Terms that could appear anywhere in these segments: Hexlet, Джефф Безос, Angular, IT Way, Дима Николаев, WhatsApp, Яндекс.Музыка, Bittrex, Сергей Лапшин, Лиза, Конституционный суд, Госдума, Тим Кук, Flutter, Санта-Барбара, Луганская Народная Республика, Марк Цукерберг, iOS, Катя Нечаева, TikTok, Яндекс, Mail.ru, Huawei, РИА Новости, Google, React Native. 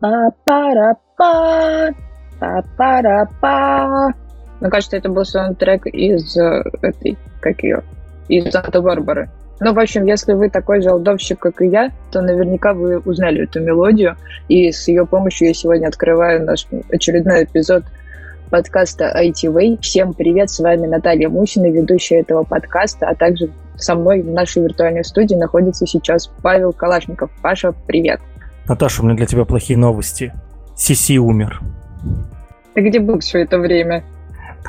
Па-па-ра-па, па-па-ра-па. Мне кажется, это был саундтрек из этой, как ее, из Санта-Барбары. Ну, в общем, если вы такой же олдовщик, как и я, то наверняка вы узнали эту мелодию, и с ее помощью я сегодня открываю наш очередной эпизод подкаста IT Way. Всем привет, с вами Наталья Мусина, ведущая этого подкаста, а также со мной в нашей виртуальной студии находится сейчас Павел Калашников. Паша, привет. Наташа, у меня для тебя плохие новости. Сиси умер. Ты где был все это время?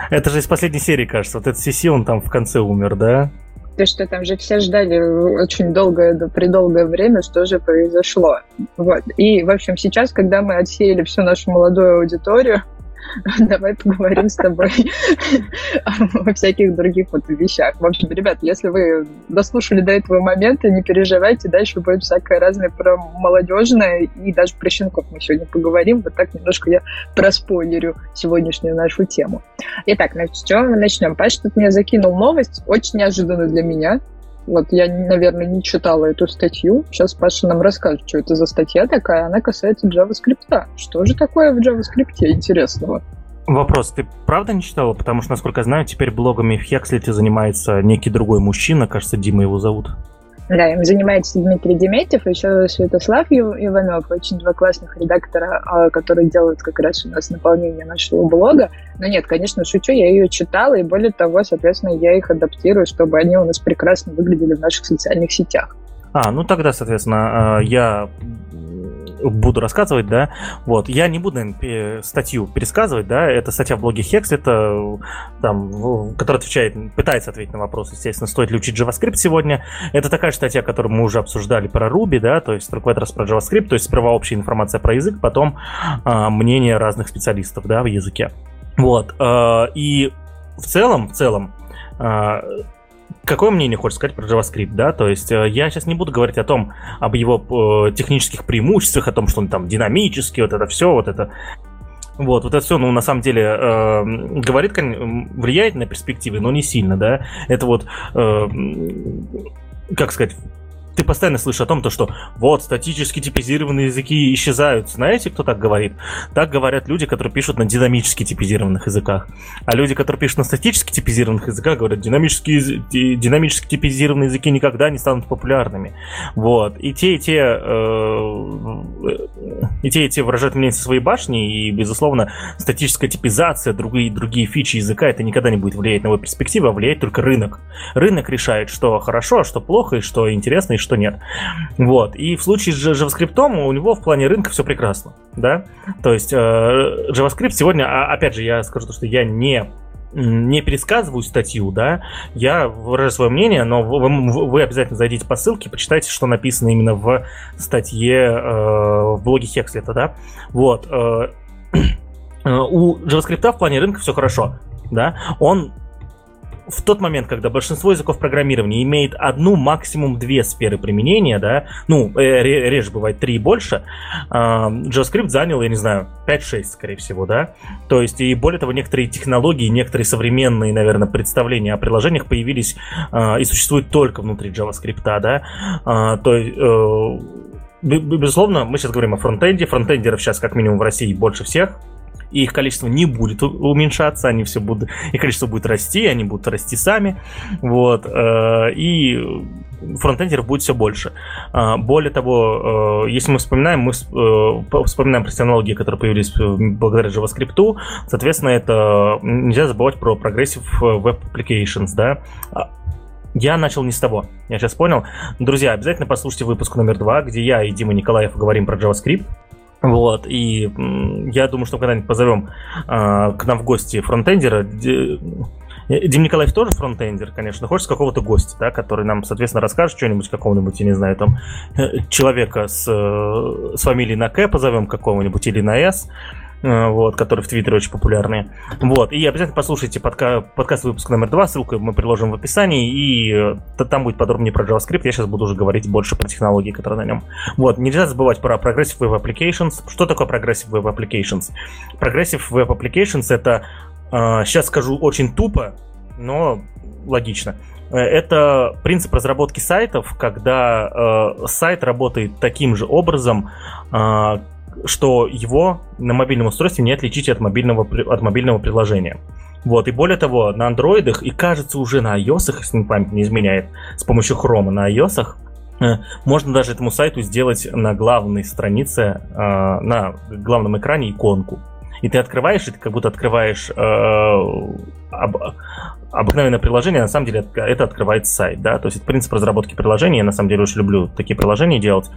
Это же из последней серии, кажется. Вот этот Сиси, он там в конце умер, да? То, что там же все ждали очень долгое время, что же произошло. Вот. И, в общем, сейчас, когда мы отсеяли всю нашу молодую аудиторию, давай поговорим с тобой о всяких других вот вещах. В общем, ребят, если вы дослушали до этого момента, не переживайте, дальше будет всякое разное про молодежное, и даже про щенков мы сегодня поговорим. Вот так немножко я проспойлерю сегодняшнюю нашу тему. Итак, с чего мы начнем? Паш тут мне закинул новость, очень неожиданную для меня. Вот я, наверное, не читала эту статью. Сейчас Паша нам расскажет, что это за статья такая. Она касается JavaScript. Что же такое в JavaScript интересного? Вопрос. Ты правда не читала? Потому что, насколько я знаю, теперь блогами в Hexlet занимается некий другой мужчина. Кажется, Дима его зовут. Да, им занимается Дмитрий Деметьев, еще Святослав Иванов, очень два классных редактора, которые делают как раз у нас наполнение нашего блога. Но нет, конечно, шучу, я ее читала, и более того, соответственно, я их адаптирую, чтобы они у нас прекрасно выглядели в наших социальных сетях. А, ну тогда, соответственно, я буду рассказывать, да, вот, я не буду, наверное, статью пересказывать, да, это статья в блоге Hex, это там, которая отвечает, пытается ответить на вопрос, естественно, стоит ли учить JavaScript сегодня, это такая же статья, которую мы уже обсуждали про Ruby, да, то есть в этот раз про JavaScript, то есть сперва общая информация про язык, потом мнение разных специалистов, да, в языке, вот, и в целом, какое мнение хочешь сказать про JavaScript, да? То есть я сейчас не буду говорить об его технических преимуществах, о том, что он там динамический, вот это все, ну, на самом деле, влияет на перспективы, но не сильно, да? Это вот, как сказать, ты постоянно слышишь о том, что вот статически типизированные языки исчезают. Знаете, кто так говорит? Так говорят люди, которые пишут на динамически типизированных языках. А люди, которые пишут на статически типизированных языках, говорят, динамически типизированные языки никогда не станут популярными. Вот. И те выражают мнение со своей башни, и, безусловно, статическая типизация, другие фичи языка, это никогда не будет влиять на его перспективу, а влияет только рынок. Рынок решает, что хорошо, что плохо, и что интересно, и что нет. Вот. И в случае с JavaScript у него в плане рынка все прекрасно, да? То есть JavaScript сегодня, опять же, я скажу, что я не пересказываю статью, да? Я выражаю свое мнение, но вы обязательно зайдите по ссылке, почитайте, что написано именно в статье в блоге Hexlet, да? Вот. У JavaScript в плане рынка все хорошо, да? Он в тот момент, когда большинство языков программирования имеет одну, максимум две сферы применения, да, ну, реже бывает три и больше, JavaScript занял, я не знаю, 5-6, скорее всего, да, то есть, и более того, некоторые технологии, некоторые современные, наверное, представления о приложениях появились и существуют только внутри JavaScript, да, то есть, безусловно, мы сейчас говорим о фронтенде, фронтендеров сейчас как минимум в России больше всех, и их количество не будет уменьшаться, они все будут, их количество будет расти, они будут расти сами, вот, и фронтендеров будет все больше. Более того, если мы вспоминаем про технологии, которые появились благодаря JavaScript, соответственно, это нельзя забывать про Progressive Web Applications, да. Я начал не с того, я сейчас понял. Друзья, обязательно послушайте выпуск номер 2, где я и Дима Николаев говорим про JavaScript. Вот, и я думаю, что мы когда-нибудь позовем к нам в гости фронтендера. Дим Николаев тоже фронтендер, конечно, хочется какого-то гостя, да, который нам, соответственно, расскажет что-нибудь, какого-нибудь, я не знаю, там, человека с фамилией на К позовем какого-нибудь или на С, вот, которые в Твиттере очень популярные. Вот, и обязательно послушайте подкаст выпуск номер 2, ссылку мы приложим в описании, и там будет подробнее про JavaScript, я сейчас буду уже говорить больше про технологии, которые на нем. Вот, нельзя забывать про Progressive Web Applications. Что такое Progressive Web Applications? Progressive Web Applications — это, сейчас скажу очень тупо, но логично. Это принцип разработки сайтов, когда сайт работает таким же образом, что его на мобильном устройстве не отличить от мобильного приложения. Вот, и более того, на андроидах и, кажется, уже на iOS, если память не изменяет, с помощью Chrome на iOS можно даже этому сайту сделать на главной странице, на главном экране иконку. И ты открываешь, и ты как будто открываешь обыкновенное приложение, а на самом деле это открывает сайт, да, то есть это принцип разработки приложений, я на самом деле очень люблю такие приложения делать,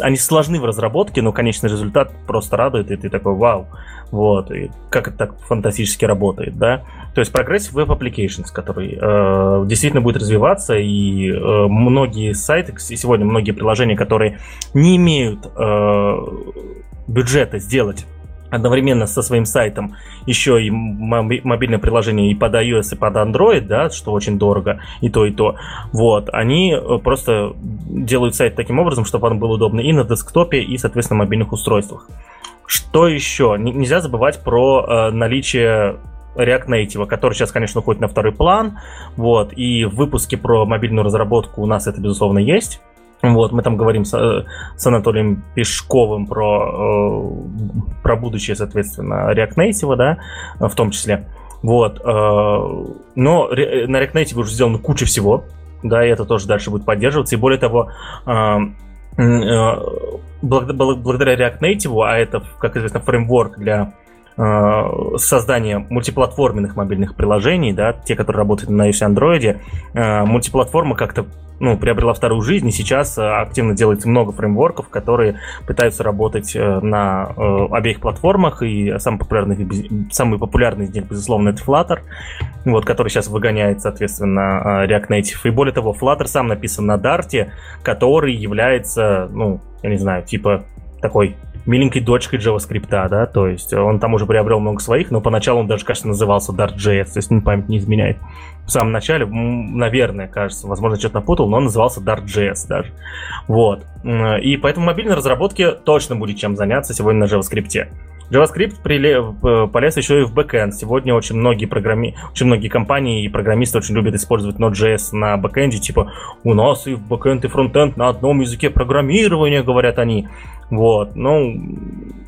они сложны в разработке, но конечный результат просто радует, и ты такой вау, вот, и как это так фантастически работает, да, то есть прогресс Web Applications, который действительно будет развиваться, и многие сайты, сегодня многие приложения, которые не имеют бюджета сделать одновременно со своим сайтом еще и мобильное приложение и под iOS, и под Android, да, что очень дорого, и то, и то. Вот, они просто делают сайт таким образом, чтобы он был удобно и на десктопе, и, соответственно, мобильных устройствах. Что еще? Нельзя забывать про наличие React Native, который сейчас, конечно, уходит на второй план, вот, и в выпуске про мобильную разработку у нас это, безусловно, есть. Вот, мы там говорим с Анатолием Пешковым про будущее, соответственно, React Native, да, в том числе. Вот, но на React Native уже сделано куча всего, да, и это тоже дальше будет поддерживаться. И более того, благодаря React Native, а это, как известно, фреймворк для создание мультиплатформенных мобильных приложений, да, те, которые работают на iOS и Android, мультиплатформа как-то, ну, приобрела вторую жизнь, и сейчас активно делается много фреймворков, которые пытаются работать на обеих платформах, и самый популярный из них, безусловно, это Flutter, вот, который сейчас выгоняет, соответственно, React Native, и более того, Flutter сам написан на Dart, который является, ну, я не знаю, типа такой миленькой дочкой JavaScript, да, то есть он там уже приобрел много своих, но поначалу он даже, кажется, назывался Dart.js, то есть память не изменяет. В самом начале, наверное, кажется, возможно, что-то напутал, но он назывался Dart.js даже. Вот. И поэтому в мобильной разработке точно будет чем заняться сегодня на JavaScript. JavaScript полез еще и в бэкэнд. Сегодня очень многие компании и программисты очень любят использовать Node.js на бэкэнде, типа у нас и в бэкэнд, и фронтэнд на одном языке программирования, говорят они. Вот, ну,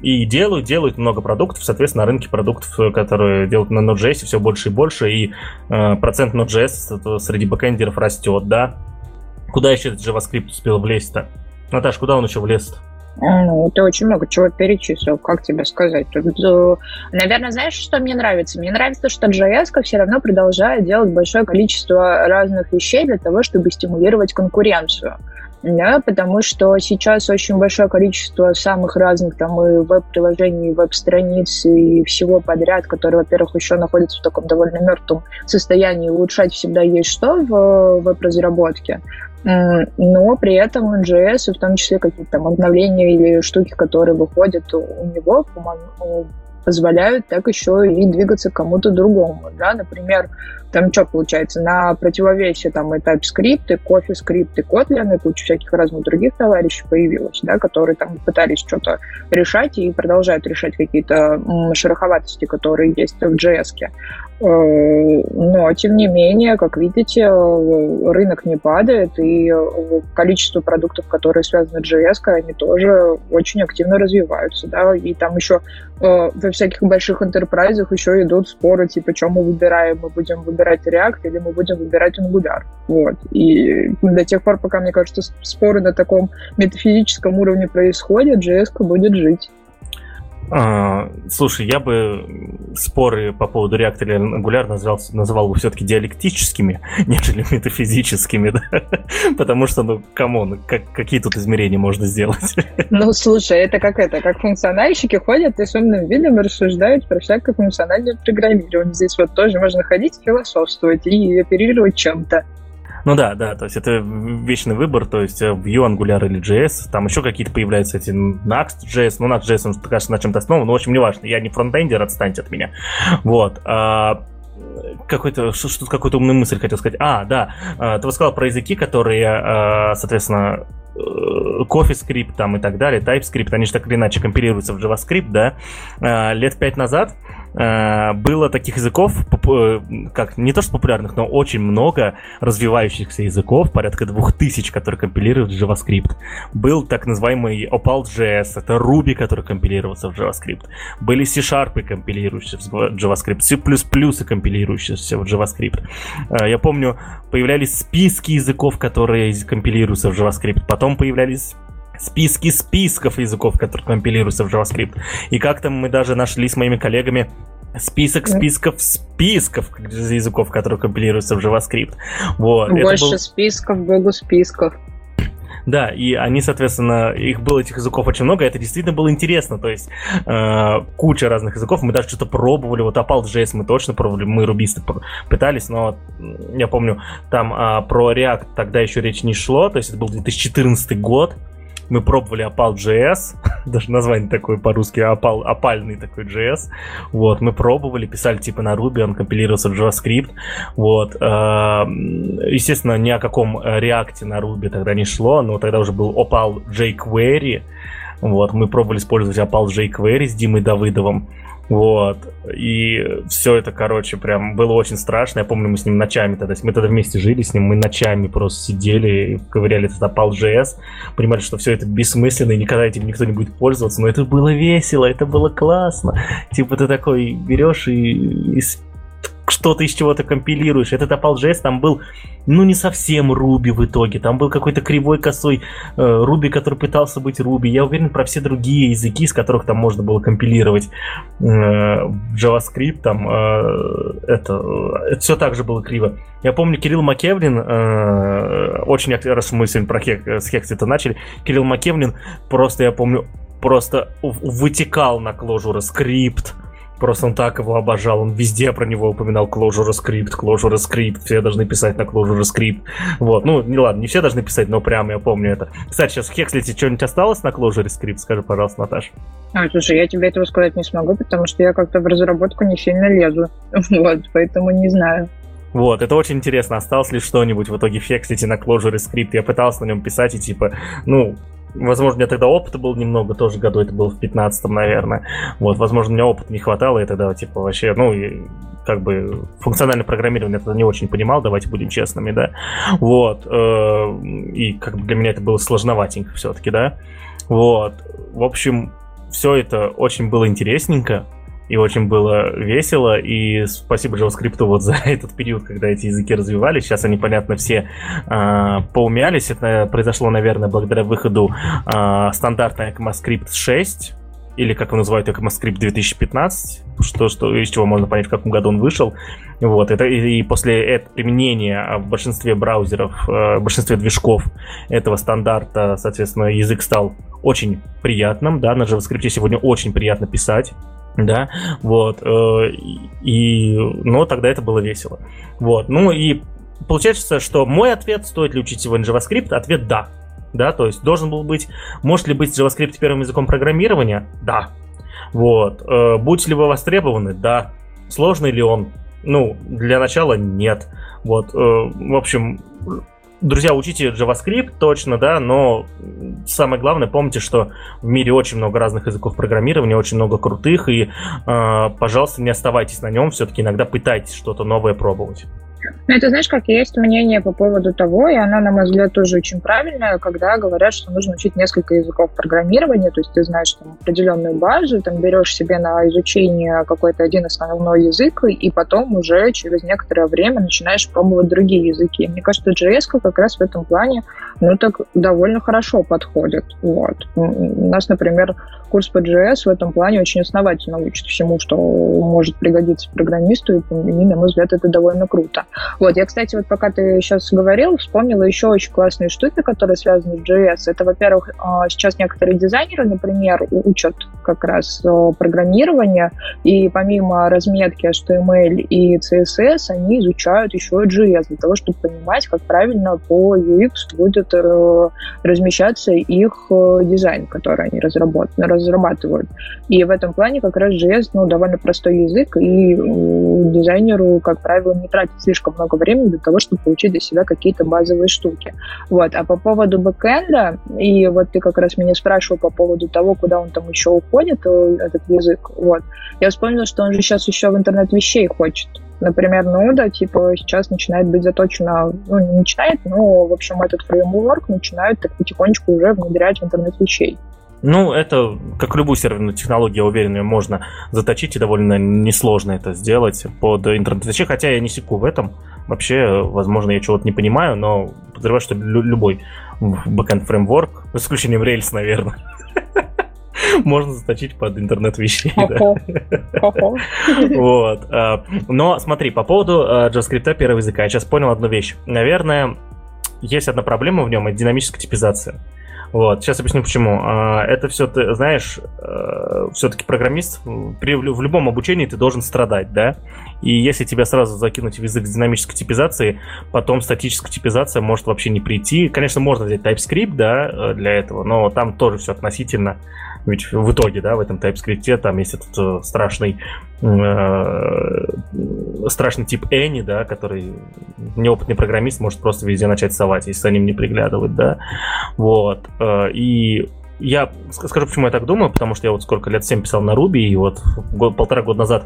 и делают много продуктов, соответственно, на рынке продуктов, которые делают на Node.js, все больше и больше, и процент Node.js среди бэкэндеров растет, да. Куда еще этот JavaScript успел влезть-то? Наташ, куда он еще влез-то? Ну, ты очень много чего перечислил, как тебе сказать. Тут, наверное, знаешь, что мне нравится? Мне нравится, что JS-ка все равно продолжает делать большое количество разных вещей для того, чтобы стимулировать конкуренцию. Да, потому что сейчас очень большое количество самых разных там и веб-приложений, и веб-страниц, и всего подряд, которые, во-первых, еще находятся в таком довольно мертвом состоянии. Улучшать всегда есть что в веб-разработке. Но при этом Node.js, в том числе какие-то там обновления или штуки, которые выходят у него, по-моему, позволяют так еще и двигаться к кому-то другому, да, например, там что получается, на противовесе там и TypeScript, и CoffeeScript, и Kotlin, и куча всяких разных других товарищей появилось, да, которые там пытались что-то решать и продолжают решать какие-то шероховатости, которые есть в JS-ке. Но, тем не менее, как видите, рынок не падает, и количество продуктов, которые связаны с JS-кой, они тоже очень активно развиваются, да, и там еще во всяких больших энтерпрайзах еще идут споры, типа, что мы выбираем, мы будем выбирать React или мы будем выбирать Angular, вот, и до тех пор, пока, мне кажется, споры на таком метафизическом уровне происходят, JS-ка будет жить. Слушай, я бы споры по поводу React или Angular называл бы все-таки диалектическими, нежели метафизическими, да? Потому что, ну, камон, какие тут измерения можно сделать? Ну, слушай, это как функциональщики ходят и с умным видом рассуждают про всякое функциональное программирование. Здесь вот тоже можно ходить, философствовать и оперировать чем-то. Ну да, то есть это вечный выбор, то есть Vue, Angular или JS, там еще какие-то появляются эти Nuxt.js, ну Nuxt.js, он, кажется, на чем-то основан, но в общем, неважно, я не фронтендер, отстаньте от меня, вот, какую-то умную мысль хотел сказать, ты вот сказал про языки, которые, соответственно, CoffeeScript там и так далее, TypeScript, они же так или иначе компилируются в JavaScript, да, лет 5 назад было таких языков, как не то что популярных, но очень много развивающихся языков, порядка 2000, которые компилируют в JavaScript. Был так называемый Opal.js, это Ruby, который компилировался в JavaScript. Были C-Sharp, компилирующиеся в JavaScript, C++, компилирующиеся в JavaScript. Я помню, появлялись списки языков, которые компилируются в JavaScript, потом появлялись списки списков языков, которые компилируются в JavaScript. И как-то мы даже нашли с моими коллегами список списков языков, которые компилируются в JavaScript. Вот. Больше списков, богу списков. Да, и они, соответственно, их было, этих языков очень много, это действительно было интересно, то есть куча разных языков, мы даже что-то пробовали, вот Opal.js мы точно пробовали, мы рубисты пытались, но я помню, там про React тогда еще речь не шло, то есть это был 2014 год, мы пробовали Opal.js, даже название такое по-русски, опальный такой JS, вот, мы пробовали, писали типа на Ruby, он компилировался в JavaScript, вот, естественно, ни о каком React на Ruby тогда не шло, но тогда уже был Opal.jQuery, вот, мы пробовали использовать Opal.jQuery с Димой Давыдовым, вот, и все это, короче, прям было очень страшно, я помню, мы с ним ночами тогда, мы тогда вместе жили с ним, мы ночами просто сидели, ковыряли этот Opal.js, понимали, что все это бессмысленно и никогда этим никто не будет пользоваться, но это было весело, это было классно, типа ты такой берешь и что-то из чего-то компилируешь, этот Opal.js там был, ну не совсем Руби в итоге, там был какой-то кривой косой Руби, который пытался быть Руби, я уверен про все другие языки, из которых там можно было компилировать JavaScript, там это все так же было криво. Я помню, Кирилл Макевлин, очень активно, раз мы сегодня про с Hexlet начали, Кирилл Макевлин просто, я помню, просто вытекал на ClojureScript. Просто он так его обожал, он везде про него упоминал ClojureScript, все должны писать на ClojureScript. Вот, ну, не ладно, не все должны писать, но прямо я помню это. Кстати, сейчас в Hexlet что-нибудь осталось на ClojureScript? Скажи, пожалуйста, Наташа. Слушай, я тебе этого сказать не смогу, потому что я как-то в разработку не сильно лезу, вот, поэтому не знаю. Вот, это очень интересно, осталось ли что-нибудь в итоге в Hexlet на ClojureScript, я пытался на нем писать и типа, ну... Возможно, у меня тогда опыта было немного, тоже году это было в 15-м, наверное. Вот, возможно, у меня опыта не хватало, и тогда, типа, вообще, ну, как бы, функциональное программирование я тогда не очень понимал, давайте будем честными, да. Вот, и как бы для меня это было сложноватенько все-таки, да. Вот, в общем, все это очень было интересненько. И очень было весело, и спасибо JavaScript вот за этот период, когда эти языки развивались. Сейчас они, понятно, все поумялись. Это произошло, наверное, благодаря выходу стандартной ECMAScript 6, или, как его называют, ECMAScript 2015, что, из чего можно понять, в каком году он вышел. Вот, это, и после этого применения в большинстве браузеров, в большинстве движков этого стандарта, соответственно, язык стал очень приятным. Да, на JavaScript сегодня очень приятно писать. Да, вот, но тогда это было весело. Вот, ну и получается, что мой ответ, стоит ли учить сегодня JavaScript, ответ да. Да, то есть должен был быть, может ли быть JavaScript первым языком программирования? Да. Вот, будете ли вы востребованы? Да. Сложный ли он? Ну, для начала нет. Вот, в общем, друзья, учите JavaScript, точно, да, но самое главное, помните, что в мире очень много разных языков программирования, очень много крутых, и, пожалуйста, не оставайтесь на нем, все-таки иногда пытайтесь что-то новое пробовать. Ну, это, знаешь, как есть мнение по поводу того, и оно, на мой взгляд, тоже очень правильное, когда говорят, что нужно учить несколько языков программирования, то есть ты знаешь там определенную базу, там берешь себе на изучение какой-то один основной язык, и потом уже через некоторое время начинаешь пробовать другие языки. Мне кажется, JS как раз в этом плане, ну, так довольно хорошо подходит. Вот. У нас, например, курс по JS в этом плане очень основательно учит всему, что может пригодиться программисту, и, на мой взгляд, это довольно круто. Вот, я, кстати, вот пока ты сейчас говорил, вспомнила еще очень классные штуки, которые связаны с JS. Это, во-первых, сейчас некоторые дизайнеры, например, учат как раз программирование, и помимо разметки HTML и CSS, они изучают еще и JS для того, чтобы понимать, как правильно по UX будет размещаться их дизайн, который они разрабатывают. И в этом плане как раз JS, ну, довольно простой язык, и дизайнеру, как правило, не тратить слишком много времени для того, чтобы получить для себя какие-то базовые штуки. Вот. А по поводу бэкэнда, и вот ты как раз меня спрашивал по поводу того, куда он там еще подходит этот язык. Вот. Я вспомнила, что он же сейчас еще в интернет вещей хочет. Например, Node, типа, сейчас начинает быть заточено, ну, не начинает, но, в общем, этот фреймворк начинают так потихонечку уже внедрять в интернет вещей. Ну, это, как любую серверную технологию, я уверен, ее можно заточить, и довольно несложно это сделать под интернет-вещи, хотя я не секу в этом. Вообще, возможно, я чего-то не понимаю, но подозреваю, что любой бэкэнд фреймворк, с исключением Rails, наверное, можно заточить под интернет-вещи. Вот. Но смотри, по поводу JavaScript первого языка, я сейчас понял одну вещь. Наверное, есть одна проблема в нем, это динамическая типизация. Вот, сейчас объясню почему. Это все, ты знаешь, все-таки программист, в любом обучении ты должен страдать, да? И если тебя сразу закинуть в язык с динамической типизацией, потом статическая типизация может вообще не прийти. Конечно, можно взять TypeScript, да, для этого, но там тоже все относительно. Ведь в итоге, да, в этом TypeScript там есть этот страшный тип Any, да, который неопытный программист может просто везде начать совать, если за ним не приглядывать, да. Вот. И я скажу, почему я так думаю, потому что я вот сколько лет, 7 писал на Ruby, и вот полтора года назад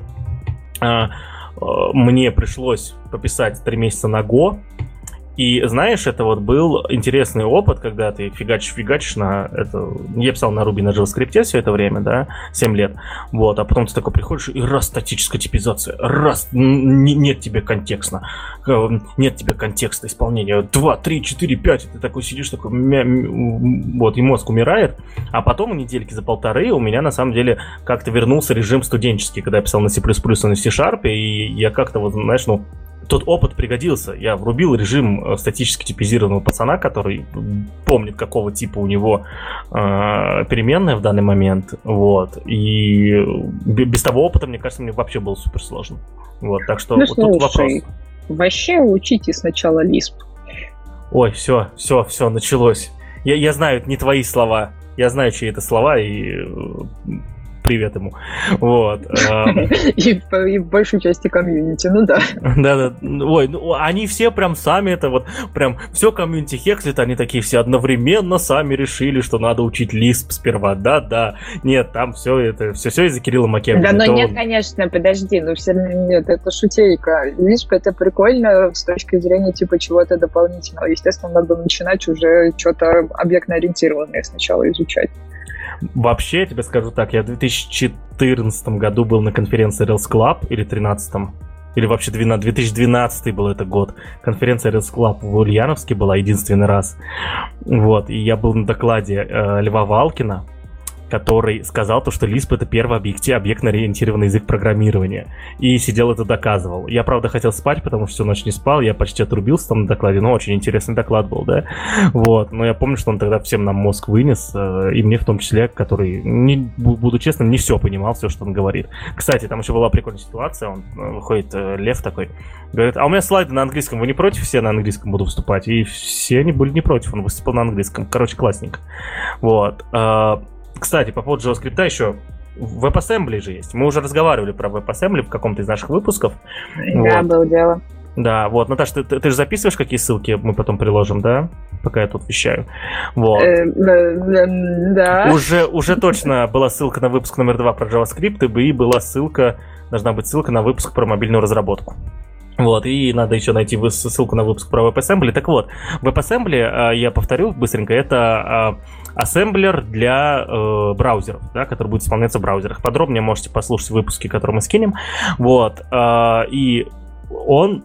мне пришлось пописать 3 месяца на Go. И знаешь, это вот был интересный опыт, когда ты фигачишь на это. Я писал на Ruby, на JavaScript все это время, да, 7 лет. Вот, а потом ты такой приходишь, и раз статическая типизация, раз нет тебе контекста, исполнения, 2, 3, 4, 5, и ты такой сидишь, такой, вот, и мозг умирает. А потом недельки за полторы у меня, на самом деле, как-то вернулся режим студенческий, когда я писал на C++, и на C-Sharp, и я как-то, вот, знаешь, ну, тот опыт пригодился. Я врубил режим статически типизированного пацана, который помнит, какого типа у него переменная в данный момент. Вот. И без того опыта, мне кажется, мне вообще было суперсложно. Вот. Так что ну, вот слушай, тут вопрос. Вообще учите сначала Lisp. Ой, все, началось. Я знаю, это не твои слова. Я знаю, чьи это слова, и... Привет ему. Вот. И в большей части комьюнити, ну да. Да. Ой, ну они все прям сами это вот, прям все комьюнити Hexlet, они такие все одновременно сами решили, что надо учить Lisp сперва. Да. Нет, там все это, все из-за Кирилла Макевлина. Да, но нет, конечно, подожди, ну все равно нет, это шутейка. Lisp это прикольно с точки зрения типа чего-то дополнительного. Естественно, надо начинать уже что-то объектно-ориентированное сначала изучать. Вообще, я тебе скажу так, я в 2014 году был на конференции Rails Club, или 13-м, или вообще 2012 был это год. Конференция Rails Club в Ульяновске была единственный раз. Вот, и я был на докладе Льва Валкина, который сказал то, что Lisp — это первый объектно-ориентированный язык программирования. И сидел это доказывал. Я, правда, хотел спать, потому что всю ночь не спал, я почти отрубился там на докладе, но очень интересный доклад был, да? Вот, но я помню, что он тогда всем нам мозг вынес, и мне в том числе, который, буду честным, не все понимал, все, что он говорит. Кстати, там еще была прикольная ситуация, он выходит, Лев такой, говорит, а у меня слайды на английском, вы не против, все на английском буду выступать? И все они были не против, он выступал на английском. Короче, классненько. Вот. Кстати, по поводу JavaScript еще, WebAssembly же есть. Мы уже разговаривали про WebAssembly в каком-то из наших выпусков. Да, вот. Было дело. Да, вот. Наташа, ты же записываешь, какие ссылки мы потом приложим, да? Пока я тут вещаю. Вот. Да. Уже точно была ссылка на выпуск номер 2 про JavaScript, и была ссылка, должна быть ссылка на выпуск про мобильную разработку. Вот, и надо еще найти ссылку на выпуск про WebAssembly. Так вот, WebAssembly, я повторю быстренько, это ассемблер для браузеров, да, который будет исполняться в браузерах. Подробнее можете послушать выпуски, которые мы скинем. Вот, и он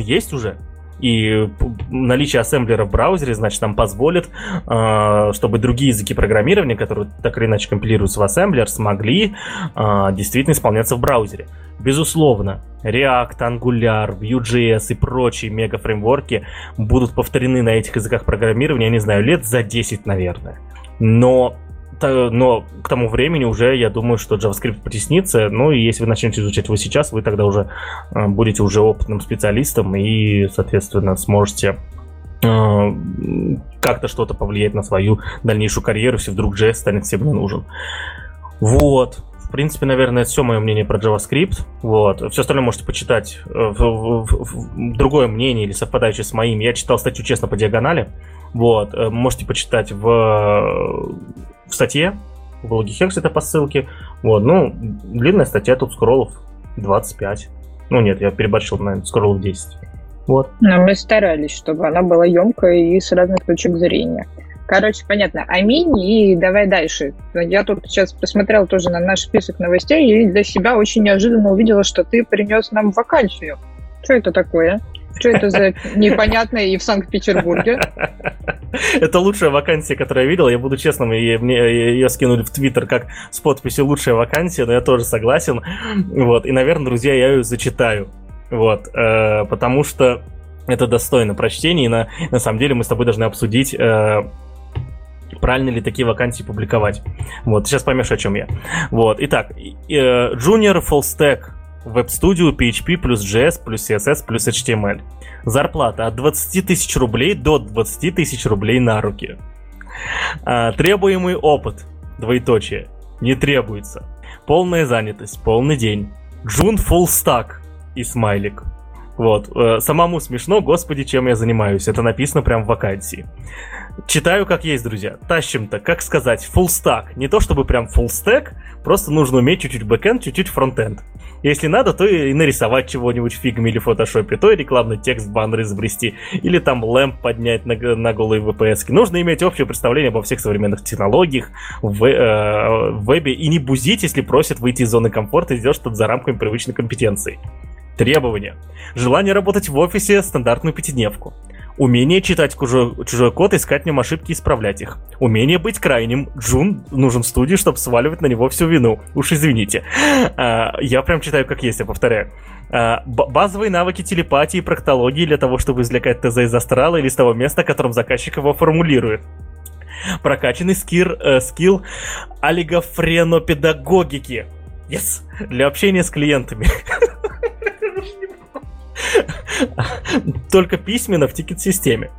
есть уже. И наличие ассемблера в браузере, значит, нам позволит, чтобы другие языки программирования, которые так или иначе компилируются в ассемблер, смогли действительно исполняться в браузере. Безусловно, React, Angular, Vue.js и прочие мега-фреймворки будут повторены на этих языках программирования, я не знаю, лет за 10, наверное. Но к тому времени уже, я думаю, что JavaScript потеснится, ну и если вы начнете изучать его сейчас, вы тогда уже будете уже опытным специалистом и, соответственно, сможете как-то что-то повлиять на свою дальнейшую карьеру, если вдруг JS станет всем не нужен. Вот. В принципе, наверное, это все мое мнение про JavaScript. Вот. Все остальное можете почитать. Другое мнение или совпадающее с моим. Я читал статью, честно, по диагонали. Вот. Можете почитать в статье в блоге Hexlet по ссылке. Вот, ну, длинная статья, тут скроллов 25. Ну, нет, я переборщил, наверное, скроллов 10. Вот. Но мы старались, чтобы она была емкой и с разных точек зрения. Короче, понятно. Аминь, и давай дальше. Я тут сейчас посмотрела тоже на наш список новостей и для себя очень неожиданно увидела, что ты принес нам вакансию. Что это такое? Что это за непонятное и в Санкт-Петербурге? Это лучшая вакансия, которую я видел. Я буду честным, мне ее скинули в Твиттер как с подписью «Лучшая вакансия», но я тоже согласен. Вот. И, наверное, друзья, я ее зачитаю. Вот. Потому что это достойно прочтения, и на самом деле мы с тобой должны обсудить... правильно ли такие вакансии публиковать? Вот, сейчас поймешь, о чем я. Вот, итак, Junior Full Stack веб-студию PHP плюс JS плюс CSS плюс HTML. Зарплата от 20 тысяч рублей до 20 тысяч рублей на руки. Требуемый опыт, двоеточие, не требуется. Полная занятость, полный день. June Full Stack и смайлик. Вот, самому смешно, господи, чем я занимаюсь. Это написано прямо в вакансии. Читаю как есть, друзья. Тащим-то, как сказать, full stack. Не то чтобы прям full stack, просто нужно уметь чуть-чуть бэкэнд, чуть-чуть фронтенд. Если надо, то и нарисовать чего-нибудь в фигме или в фотошопе, то и рекламный текст, баннер изобрести, или там лэмп поднять на голые ВПСки. Нужно иметь общее представление обо всех современных технологиях в вебе и не бузить, если просят выйти из зоны комфорта и сделать что-то за рамками привычной компетенции. Требования. Желание работать в офисе, стандартную пятидневку. Умение читать чужой код, искать в нем ошибки и исправлять их. Умение быть крайним. Джун нужен в студии, чтобы сваливать на него всю вину. Уж извините. Я прям читаю как есть, я повторяю. Базовые навыки телепатии и проктологии для того, чтобы извлекать ТЗ из астрала или с того места, которым заказчик его формулирует. Прокачанный скилл олигофренопедагогики. Yes! Для общения с клиентами. Только письменно в тикет-системе.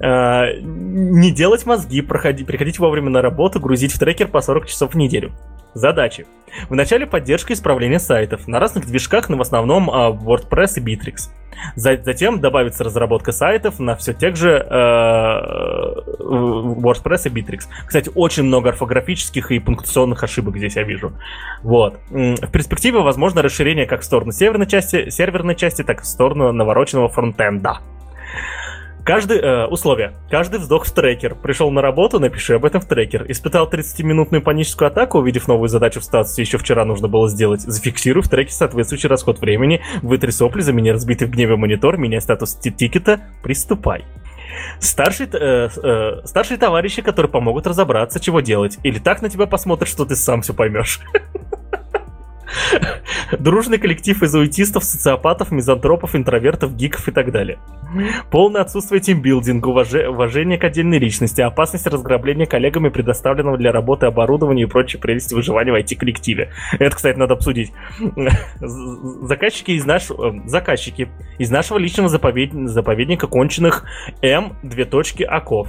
Не делать мозги, приходить вовремя на работу, грузить в трекер по 40 часов в неделю. Задачи. В начале поддержка и исправление сайтов. На разных движках, но в основном WordPress и Bittrex. Затем добавится разработка сайтов на все тех же WordPress и Bittrex. Кстати, очень много орфографических и пунктуационных ошибок здесь я вижу. Вот. В перспективе возможно расширение как в сторону серверной части, так и в сторону навороченного фронтенда. Условие. Каждый вздох в трекер. Пришел на работу, напиши об этом в трекер. Испытал 30-минутную паническую атаку, увидев новую задачу в статусе, еще вчера нужно было сделать. Зафиксируй в треке соответствующий расход времени, вытри сопли, замени разбитый в гневе монитор, меняй статус тикета, приступай. Старшие товарищи, которые помогут разобраться, чего делать. Или так на тебя посмотрят, что ты сам все поймешь. Дружный коллектив из аутистов, социопатов, мизантропов, интровертов, гиков и так далее. Полное отсутствие тимбилдинга, уважение к отдельной личности, опасность разграбления коллегами предоставленного для работы оборудования и прочие прелести выживания в IT-коллективе. Это, кстати, надо обсудить. Заказчики из нашего личного заповедника конченых М.Аков.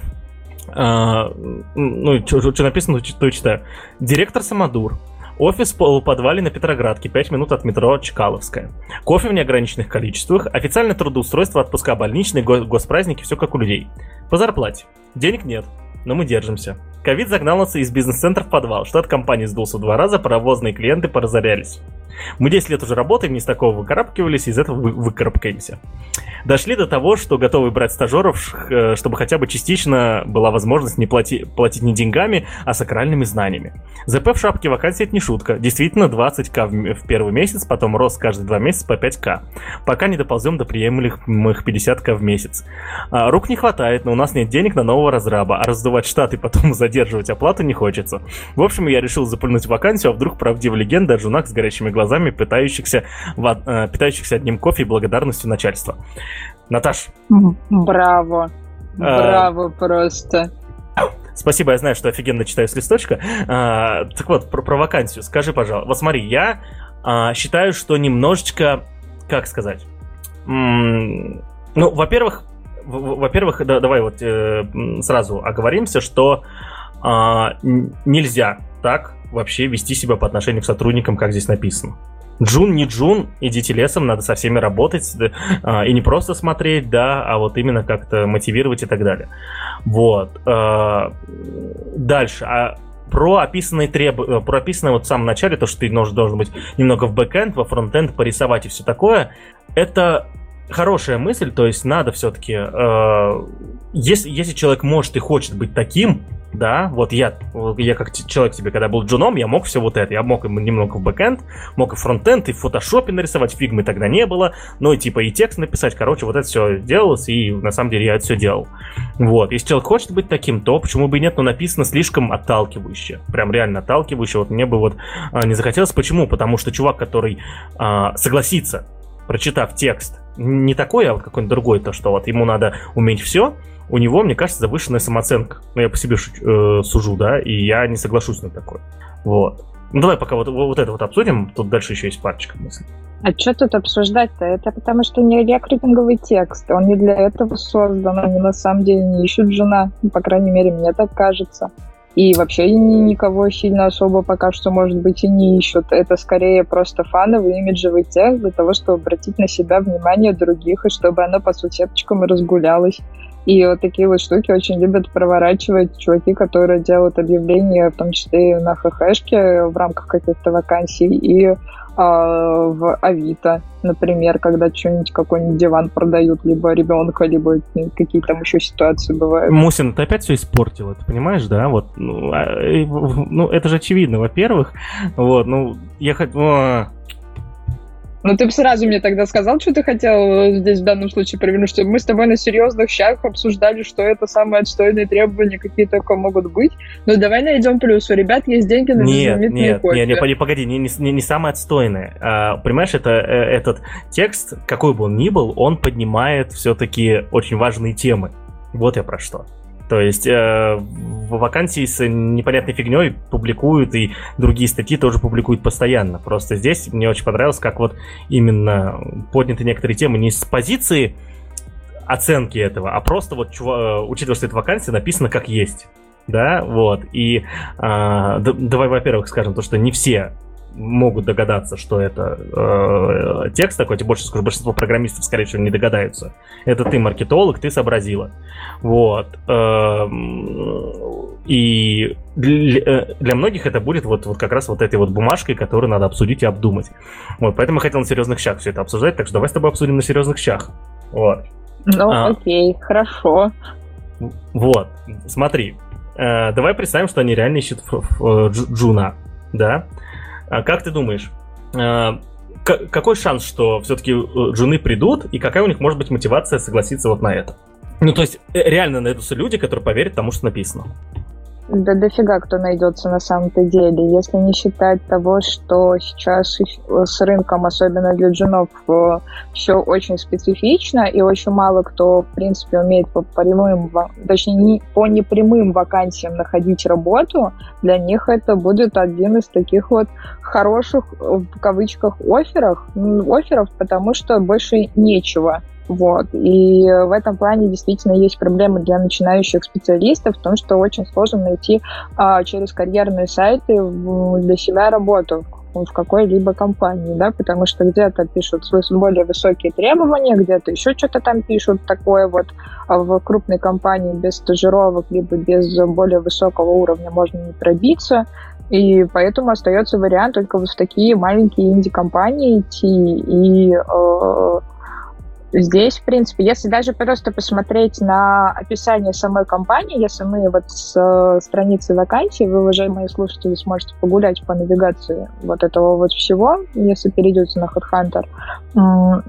Ну, что написано, то читаю. Директор Самодур. Офис в полуподвале на Петроградке, 5 минут от метро Чкаловская. Кофе в неограниченных количествах, официальное трудоустройство, отпуска, больничные, госпраздники, все как у людей. По зарплате. Денег нет, но мы держимся. Ковид загнал нас из бизнес-центра в подвал, штат компании сдулся в 2 раза, паровозные клиенты поразорялись. Мы 10 лет уже работаем, не с такого выкарабкивались, из этого выкарабкаемся. Дошли до того, что готовы брать стажеров, чтобы хотя бы частично была возможность не платить не деньгами, а сакральными знаниями. ЗП в шапке вакансии — это не шутка. Действительно, 20к в первый месяц, потом рост каждые 2 месяца по 5к. Пока не доползем до приемлемых 50к в месяц. Рук не хватает, но у нас нет денег на нового разраба, а раздувать штат и потом задерживать оплату не хочется. В общем, я решил запульнуть вакансию, а вдруг правдива легенда о жунах с горящими глазами, питающихся одним кофе и благодарностью начальства. Наташ. Браво. Браво просто. Спасибо, я знаю, что офигенно читаю с листочка. Так вот, про вакансию скажи, пожалуйста. Вот смотри, я считаю, что немножечко, как сказать, ну, во-первых, да, давай вот сразу оговоримся, что нельзя так вообще вести себя по отношению к сотрудникам, как здесь написано. Джун, не джун, идите лесом, надо со всеми работать, да, и не просто смотреть, да, а вот именно как-то мотивировать и так далее. Вот. Дальше. про описанное вот в самом начале, то, что ты должен быть немного в бэкэнд, во фронтенд порисовать и все такое, это хорошая мысль, то есть надо все-таки, если человек может и хочет быть таким, да, вот я как человек тебе, когда был джуном, я мог все вот это, я мог немного в бэкэнд, мог и фронтенд, и в фотошопе нарисовать, фигмы тогда не было, но и типа и текст написать, короче, вот это все делалось, и на самом деле я это все делал. Вот, если человек хочет быть таким, то почему бы и нет, но написано слишком отталкивающе, прям реально отталкивающе, вот мне бы вот не захотелось, почему? Потому что чувак, который согласится, прочитав текст, не такой, а вот какой-нибудь другой, то, что вот ему надо уметь все, у него, мне кажется, завышенная самооценка. Ну, я по себе сужу, да, и я не соглашусь на такое. Вот. Ну, давай пока вот это вот обсудим, тут дальше еще есть парочка мыслей. А что тут обсуждать-то? Это потому что не рекрутинговый текст, он не для этого создан, они на самом деле не ищут жена, по крайней мере, мне так кажется. И вообще никого сильно особо пока что, может быть, и не ищут. Это скорее просто фановый имиджевый текст для того, чтобы обратить на себя внимание других, и чтобы оно по сутепчикам разгулялось. И вот такие вот штуки очень любят проворачивать чуваки, которые делают объявления, в том числе и на ХХшке в рамках каких-то вакансий, и в Авито, например, когда что-нибудь, какой-нибудь диван продают, либо ребенка, либо какие там еще ситуации бывают. Мусин, ты опять все испортил, ты понимаешь, да? Вот, ну, это же очевидно, во-первых. Вот, ну, я хотел... Ну, ты бы сразу мне тогда сказал, что ты хотел здесь в данном случае провернуть, чтобы мы с тобой на серьезных щах обсуждали, что это самые отстойные требования, какие только могут быть. Но давай найдем плюс. У ребят есть деньги на безлимитные кофе. Нет, погоди, не самое отстойное. Понимаешь, этот текст, какой бы он ни был, он поднимает все-таки очень важные темы. Вот я про что. То есть вакансии с непонятной фигней публикуют, и другие статьи тоже публикуют постоянно. Просто здесь мне очень понравилось, как вот именно подняты некоторые темы не с позиции оценки этого, а просто вот, учитывая, что эта вакансия написана как есть. Да, вот. И давай, во-первых, скажем то, что не все могут догадаться, что это текст такой, тем больше скажу, большинство программистов, скорее всего, не догадаются. Это ты маркетолог, ты сообразила. Вот. И для многих это будет вот как раз вот этой вот бумажкой, которую надо обсудить и обдумать. Вот, поэтому я хотел на серьезных щах все это обсуждать, так что давай с тобой обсудим на серьезных щах. Вот. Ну, окей, хорошо. Вот, смотри. Давай представим, что они реально ищут джуна, да? Как ты думаешь, какой шанс, что все-таки джуны придут, и какая у них может быть мотивация согласиться вот на это? Ну, то есть, реально найдутся люди, которые поверят тому, что написано. Да дофига кто найдется на самом-то деле, если не считать того, что сейчас с рынком, особенно для джунов, все очень специфично, и очень мало кто, в принципе, умеет по прямым, точнее, по непрямым вакансиям находить работу, для них это будет один из таких вот хороших, в кавычках, офферов, потому что больше нечего. Вот. И в этом плане действительно есть проблемы для начинающих специалистов в том, что очень сложно найти через карьерные сайты для себя работу в какой-либо компании, да, потому что где-то пишут более высокие требования, где-то еще что-то там пишут такое вот. В крупной компании без стажировок либо без более высокого уровня можно не пробиться. И поэтому остается вариант только вот в такие маленькие инди-компании идти и... Здесь, в принципе, если даже просто посмотреть на описание самой компании, если мы вот с страницы вакансий, вы, уважаемые слушатели, сможете погулять по навигации вот этого вот всего, если перейдете на HeadHunter,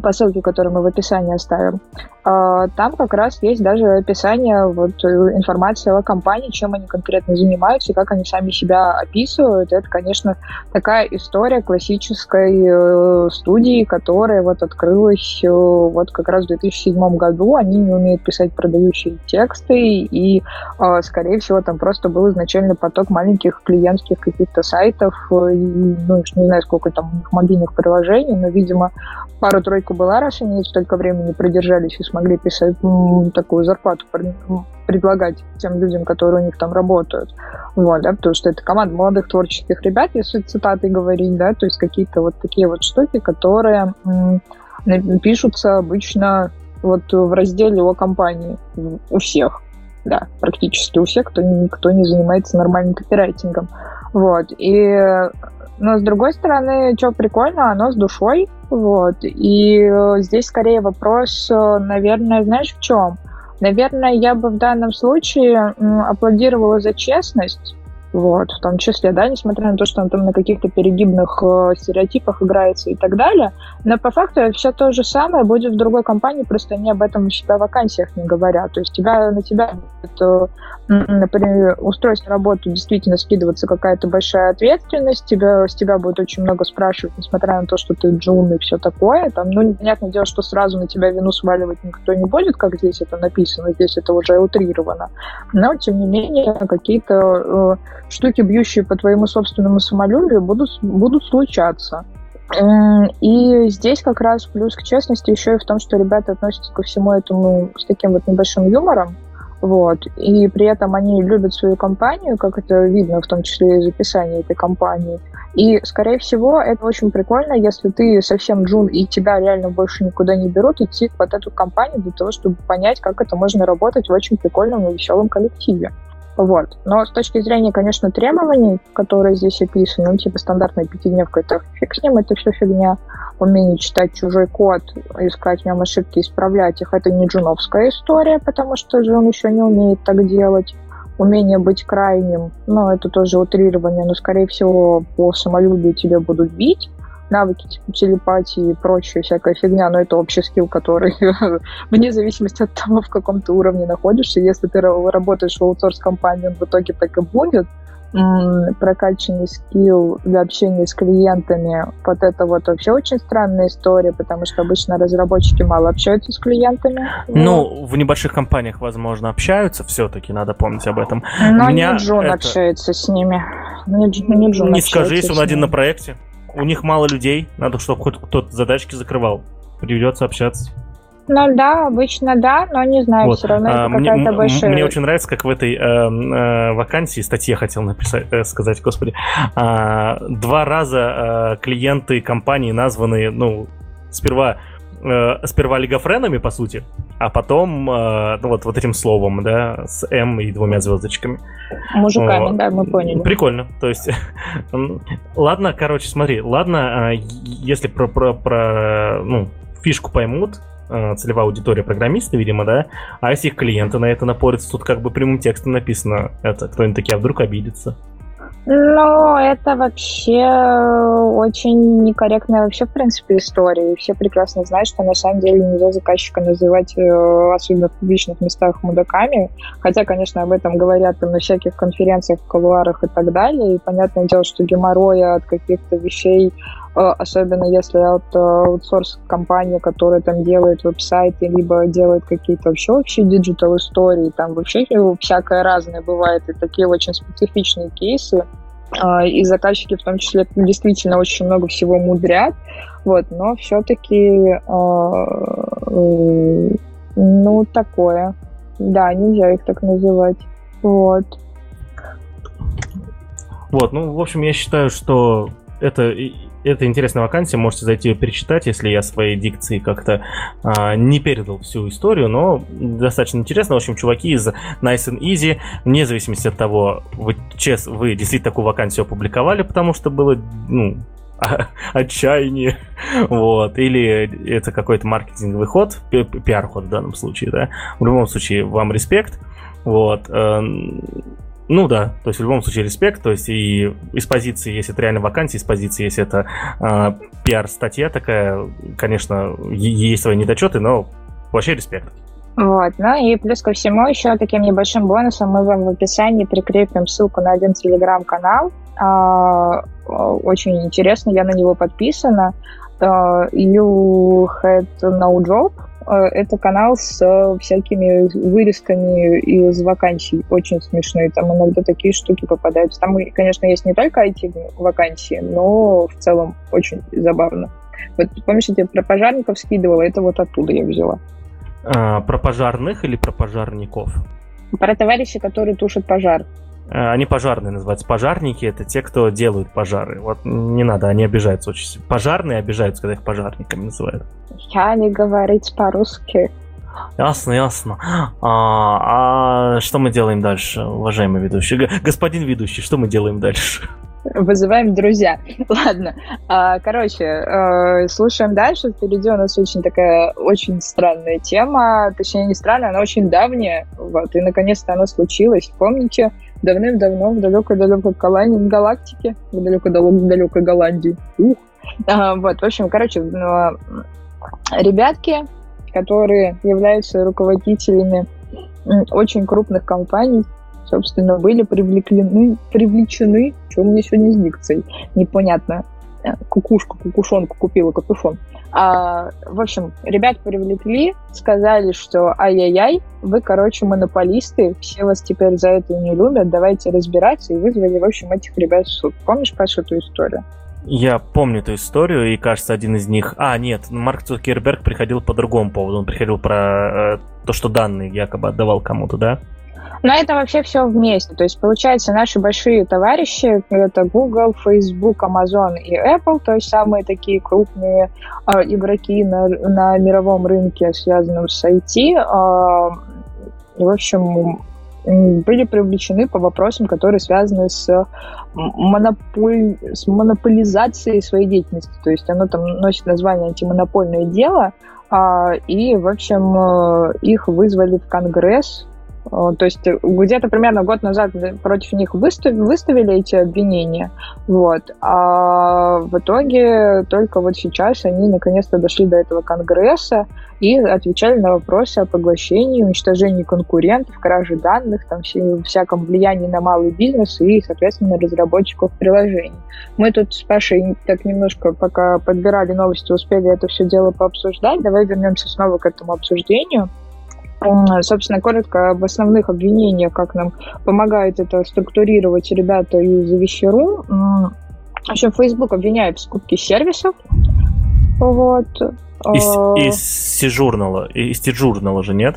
по ссылке, которую мы в описании оставим, там как раз есть даже описание, вот информация о компании, чем они конкретно занимаются и как они сами себя описывают. Это, конечно, такая история классической студии, которая вот открылась вот как раз в 2007 году. Они не умеют писать продающие тексты и, скорее всего, там просто был изначально поток маленьких клиентских каких-то сайтов, и, ну, не знаю, сколько там у них мобильных приложений, но, видимо, пару-тройку была, раз они столько времени продержались и смогли писать такую зарплату, предлагать тем людям, которые у них там работают. Вот, да, потому что это команда молодых творческих ребят, если цитаты говорить, да, то есть какие-то вот такие вот штуки, которые пишутся обычно вот в разделе о компании у всех. да, практически у всех, кто не занимается нормальным копирайтингом. Вот, и... Но, с другой стороны, что прикольно, оно с душой, вот. И здесь скорее вопрос, наверное, знаешь, в чем? Наверное, я бы в данном случае аплодировала за честность, вот, в том числе, да, несмотря на то, что он там на каких-то перегибных стереотипах играется и так далее, но по факту все то же самое будет в другой компании, просто они об этом у себя в вакансиях не говорят, то есть на тебя будет, например, устройство на работу действительно скидываться какая-то большая ответственность, с тебя будет очень много спрашивать, несмотря на то, что ты джун и все такое, там, ну, понятное дело, что сразу на тебя вину сваливать никто не будет, как здесь это написано, здесь это уже утрировано, но, тем не менее, какие-то... штуки, бьющие по твоему собственному самолюбию, будут случаться. И здесь как раз плюс к честности еще и в том, что ребята относятся ко всему этому с таким вот небольшим юмором, вот, и при этом они любят свою компанию, как это видно в том числе из описания этой компании, и, скорее всего, это очень прикольно, если ты совсем джун и тебя реально больше никуда не берут, идти вот эту компанию для того, чтобы понять, как это можно работать в очень прикольном и веселом коллективе. Вот. Но с точки зрения, конечно, требований, которые здесь описаны, ну, типа стандартная 5-дневка, это фиг с ним, это все фигня. Умение читать чужой код, искать в нем ошибки, исправлять их, это не джуновская история, потому что джун еще не умеет так делать. Умение быть крайним, ну, это тоже утрирование, но, скорее всего, по самолюбию тебя будут бить. Навыки типа телепатии и прочая всякая фигня, но это общий скилл, который вне зависимости от того, в каком ты уровне находишься, если ты работаешь в аутсорс-компании, он в итоге так и будет. Прокачанный скилл для общения с клиентами, вот это вот вообще очень странная история, потому что обычно разработчики мало общаются с клиентами. Ну, в небольших компаниях, возможно, общаются все-таки, надо помнить об этом. Но не джун общается с ними. Не скажи, если он один на проекте. У них мало людей, надо, чтобы хоть кто-то задачки закрывал. Придется общаться. Ну да, обычно да, но не знаю, вот. Все равно это какая-то большая... Мне очень нравится, как в этой вакансии, статье хотел написать, сказать, господи, 2 раза клиенты компании названы, ну, сперва лигофренами, по сути, а потом вот этим словом, да, с М и 2 звездочками. Мужиками, да, мы поняли. Прикольно, то есть, ладно, короче, смотри, если про фишку поймут, целевая аудитория программисты, видимо, да, а если их клиенты на это напорятся, тут как бы прямым текстом написано, это кто-нибудь такие, а вдруг обидится. Ну, это вообще очень некорректная вообще, в принципе, история. И все прекрасно знают, что на самом деле нельзя заказчика называть, особенно в публичных местах, мудаками. Хотя, конечно, об этом говорят там на всяких конференциях, в кулуарах и так далее. И понятное дело, что геморроя от каких-то вещей, особенно если от аутсорс-компании, которая там делает веб-сайты, либо делает какие-то вообще диджитал-истории, там вообще всякое разное бывает, и такие очень специфичные кейсы. И заказчики в том числе действительно очень много всего мудрят, вот, но все-таки такое. Да, нельзя их так называть. Вот. Вот, в общем, я считаю, что это интересная вакансия, можете зайти ее перечитать, если я своей дикции как-то не передал всю историю, но достаточно интересно. В общем, чуваки из Nice and Easy, вне зависимости от того, вы действительно такую вакансию опубликовали, потому что было, отчаяние, вот, или это какой-то маркетинговый ход, пиар-ход в данном случае, да, в любом случае, вам респект, вот, ну да, то есть в любом случае респект, то есть и из позиции, если это реально вакансия, из позиции, если это пиар-статья такая, конечно, есть свои недочеты, но вообще респект. Вот, ну и плюс ко всему еще таким небольшим бонусом мы вам в описании прикрепим ссылку на один телеграм-канал, очень интересно, я на него подписана, You Had No Job. Это канал с всякими вырезками из вакансий, очень смешные, там иногда такие штуки попадаются. Там, конечно, есть не только IT-вакансии, но в целом очень забавно. Вот помнишь, я тебе про пожарников скидывала, это вот оттуда я взяла. Про пожарных или про пожарников? Про товарищей, которые тушат пожар. Они пожарные называются. Пожарники — это те, кто делают пожары. Вот не надо, они обижаются очень сильно. Пожарные обижаются, когда их пожарниками называют. Я не говорить по-русски. Ясно. А что мы делаем дальше, уважаемый ведущий? Господин ведущий, что мы делаем дальше? Вызываем друзья. Ладно. Короче, слушаем дальше. Впереди у нас очень такая очень странная тема. Точнее, не странная, она очень давняя. Вот. И, наконец-то, она случилась. Помните, давным-давно в далекой-далекой галактике, в далекой-далекой Голландии. Вот. В общем, короче, ребятки, которые являются руководителями очень крупных компаний, собственно, были привлечены, что мне сегодня с дикцией, непонятно, кукушонку купила капюшон. В общем, ребят привлекли, сказали, что ай-яй-яй, вы, короче, монополисты, все вас теперь за это не любят, давайте разбираться, и вызвали, в общем, этих ребят в суд. Помнишь, Паша, эту историю? Я помню эту историю, и, кажется, один из них... нет, Марк Цукерберг приходил по другому поводу. Он приходил про то, что данные якобы отдавал кому-то, да? Но это вообще все вместе. То есть, получается, наши большие товарищи, это Google, Facebook, Amazon и Apple, то есть самые такие крупные игроки на мировом рынке, связанном с IT, в общем, были привлечены по вопросам, которые связаны с монополизацией своей деятельности. То есть оно там носит название «Антимонопольное дело», и, в общем, их вызвали в Конгресс. То есть где-то примерно год назад против них выставили эти обвинения. Вот. А в итоге только вот сейчас они наконец-то дошли до этого Конгресса и отвечали на вопросы о поглощении, уничтожении конкурентов, краже данных, там, всяком влиянии на малый бизнес и, соответственно, разработчиков приложений. Мы тут с Пашей так немножко, пока подбирали новости, успели это все дело пообсуждать. Давай вернемся снова к этому обсуждению. Собственно, коротко об основных обвинениях, как нам помогает это структурировать ребята из Вещеру. В общем, Facebook обвиняет в скупке сервисов. Вот. Из T-журнала же нет?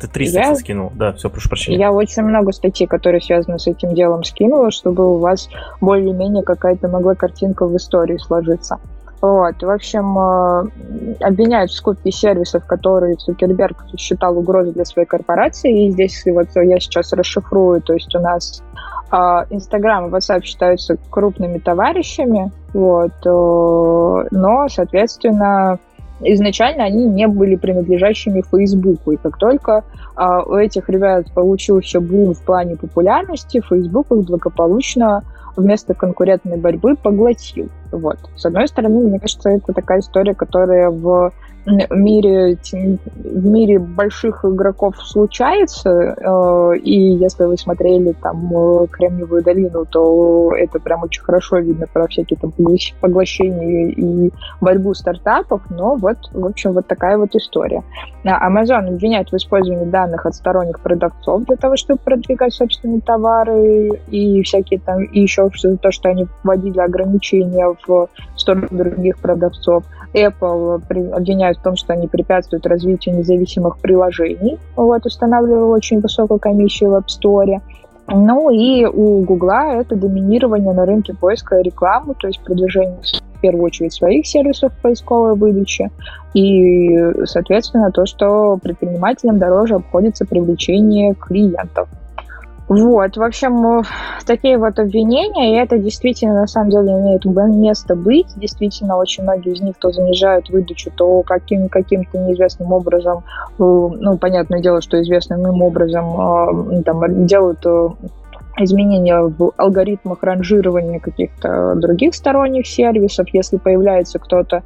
Ты 300 скинул. Да, все, прошу прощения. Я очень много статей, которые связаны с этим делом, скинула, чтобы у вас более-менее какая-то могла картинка в истории сложиться. Вот, в общем, обвиняют в скупке сервисов, которые Цукерберг считал угрозой для своей корпорации. И здесь вот я сейчас расшифрую, то есть у нас Instagram и WhatsApp считаются крупными товарищами, вот, но, соответственно, изначально они не были принадлежащими Фейсбуку, и как только у этих ребят получился бум в плане популярности, Фейсбук их благополучно вместо конкурентной борьбы поглотил. Вот. С одной стороны, мне кажется, это такая история, которая в мире больших игроков случается, и если вы смотрели там «Кремниевую долину», то это прям очень хорошо видно про всякие там поглощения и борьбу стартапов, но вот, в общем, вот такая вот история. Amazon обвиняет в использовании данных от сторонних продавцов для того, чтобы продвигать собственные товары и всякие там, и еще то, что они вводили ограничения в сторону других продавцов. Apple обвиняют в том, что они препятствуют развитию независимых приложений. Вот, устанавливал очень высокую комиссию в App Store. Ну и у Гугла это доминирование на рынке поиска рекламы, то есть продвижение в первую очередь своих сервисов поисковой выдачи. И, соответственно, то, что предпринимателям дороже обходится привлечение клиентов. Вот, в общем, такие вот обвинения, и это действительно, на самом деле, имеет место быть. Действительно, очень многие из них то занижают выдачу, то каким-то неизвестным образом, ну, понятное дело, что известным им образом там, делают изменения в алгоритмах ранжирования каких-то других сторонних сервисов. Если появляется кто-то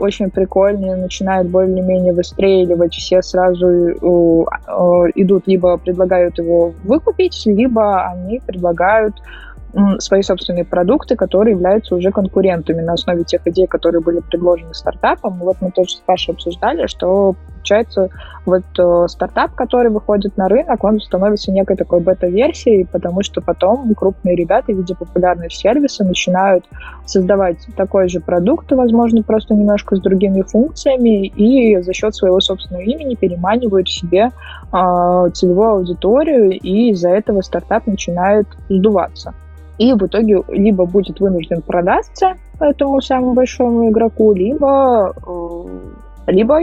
очень прикольный, начинает более-менее выстреливать, все сразу идут, либо предлагают его выкупить, либо они предлагают свои собственные продукты, которые являются уже конкурентами на основе тех идей, которые были предложены стартапом. Вот мы тоже с Пашей обсуждали, что получается, вот стартап, который выходит на рынок, он становится некой такой бета-версией, потому что потом крупные ребята в виде популярности сервиса начинают создавать такой же продукт, возможно, просто немножко с другими функциями, и за счет своего собственного имени переманивают себе целевую аудиторию, и из-за этого стартап начинает сдуваться. И в итоге либо будет вынужден продаться этому самому большому игроку, либо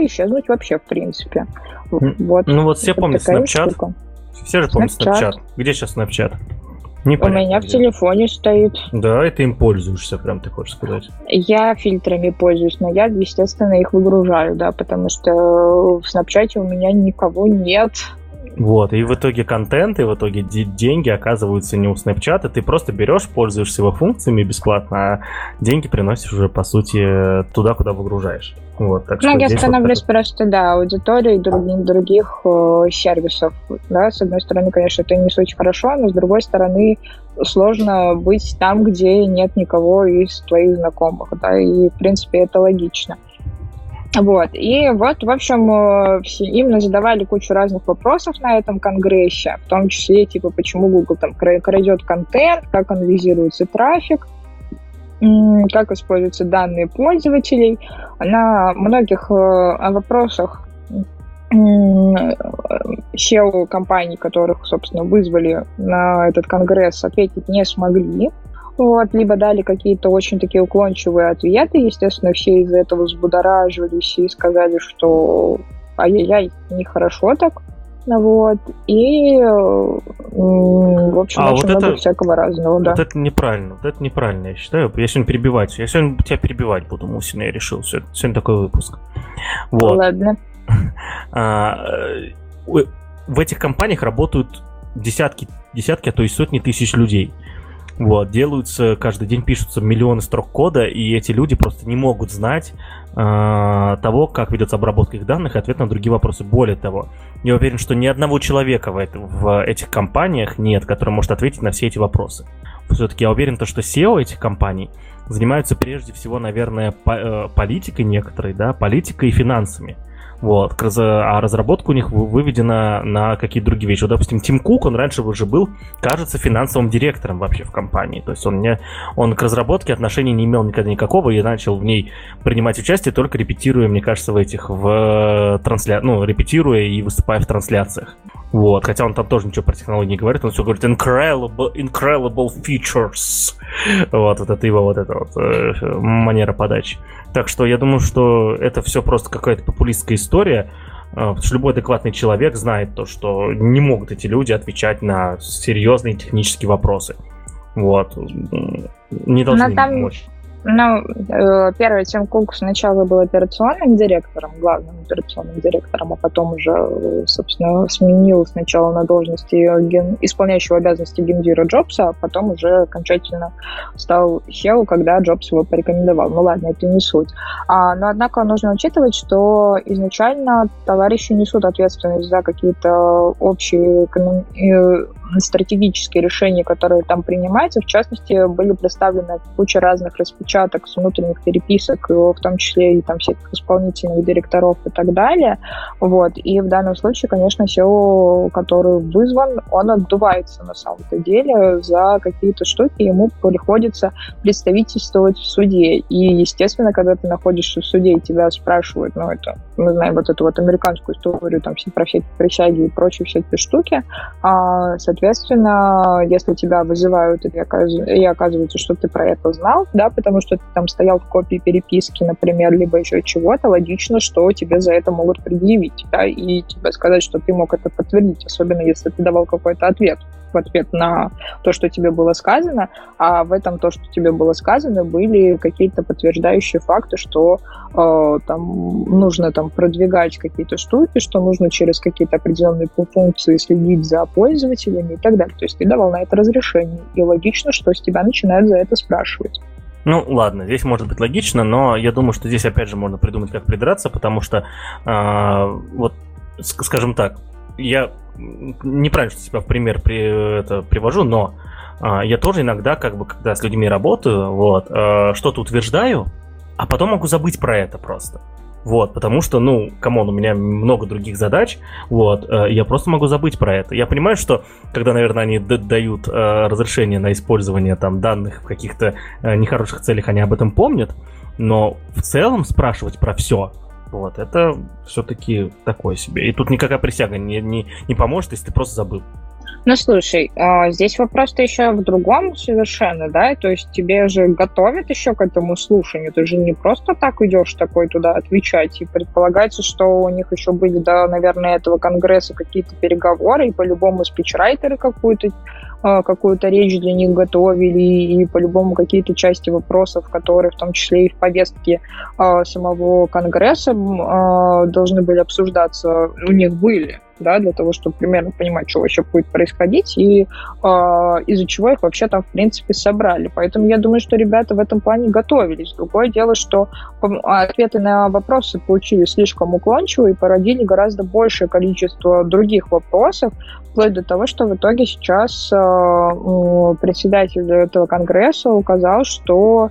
исчезнуть вообще, в принципе. Вот. Ну вот все помнят Snapchat. Штука. Все же помнят Snapchat. Где сейчас Snapchat? Непонятно. У меня в телефоне стоит. Да, и ты им пользуешься, прям ты хочешь сказать? Я фильтрами пользуюсь, но я, естественно, их выгружаю, да, потому что в Snapchat у меня никого нет. Вот, и в итоге контент, и в итоге деньги оказываются не у Snapchat, ты просто берешь, пользуешься его функциями бесплатно, а деньги приносишь уже, по сути, туда, куда выгружаешь. Вот, так что я становлюсь вот просто, да, аудиторией других сервисов, да, с одной стороны, конечно, это не очень хорошо, но с другой стороны, сложно быть там, где нет никого из твоих знакомых, да, и, в принципе, это логично. Вот, и вот, в общем, им задавали кучу разных вопросов на этом конгрессе, в том числе, типа, почему Google там крадет контент, как анализируется трафик, как используются данные пользователей. На многих вопросах SEO компаний, которых, собственно, вызвали на этот конгресс, ответить не смогли. Вот, либо дали какие-то очень такие уклончивые ответы, естественно, все из-за этого взбудоражились и сказали, что ай-яй-яй, нехорошо так, вот, и, в общем, очень вот много это, всякого разного, вот да. Вот это неправильно, я считаю, я сегодня тебя перебивать буду, Мусин, я решил, сегодня такой выпуск. Вот. Ладно. В этих компаниях работают десятки, а то и сотни тысяч людей. Вот, делаются, каждый день пишутся миллионы строк кода, и эти люди просто не могут знать того, как ведется обработка их данных и ответ на другие вопросы. Более того, я уверен, что ни одного человека в этих компаниях нет, который может ответить на все эти вопросы. Все-таки я уверен, что SEO этих компаний занимаются прежде всего, наверное, политикой некоторой, да, политикой и финансами. Вот, а разработка у них выведена на какие-то другие вещи. Вот, допустим, Тим Кук, он раньше уже был, кажется, финансовым директором вообще в компании. То есть он к разработке отношения не имел никогда никакого и начал в ней принимать участие, только репетируя, мне кажется, репетируя и выступая в трансляциях. Вот, хотя он там тоже ничего про технологии не говорит, он все говорит incredible features. Вот это его манера подачи. Так что я думаю, что это все просто какая-то популистская история, потому что любой адекватный человек знает то, что не могут эти люди отвечать на серьезные технические вопросы. Вот. Не должны помочь. Первый Тим Кук сначала был главным операционным директором, а потом уже, собственно, сменил сначала на должности исполняющего обязанности гендира Джобса, а потом уже окончательно стал SEO, когда Джобс его порекомендовал. Ну ладно, это не суть. Но, однако, нужно учитывать, что изначально товарищи несут ответственность за какие-то общие стратегические решения, которые там принимаются. В частности, были представлены куча разных распечаток с внутренних переписок, в том числе и там всяких исполнительных директоров и так далее. Вот. И в данном случае, конечно, SEO, который вызван, он отдувается на самом-то деле за какие-то штуки, ему приходится представительствовать в суде. И, естественно, когда ты находишься в суде, и тебя спрашивают, мы знаем вот эту вот американскую историю, там все про всякие присяги и прочие всякие штуки, соответственно, если тебя вызывают и оказывается, что ты про это знал, да, потому что ты там стоял в копии переписки, например, либо еще чего-то, логично, что тебе за это могут предъявить, да, и тебе сказать, что ты мог это подтвердить, особенно если ты давал какой-то ответ в ответ на то, что тебе было сказано, а в этом то, что тебе было сказано, были какие-то подтверждающие факты, что там нужно там продвигать какие-то штуки, что нужно через какие-то определенные функции следить за пользователями и так далее. То есть ты давал на это разрешение, и логично, что с тебя начинают за это спрашивать. Ну, ладно, здесь может быть логично, но я думаю, что здесь опять же можно придумать, как придраться, потому что, скажем так, я неправильно себя в пример привожу, но я тоже иногда, когда с людьми работаю, что-то утверждаю, а потом могу забыть про это просто. Вот, потому что, у меня много других задач, я просто могу забыть про это. Я понимаю, что, когда, наверное, они дают разрешение на использование там данных в каких-то нехороших целях, они об этом помнят, но в целом спрашивать про все, это все-таки такое себе. И тут никакая присяга не поможет, если ты просто забыл. Ну, слушай, здесь вопрос-то еще в другом совершенно, да, то есть тебе же готовят еще к этому слушанию, ты же не просто так идешь такой туда отвечать, и предполагается, что у них еще были, да, наверное, этого конгресса какие-то переговоры, и по-любому спичрайтеры какую-то речь для них готовили, и по-любому какие-то части вопросов, которые в том числе и в повестке самого Конгресса должны были обсуждаться, у них были, да, для того, чтобы примерно понимать, что вообще будет происходить, и из-за чего их вообще там, в принципе, собрали. Поэтому я думаю, что ребята в этом плане готовились. Другое дело, что ответы на вопросы получились слишком уклончиво и породили гораздо большее количество других вопросов, вплоть до того, что в итоге сейчас председатель этого конгресса указал, что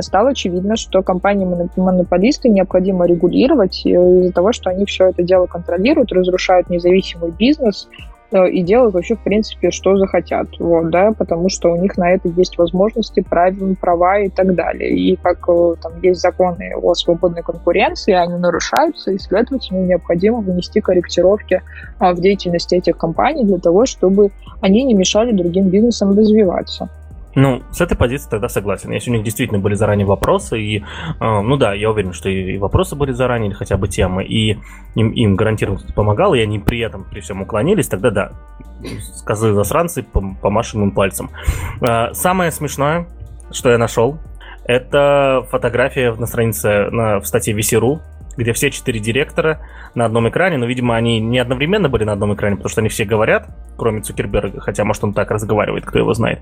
стало очевидно, что компании-монополисты необходимо регулировать из-за того, что они все это дело контролируют, разрушают независимый бизнес и делают вообще, в принципе, что захотят, вот, да, потому что у них на это есть возможности, права и так далее. И как там есть законы о свободной конкуренции, они нарушаются, и, следовательно, необходимо внести корректировки в деятельность этих компаний для того, чтобы они не мешали другим бизнесам развиваться. Ну, с этой позиции тогда согласен. Если у них действительно были заранее вопросы, и, ну да, я уверен, что и вопросы были заранее, или хотя бы темы, и им гарантированно кто-то помогал, и они при этом при всем уклонились, тогда да, сказали засранцы, помашем им пальцем. Самое смешное, что я нашел, это фотография на странице, в статье VC.ru, где все 4 директора на одном экране, но, видимо, они не одновременно были на одном экране, потому что они все говорят, кроме Цукерберга, хотя, может, он так разговаривает, кто его знает.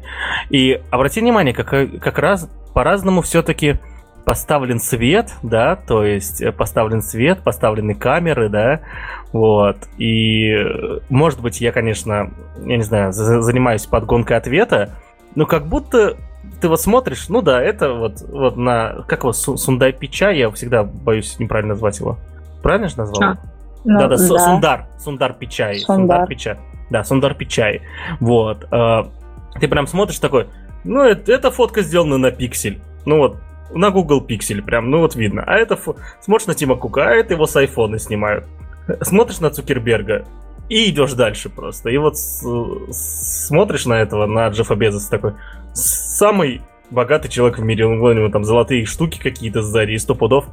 И обрати внимание, как раз по-разному все-таки поставлен свет, да, то есть поставлен свет, поставлены камеры, да, вот, и, может быть, я, конечно, я не знаю, занимаюсь подгонкой ответа, но как будто... Ты вот смотришь, ну да, это вот на... Как его? Сундар Пичаи, я всегда боюсь неправильно назвать его. Правильно же назвал? Да. Сундар Пичаи. Да, Сундар Пичаи. Вот. Ты прям смотришь такой, ну, эта фотка сделана на пиксель. Ну вот, на Google пиксель прям, ну вот видно. А это... Смотришь на Тима Кука, а это его с айфона снимают. Смотришь на Цукерберга и идешь дальше просто. И вот смотришь на этого, на Джеффа Безоса такой... Самый богатый человек в мире. У него там золотые штуки какие-то сзади, и 100 пудов.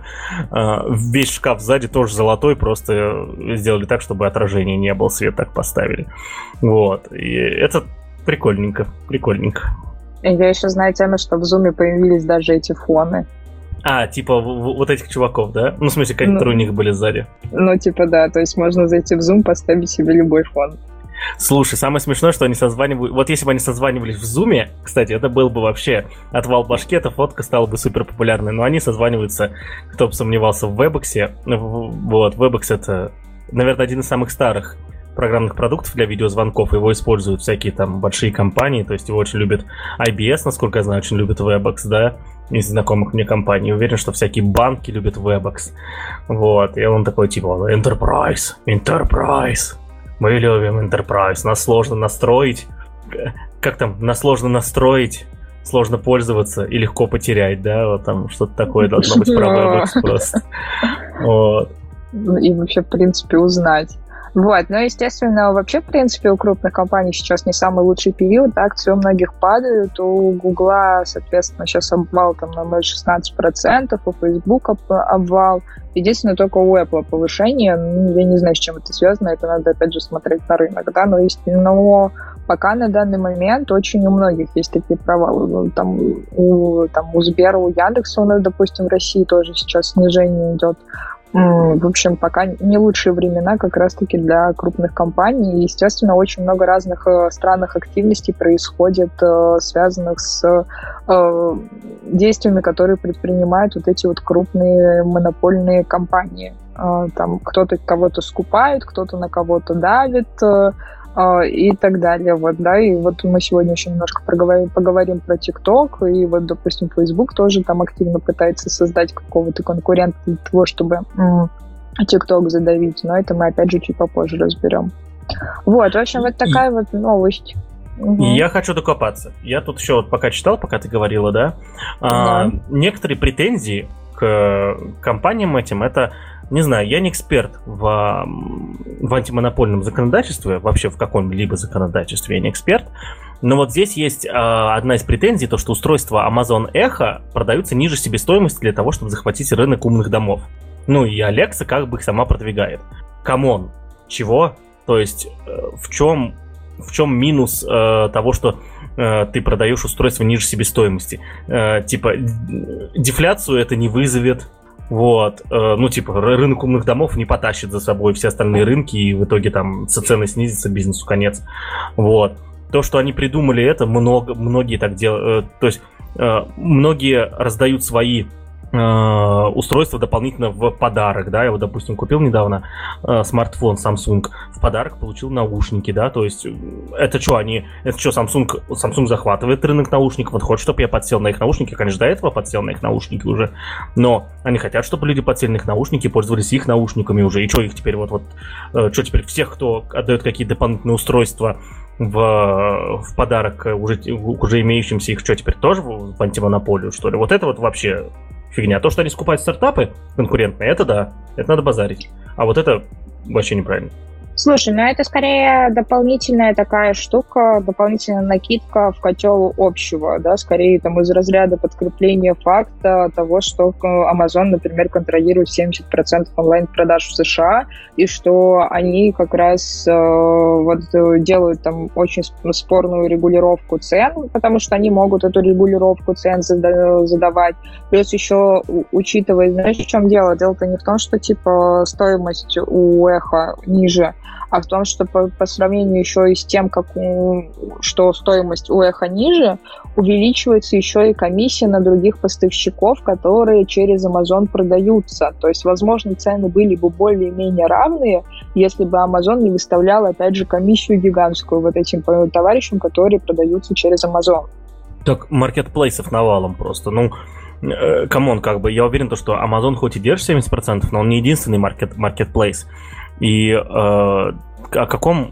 Весь шкаф сзади тоже золотой, просто сделали так, чтобы отражения не было, свет так поставили. Вот. И это прикольненько, прикольненько. Я еще знаю тему, что в Zoom появились даже эти фоны. А, типа вот этих чуваков, да? Ну, в смысле, которые у них были сзади. Ну, типа да, то есть можно зайти в Zoom, поставить себе любой фон. Слушай, самое смешное, что они созванивают... Вот если бы они созванивались в Зуме, кстати, это был бы вообще отвал башки, эта фотка стала бы супер популярной. Но они созваниваются, кто бы сомневался, в WebEx. Вот, WebEx — это, наверное, один из самых старых программных продуктов для видеозвонков. Его используют всякие там большие компании, то есть его очень любят IBS, насколько я знаю, очень любят WebEx, да, из знакомых мне компаний. Уверен, что всякие банки любят WebEx. Вот, и он такой типа Enterprise. Мы любим Enterprise, нас сложно настроить, как там, нас сложно настроить, сложно пользоваться и легко потерять, да, вот там что-то такое должно быть про WebEx просто. Вот. И вообще, в принципе, узнать. Вот, ну, естественно, вообще, в принципе, у крупных компаний сейчас не самый лучший период, да, акции у многих падают, у Гугла, соответственно, сейчас обвал там на 16%, у Фейсбука обвал, единственное, только у Apple повышение, ну, я не знаю, с чем это связано, это надо, опять же, смотреть на рынок, да, но пока на данный момент очень у многих есть такие провалы, там у Сбера, у Яндекса, у нас, допустим, в России тоже сейчас снижение идет. В общем, пока не лучшие времена как раз-таки для крупных компаний. Естественно, очень много разных странных активностей происходит, связанных с действиями, которые предпринимают вот эти вот крупные монопольные компании. Там кто-то кого-то скупает, кто-то на кого-то давит и так далее. Вот, да. И вот мы сегодня еще немножко поговорим про ТикТок, и вот, допустим, Facebook тоже там активно пытается создать какого-то конкурента для того, чтобы ТикТок задавить, но это мы, опять же, чуть попозже разберем. Вот, в общем, вот такая вот новость. Угу. Я хочу докопаться. Я тут еще вот пока читал, пока ты говорила, да, некоторые претензии к компаниям этим, это, не знаю, я не эксперт в антимонопольном законодательстве, вообще в каком-либо законодательстве я не эксперт, но вот здесь есть одна из претензий, то, что устройства Amazon Echo продаются ниже себестоимости для того, чтобы захватить рынок умных домов. Ну и Alexa как бы их сама продвигает. Камон, чего? То есть в чем минус того, что ты продаешь устройство ниже себестоимости? Типа дефляцию это не вызовет. Вот, ну типа рынок умных домов не потащит за собой все остальные рынки, и в итоге там цены снизятся, бизнесу конец. Вот. То, что они придумали это, многие так делают. То есть многие раздают свои устройство дополнительно в подарок, да, я вот, допустим, купил недавно смартфон Samsung, в подарок получил наушники, да, то есть это что, Samsung захватывает рынок наушников, он хочет, чтобы я подсел на их наушники, конечно, до этого подсел на их наушники уже, но они хотят, чтобы люди подсели на их наушники, пользовались их наушниками уже, и что их теперь теперь всех, кто отдает какие-то дополнительные устройства в подарок уже имеющимся, их что, теперь тоже в антимонополию, что ли? Вот это вот вообще фигня. То, что они скупают стартапы конкурентные, это да, это надо базарить. А вот это вообще неправильно. Слушай, ну это скорее дополнительная такая штука, дополнительная накидка в котел общего, да, скорее там из разряда подкрепления факта того, что Amazon, например, контролирует 70% онлайн-продаж в США, и что они как раз делают там очень спорную регулировку цен, потому что они могут эту регулировку цен задавать. Плюс еще, учитывая, знаешь, в чем дело? Дело-то не в том, что типа стоимость у Эхо ниже, а в том, что по сравнению еще и с тем, что стоимость у Эхо ниже, увеличивается еще и комиссия на других поставщиков, которые через Amazon продаются. То есть, возможно, цены были бы более-менее равные, если бы Amazon не выставлял, опять же, комиссию гигантскую вот этим товарищам, которые продаются через Amazon. Так, маркетплейсов навалом просто, ну... Камон, как бы, я уверен, что Amazon хоть и держит 70%, но он не единственный маркетплейс. И о какой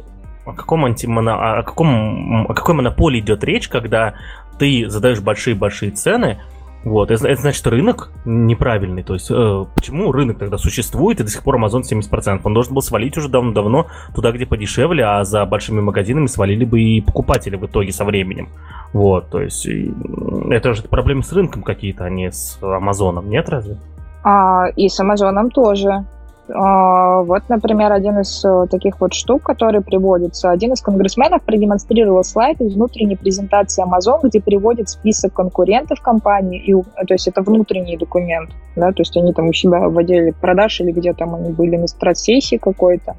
монополии идет речь, когда ты задаешь большие-большие цены? Вот, это значит, рынок неправильный. То есть, почему рынок тогда существует, и до сих пор Amazon 70%? Он должен был свалить уже давно-давно туда, где подешевле, а за большими магазинами свалили бы и покупатели в итоге со временем. Вот, то есть, это же проблемы с рынком какие-то, а не с Amazon, нет разве? И с Amazon тоже. Вот, например, один из таких вот штук, которые приводятся. Один из конгрессменов продемонстрировал слайд из внутренней презентации Amazon, где приводит список конкурентов компании, и, то есть это внутренний документ, да, то есть они там у себя в отделе продаж или где там они были на стратсессии какой-то,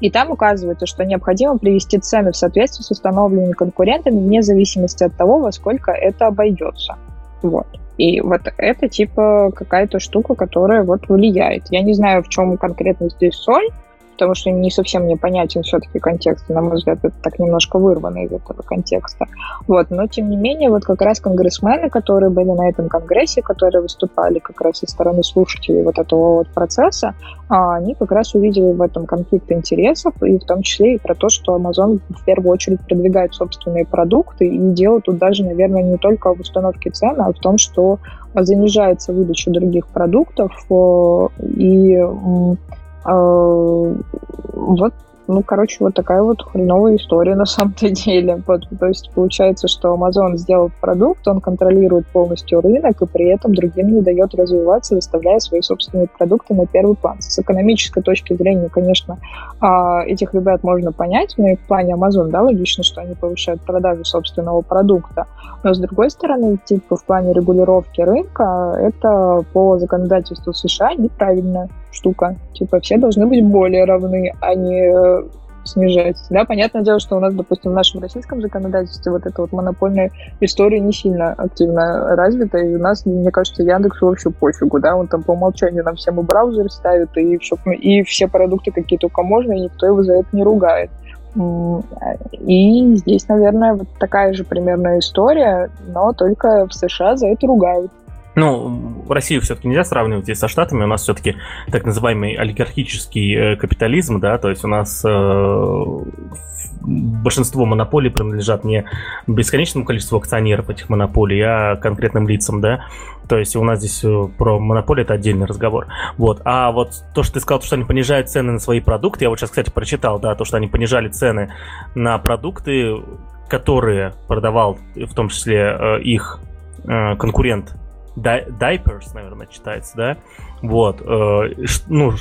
и там указывается, что необходимо привести цены в соответствии с установленными конкурентами вне зависимости от того, во сколько это обойдется. Вот. И вот это типа какая-то штука, которая вот влияет. Я не знаю, в чем конкретно здесь соль, потому что не совсем мне понятен все-таки контекст. На мой взгляд, это так немножко вырвано из этого контекста. Вот. Но, тем не менее, вот как раз конгрессмены, которые были на этом конгрессе, которые выступали как раз со стороны слушателей вот этого вот процесса, они как раз увидели в этом конфликт интересов, и в том числе и про то, что Amazon в первую очередь продвигает собственные продукты, и дело тут даже, наверное, не только в установке цен, а в том, что занижается выдача других продуктов, и вот, ну, короче, вот такая вот хреновая история на самом-то деле. Вот, то есть получается, что Amazon сделал продукт, он контролирует полностью рынок и при этом другим не дает развиваться, выставляя свои собственные продукты на первый план. С экономической точки зрения, конечно, этих ребят можно понять, но и в плане Amazon, да, логично, что они повышают продажу собственного продукта. Но с другой стороны, типа в плане регулировки рынка, это по законодательству США неправильно. Штука. Типа все должны быть более равны, а не снижать. Да, понятное дело, что у нас, допустим, в нашем российском законодательстве вот эта вот монопольная история не сильно активно развита, и у нас, мне кажется, Яндексу вообще пофигу, да, он там по умолчанию нам всем и браузер ставит, и все продукты какие только можно, и никто его за это не ругает. И здесь, наверное, вот такая же примерная история, но только в США за это ругают. Ну, Россию все-таки нельзя сравнивать здесь со Штатами, у нас все-таки так называемый олигархический капитализм, да, то есть у нас большинство монополий принадлежат не бесконечному количеству акционеров этих монополий, а конкретным лицам, да. То есть у нас здесь про монополии это отдельный разговор. Вот. А вот то, что ты сказал, что они понижают цены на свои продукты, я вот сейчас, кстати, прочитал, да, то, что они понижали цены на продукты, которые продавал, в том числе, их конкурент Diapers, наверное, читается, да? Вот. Ну, то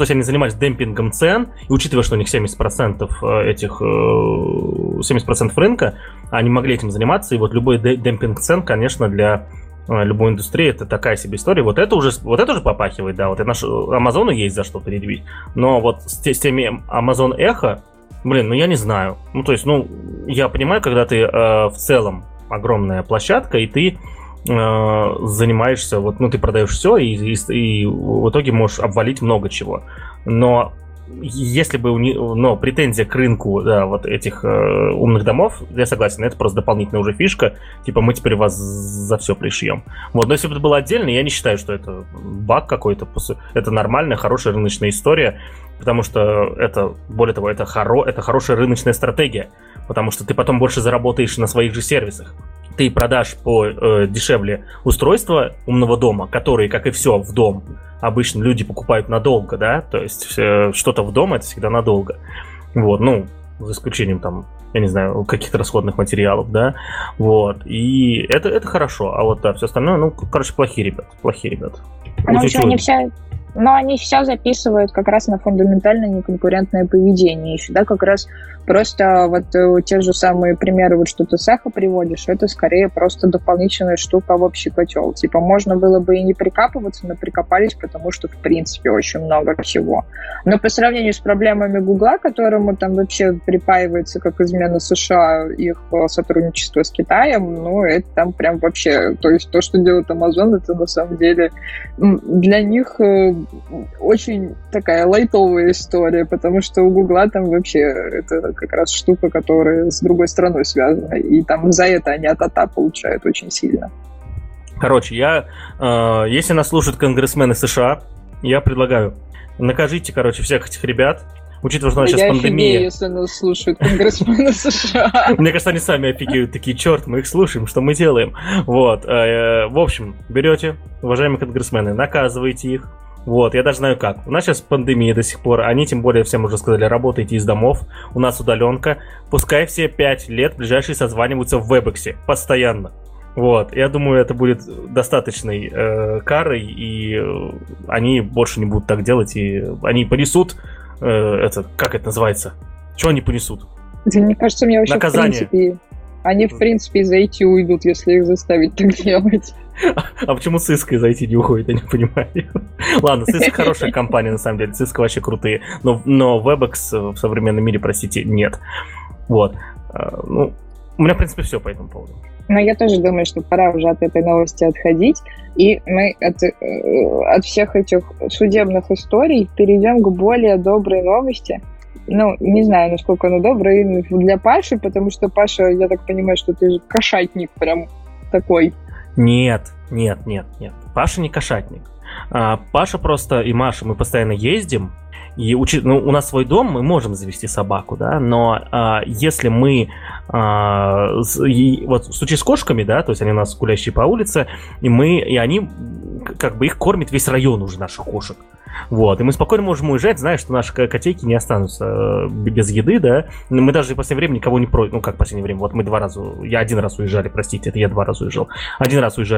есть они занимались демпингом цен, и учитывая, что у них 70% этих... 70% рынка, они могли этим заниматься, и вот любой демпинг цен, конечно, для любой индустрии это такая себе история. Вот это уже попахивает, да, вот и наш Амазону есть за что предъявить. Но вот с теми Amazon Echo, блин, ну я не знаю. Ну, то есть, ну, я понимаю, когда ты в целом огромная площадка, и ты занимаешься, вот, ну, ты продаешь все, и в итоге можешь обвалить много чего. Но если бы но претензия к рынку, да, вот этих умных домов, я согласен, это просто дополнительная уже фишка, типа мы теперь вас за все пришьем. Вот, но если бы это было отдельно, я не считаю, что это баг какой-то, это нормальная, хорошая рыночная история, потому что это, более того, это хорошая рыночная стратегия, потому что ты потом больше заработаешь на своих же сервисах. Ты продашь по дешевле устройство умного дома, которые, как и все в дом, обычно люди покупают надолго, да, то есть что-то в дом это всегда надолго, вот, ну, за исключением там, я не знаю, каких-то расходных материалов, да, вот, и это хорошо, а вот, да, все остальное, ну, короче, плохие ребята. Но они все записывают как раз на фундаментально неконкурентное поведение еще, да, как раз просто вот те же самые примеры, вот что ты с эхо приводишь, это скорее просто дополнительная штука в общий котел. Типа можно было бы и не прикапываться, но прикопались, потому что в принципе очень много всего. Но по сравнению с проблемами Гугла, которому там вообще припаивается как измена США их сотрудничество с Китаем, ну это там прям вообще, то есть то, что делает Amazon, это на самом деле для них... очень такая лайтовая история, потому что у Гугла там вообще это как раз штука, которая с другой страной связана, и там за это они от АТА получают очень сильно. Короче, если нас слушают конгрессмены США, я предлагаю, накажите, короче, всех этих ребят, учитывая, что у нас сейчас пандемия. Я офигею, если нас слушают конгрессмены США. Мне кажется, они сами офигеют, такие, черт, мы их слушаем, что мы делаем. Вот, в общем, берете, уважаемые конгрессмены, наказываете их. Вот, я даже знаю как. У нас сейчас пандемия до сих пор, они тем более всем уже сказали, работайте из домов, у нас удаленка. Пускай все 5 лет ближайшие созваниваются в Webex постоянно. Вот, я думаю, это будет достаточной карой, и они больше не будут так делать, и они понесут, как это называется? Что они понесут? Мне кажется, мне вообще наказание. Они, в принципе, за IT уйдут, если их заставить так делать. А почему Cisco из IT не уходит, я не понимаю. Ладно, Cisco хорошая компания, на самом деле. Cisco вообще крутые. Но WebEx в современном мире, простите, нет. Вот. Ну, у меня, в принципе, все по этому поводу. Но я тоже думаю, что пора уже от этой новости отходить. И мы от всех этих судебных историй перейдем к более доброй новости. Ну, не знаю, насколько она добрая для Паши, потому что, Паша, я так понимаю, что ты же кошатник прям такой. Нет. Паша не кошатник. Паша просто и Маша, мы постоянно ездим, и у нас свой дом, мы можем завести собаку, да, но если мы вот случай с кошками, да, то есть они у нас гулящие по улице, и они, как бы их кормит весь район уже наших кошек. Вот, и мы спокойно можем уезжать, зная, что наши котейки не останутся без еды, да. Мы даже в последнее время никого не просим. Ну, как в последнее время, вот мы Один раз уезжали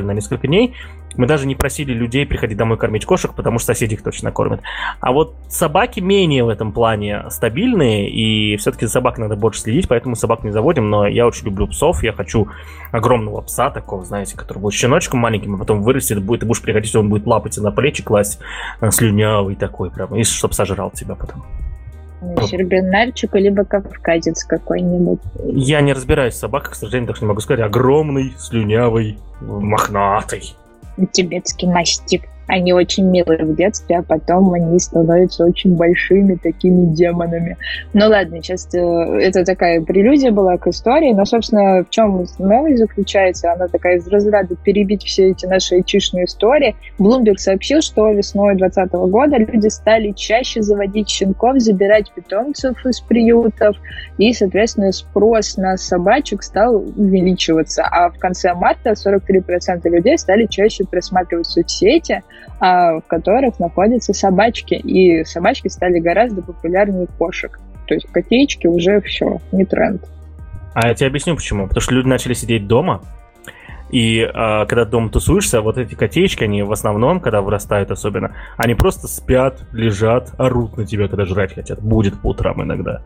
на несколько дней. Мы даже не просили людей приходить домой кормить кошек, потому что соседи их точно кормят. А вот собаки менее в этом плане стабильные, и все-таки за собак надо больше следить, поэтому собак не заводим. Но я очень люблю псов, я хочу огромного пса такого, знаете, который будет щеночком маленьким, а потом вырастет, ты будешь приходить, он будет лапать на плечи класть, слюни такой прям, и чтоб сожрал тебя потом. Щербинарчик, либо кавказец какой-нибудь. Я не разбираюсь в собаках, к сожалению, так что не могу сказать. Огромный, слюнявый, мохнатый. Тибетский мастиф. Они очень милые в детстве, а потом они становятся очень большими такими демонами. Ну ладно, сейчас это такая прелюдия была к истории, но, собственно, в чем новость заключается? Она такая из разряда перебить все эти наши айтишные истории. Bloomberg сообщил, что весной 2020 года люди стали чаще заводить щенков, забирать питомцев из приютов, и, соответственно, спрос на собачек стал увеличиваться. А в конце марта 43% людей стали чаще просматривать соцсети, в которых находятся собачки. И собачки стали гораздо популярнее кошек. То есть котеечки уже все, не тренд. А я тебе объясню почему. Потому что люди начали сидеть дома, и когда дома тусуешься, вот эти котеечки, они в основном, когда вырастают особенно, они просто спят, лежат, орут на тебя, когда жрать хотят. Будет по утрам иногда.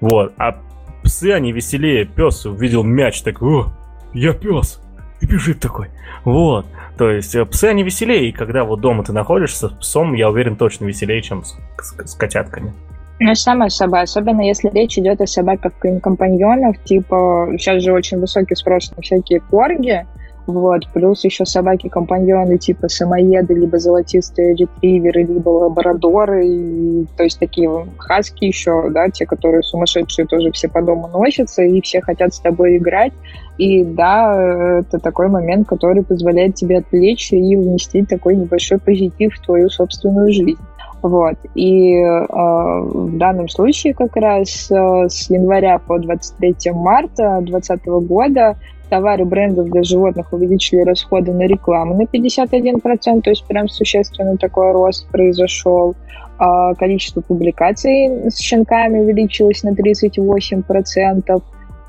Вот. А псы, они веселее. Пес увидел мяч, такой: «О, я пес!» И бежит такой. Вот. То есть псы, они веселее, и когда вот дома ты находишься с псом, я уверен, точно веселее, чем с котятками. Ну, сама собака, особенно если речь идет о собаках компаньонов, типа, сейчас же очень высокий спрос на всякие корги, вот, плюс еще собаки-компаньоны типа самоеды, либо золотистые ретриверы, либо лабрадоры, и, то есть такие хаски еще, да, те, которые сумасшедшие тоже все по дому носятся, и все хотят с тобой играть, и да, это такой момент, который позволяет тебе отвлечься и внести такой небольшой позитив в твою собственную жизнь. Вот. И в данном случае как раз с января по 23 марта 2020 года товары брендов для животных увеличили расходы на рекламу на 51%, то есть прям существенно такой рост произошел. Количество публикаций с щенками увеличилось на 38%.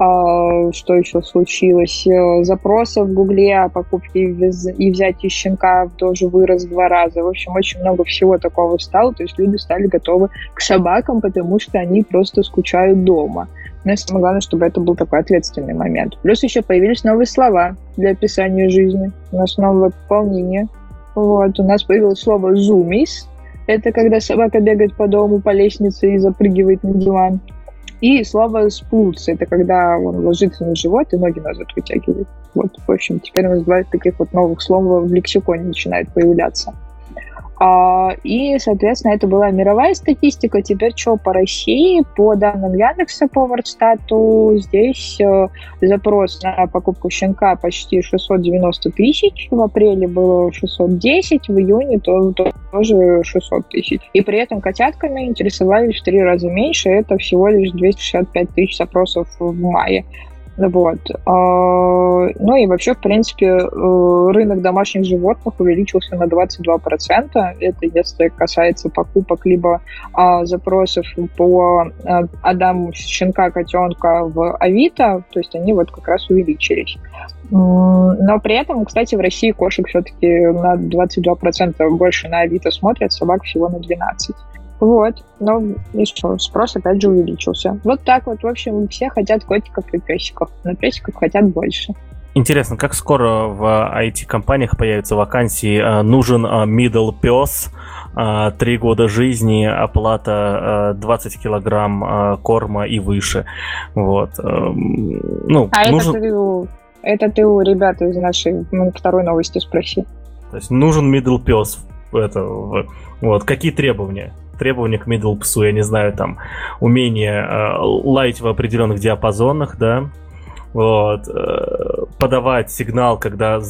Что еще случилось? Запросы в Гугле о покупке и взятии щенка тоже вырос в 2 раза. В общем, очень много всего такого стало. То есть люди стали готовы к собакам, потому что они просто скучают дома. Но самое главное, чтобы это был такой ответственный момент. Плюс еще появились новые слова для описания жизни. У нас новое пополнение. Вот. У нас появилось слово «зумис». Это когда собака бегает по дому, по лестнице и запрыгивает на диван. И слово «спулс» — это когда он ложится на живот и ноги назад вытягивает. Вот, в общем, теперь у нас 2 таких вот новых слова в лексиконе начинают появляться. И, соответственно, это была мировая статистика. Теперь что по России? По данным Яндекса по Вордстату, здесь запрос на покупку щенка почти 690 тысяч. В апреле было 610, в июне тоже 600 тысяч. И при этом котятками интересовались в 3 раза меньше. Это всего лишь 265 тысяч запросов в мае. Вот. Ну и вообще, в принципе, рынок домашних животных увеличился на 22%. Это если касается покупок либо запросов по отдам щенка, котенка в Авито, то есть они вот как раз увеличились. Но при этом, кстати, в России кошек все-таки на 22% больше на Авито смотрят, собак всего на 12%. Вот, но еще спрос опять же увеличился. Вот так вот, в общем, все хотят котиков и песиков, но песиков хотят больше. Интересно, как скоро в IT-компаниях появятся вакансии? Нужен middle пес, 3 года жизни, оплата 20 килограмм корма и выше. Вот. Ну, а нужен... это ты у ребят из нашей 2-й новости спроси. То есть нужен middle пес. Это, вот. Какие требования? Требования к middle псу, я не знаю, там, умение лаять в определенных диапазонах, да, вот, подавать сигнал, когда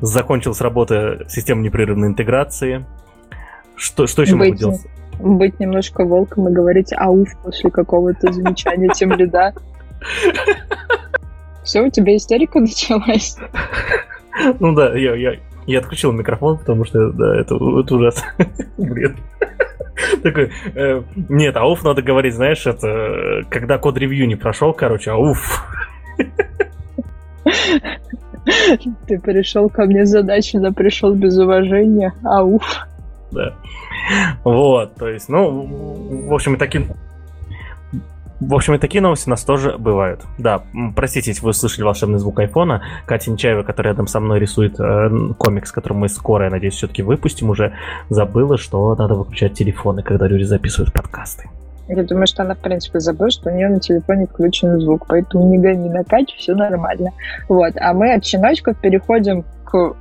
закончилась работа системы непрерывной интеграции. Что еще могут делать? Быть немножко волком и говорить «ауф» после какого-то замечания тем лида. Все, у тебя истерика началась? Ну да, я отключил микрофон, потому что, да, это ужасно. Бред. Такой, нет, ауф надо говорить, знаешь, это когда код-ревью не прошел, короче, ауф. Ты пришел ко мне с задачей, но пришел без уважения, ауф. Да. Вот, то есть, ну, в общем, и такие новости у нас тоже бывают. Да, простите, если вы услышали волшебный звук айфона. Катя Нечаева, которая рядом со мной рисует комикс, который мы скоро, я надеюсь, все-таки выпустим, уже забыла, что надо выключать телефоны, когда люди записывают подкасты. Я думаю, что она, в принципе, забыла, что у нее на телефоне включен звук, поэтому не гони на Катю, все нормально. Вот, а мы от щеночков переходим к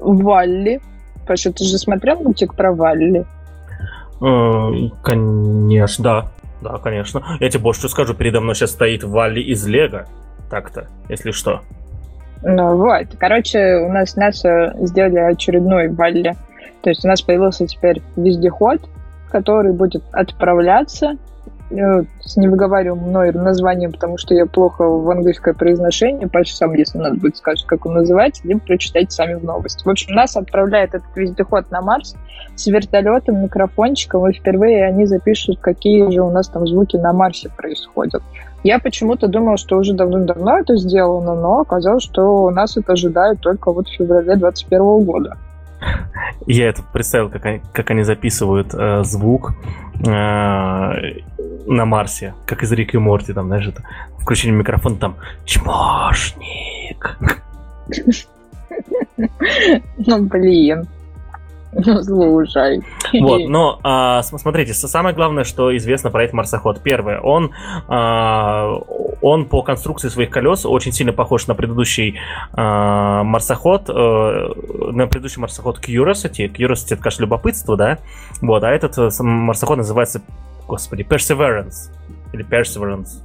Валли. Паша, ты же смотрел мультик про Валли? Конечно, да. Да, конечно. Я тебе больше скажу, передо мной сейчас стоит Валли из Лего. Так-то, если что. Ну вот, короче, у нас NASA сделали очередной Валли. То есть у нас появился теперь вездеход, который будет отправляться. Не выговариваю мной название, потому что я плохо в английское произношение. Паша сам, если надо будет, скажет, как он называется, либо прочитайте сами в новости. В общем, нас отправляет этот вездеход на Марс с вертолетом, микрофончиком, и впервые они запишут, какие же у нас там звуки на Марсе происходят. Я почему-то думала, что уже давно-давно это сделано, но оказалось, что у нас это ожидают только вот в феврале 2021 года. Я это представил, как они записывают звук на Марсе, как из Рика и Морти, там, знаешь, это, включение микрофона, там, чмошник. Ну, блин. Ну, слушай. Вот, но смотрите, самое главное, что известно про этот марсоход. Первое, он по конструкции своих колес очень сильно похож на предыдущий марсоход, Curiosity. Curiosity — это, конечно, любопытство, да? Вот, а этот марсоход называется, господи, Perseverance,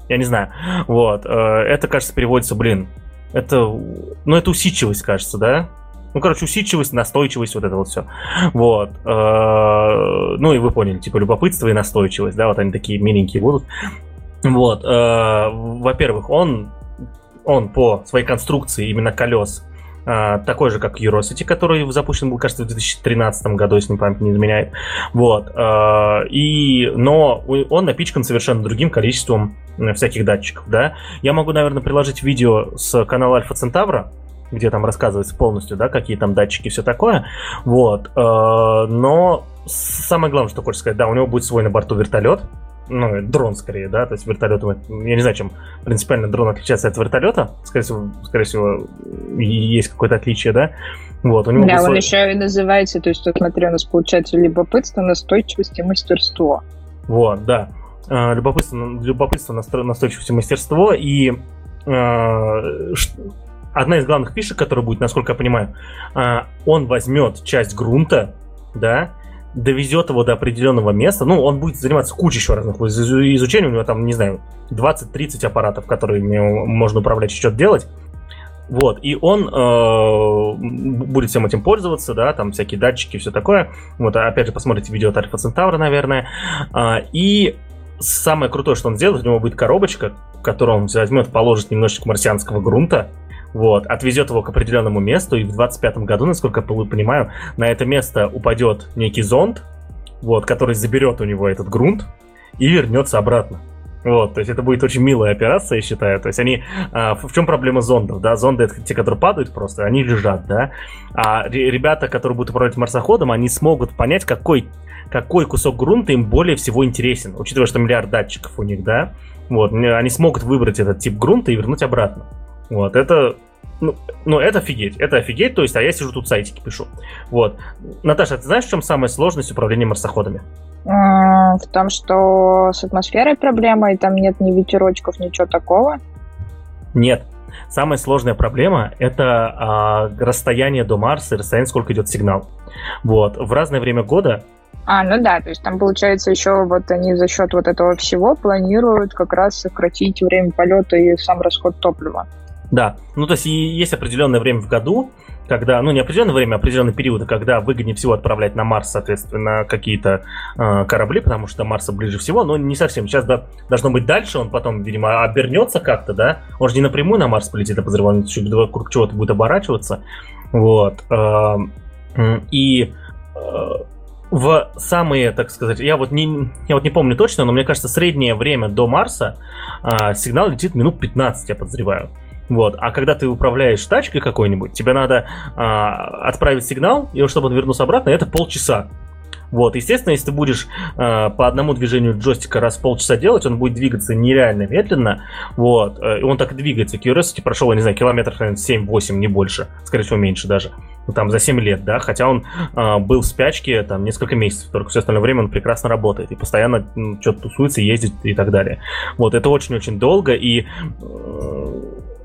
я не знаю. Вот, это, кажется, переводится, это усидчивость, кажется, да? Ну, короче, усидчивость, настойчивость, вот это вот все. Вот. Ну, и вы поняли, типа, любопытство и настойчивость, да, вот они такие миленькие будут. Вот. Во-первых, он по своей конструкции именно колес такой же, как Curiosity, который запущен был, кажется, в 2013 году, если память не изменяет. Вот. Но он напичкан совершенно другим количеством всяких датчиков, да. Я могу, наверное, приложить видео с канала Альфа Центавра, где там рассказывается полностью, да, какие там датчики и все такое, вот, но самое главное, что хочется сказать, да, у него будет свой на борту вертолет, ну, дрон скорее, да, то есть вертолет, я не знаю, чем принципиально дрон отличается от вертолета, скорее всего есть какое-то отличие, да, вот, у него да, он еще и называется, то есть, вот, смотри, у нас получается любопытство, настойчивость и мастерство. Вот, да, любопытство, настойчивость и мастерство, и одна из главных фишек, которая будет, насколько я понимаю, он возьмет часть грунта, да, довезет его до определенного места. Ну, он будет заниматься кучей еще разных изучений. У него там, не знаю, 20-30 аппаратов, которыми можно управлять и что-то делать. Вот, и он будет всем этим пользоваться, да, там всякие датчики и все такое. Вот, опять же, посмотрите видео от Альфа Центавра, наверное. И самое крутое, что он сделает, у него будет коробочка, в которую он возьмет, положит немножечко марсианского грунта. Вот, отвезет его к определенному месту, и в 25-м году, насколько я понимаю, на это место упадет некий зонд, вот, который заберет у него этот грунт и вернется обратно. Вот, то есть это будет очень милая операция, я считаю. То есть они... в чем проблема зондов, да? Зонды — это те, которые падают просто, они лежат, да? А ребята, которые будут управлять марсоходом, они смогут понять, какой кусок грунта им более всего интересен, учитывая, что миллиард датчиков у них, да? Вот, они смогут выбрать этот тип грунта и вернуть обратно. Вот, это... Ну, это офигеть, то есть, а я сижу тут сайтики пишу. Вот. Наташа, ты знаешь, в чем самая сложность управления марсоходами? В том, что с атмосферой проблема, и там нет ни ветерочков, ничего такого? Нет. Самая сложная проблема — это расстояние до Марса и расстояние, сколько идет сигнал. Вот. В разное время года... ну да, то есть там, получается, еще вот они за счет вот этого всего планируют как раз сократить время полета и сам расход топлива. Да, ну то есть есть определенное время в году, когда, ну не определенное время, а определенные периоды, когда выгоднее всего отправлять на Марс, соответственно, какие-то корабли, потому что Марса ближе всего, но не совсем. Сейчас да, должно быть дальше, он потом, видимо, обернется как-то, да? Он же не напрямую на Марс полетит, я подозреваю, он еще вокруг чего-то будет оборачиваться. Вот. И... в самые, так сказать, я вот не помню точно, но мне кажется, среднее время до Марса сигнал летит минут 15, я подозреваю. Вот. А когда ты управляешь тачкой какой-нибудь, тебе надо отправить сигнал, и чтобы он вернулся обратно, это полчаса. Вот. Естественно, если ты будешь по одному движению джойстика раз в полчаса делать, он будет двигаться нереально медленно. Вот. И он так и двигается. Curiosity прошел, я не знаю, километров 7-8, не больше. Скорее всего, меньше даже. Ну, там за 7 лет, да. Хотя он был в спячке там несколько месяцев. Только все остальное время он прекрасно работает. И постоянно что-то тусуется, ездит и так далее. Вот. Это очень-очень долго. И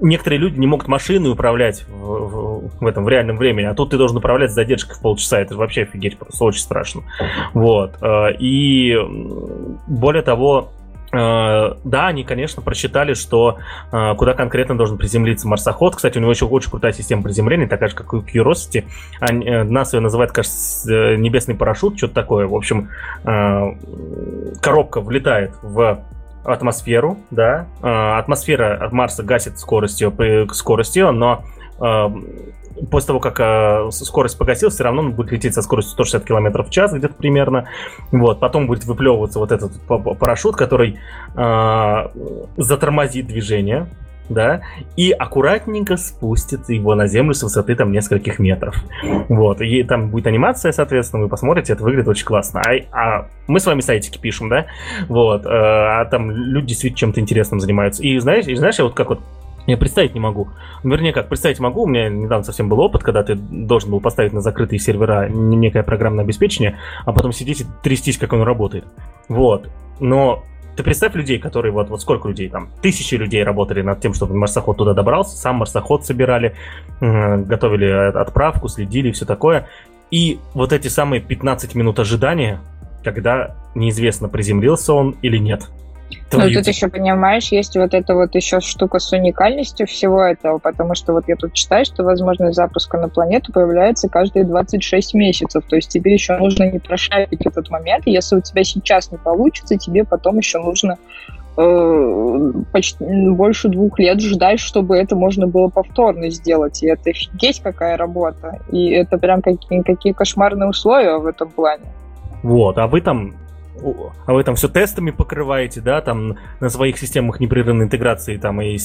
некоторые люди не могут машины управлять в этом в реальном времени, а тут ты должен управлять с задержкой в полчаса, это вообще офигеть, просто очень страшно. Вот. И более того, да, они, конечно, просчитали, что куда конкретно должен приземлиться марсоход. Кстати, у него еще очень крутая система приземления, такая же, как и у Curiosity. Нас ее называют, кажется, небесный парашют, что-то такое. В общем, коробка влетает в атмосферу, да. Атмосфера от Марса гасит скоростью, но после того, как скорость погасилась, все равно он будет лететь со скоростью 160 км в час где-то примерно. Вот. Потом будет выплевываться вот этот парашют, который затормозит движение, да, и аккуратненько спустит его на землю с высоты там нескольких метров. Вот. И там будет анимация, соответственно, вы посмотрите, это выглядит очень классно. А мы с вами сайтики пишем, да? Вот. А там люди действительно чем-то интересным занимаются. И знаешь, я вот как вот я представить не могу. Вернее, как представить могу. У меня недавно совсем был опыт, когда ты должен был поставить на закрытые сервера некое программное обеспечение, а потом сидеть и трястись, как оно работает. Вот. Но ты представь людей, которые вот сколько людей там, тысячи людей работали над тем, чтобы марсоход туда добрался, сам марсоход собирали, готовили отправку, следили и все такое. И вот эти самые 15 минут ожидания, когда неизвестно, приземлился он или нет. Ну, тут еще, понимаешь, есть вот эта вот еще штука с уникальностью всего этого, потому что вот я тут читаю, что возможность запуска на планету появляется каждые 26 месяцев, то есть тебе еще нужно не прошарить этот момент, и если у тебя сейчас не получится, тебе потом еще нужно почти больше 2 лет ждать, чтобы это можно было повторно сделать, и это офигеть какая работа, и это прям какие кошмарные условия в этом плане. Вот, а вы там все тестами покрываете, да, там на своих системах непрерывной интеграции там и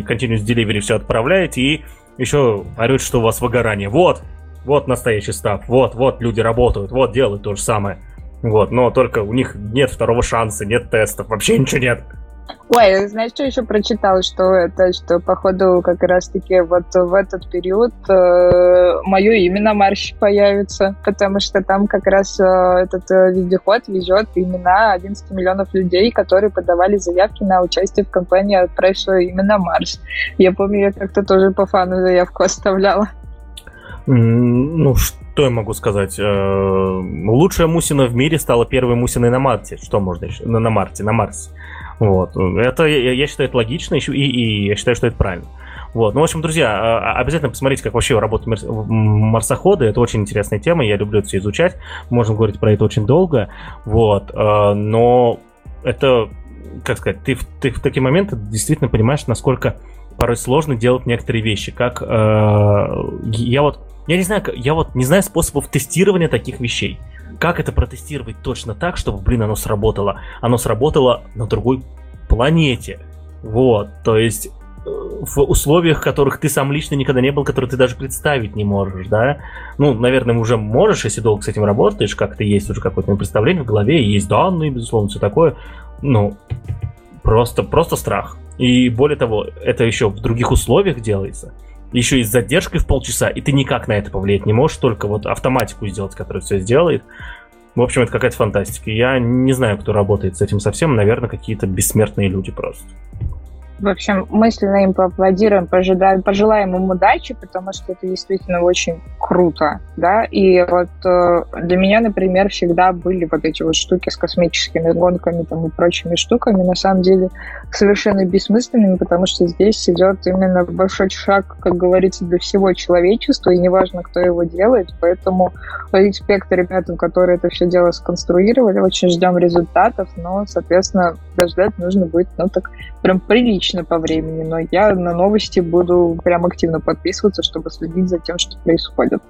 continuous delivery все отправляете и еще орете, что у вас выгорание. Вот настоящий став, вот люди работают, вот делают то же самое. Вот, но только у них нет второго шанса, нет тестов, вообще ничего нет. Ой, знаешь, что еще прочитала, что походу как раз-таки вот в этот период мое имя на Марсе появится, потому что там как раз этот вездеход везет имена 11 миллионов людей, которые подавали заявки на участие в кампании «Отправь свое имя на Марс». Я помню, я как-то тоже по фану заявку оставляла. Ну, что я могу сказать? Лучшая мусина в мире стала первой мусиной на Марте. Что можно еще? На Марсе. Вот. Это, я считаю, это логично, и я считаю, что это правильно. Вот. Ну, в общем, друзья, обязательно посмотрите, как вообще работают марсоходы. Это очень интересная тема, я люблю это все изучать. Можно говорить про это очень долго. Вот. Но это, как сказать, ты в такие моменты действительно понимаешь, насколько порой сложно делать некоторые вещи. Как я не знаю способов тестирования таких вещей. Как это протестировать точно так, чтобы, оно сработало? Оно сработало на другой планете. Вот, то есть в условиях, в которых ты сам лично никогда не был, которые ты даже представить не можешь, да? Ну, наверное, уже можешь, если долго с этим работаешь, как-то есть уже какое-то представление в голове, есть данные, безусловно, все такое. Ну, просто страх. И более того, это еще в других условиях делается. Еще и с задержкой в полчаса, и ты никак на это повлиять не можешь, только вот автоматику сделать, которая все сделает. В общем, это какая-то фантастика. Я не знаю, кто работает с этим совсем, наверное, какие-то бессмертные люди просто. В общем, мысленно им поаплодируем, пожелаем им удачи, потому что это действительно очень круто, да, и вот для меня, например, всегда были вот эти вот штуки с космическими гонками там и прочими штуками, на самом деле, совершенно бессмысленными, потому что здесь идет именно большой шаг, как говорится, для всего человечества, и неважно, кто его делает, поэтому респект ребятам, которые это все дело сконструировали, очень ждем результатов, но, соответственно, дождать нужно будет, так прям прилично по времени, но я на новости буду прям активно подписываться, чтобы следить за тем, что происходит.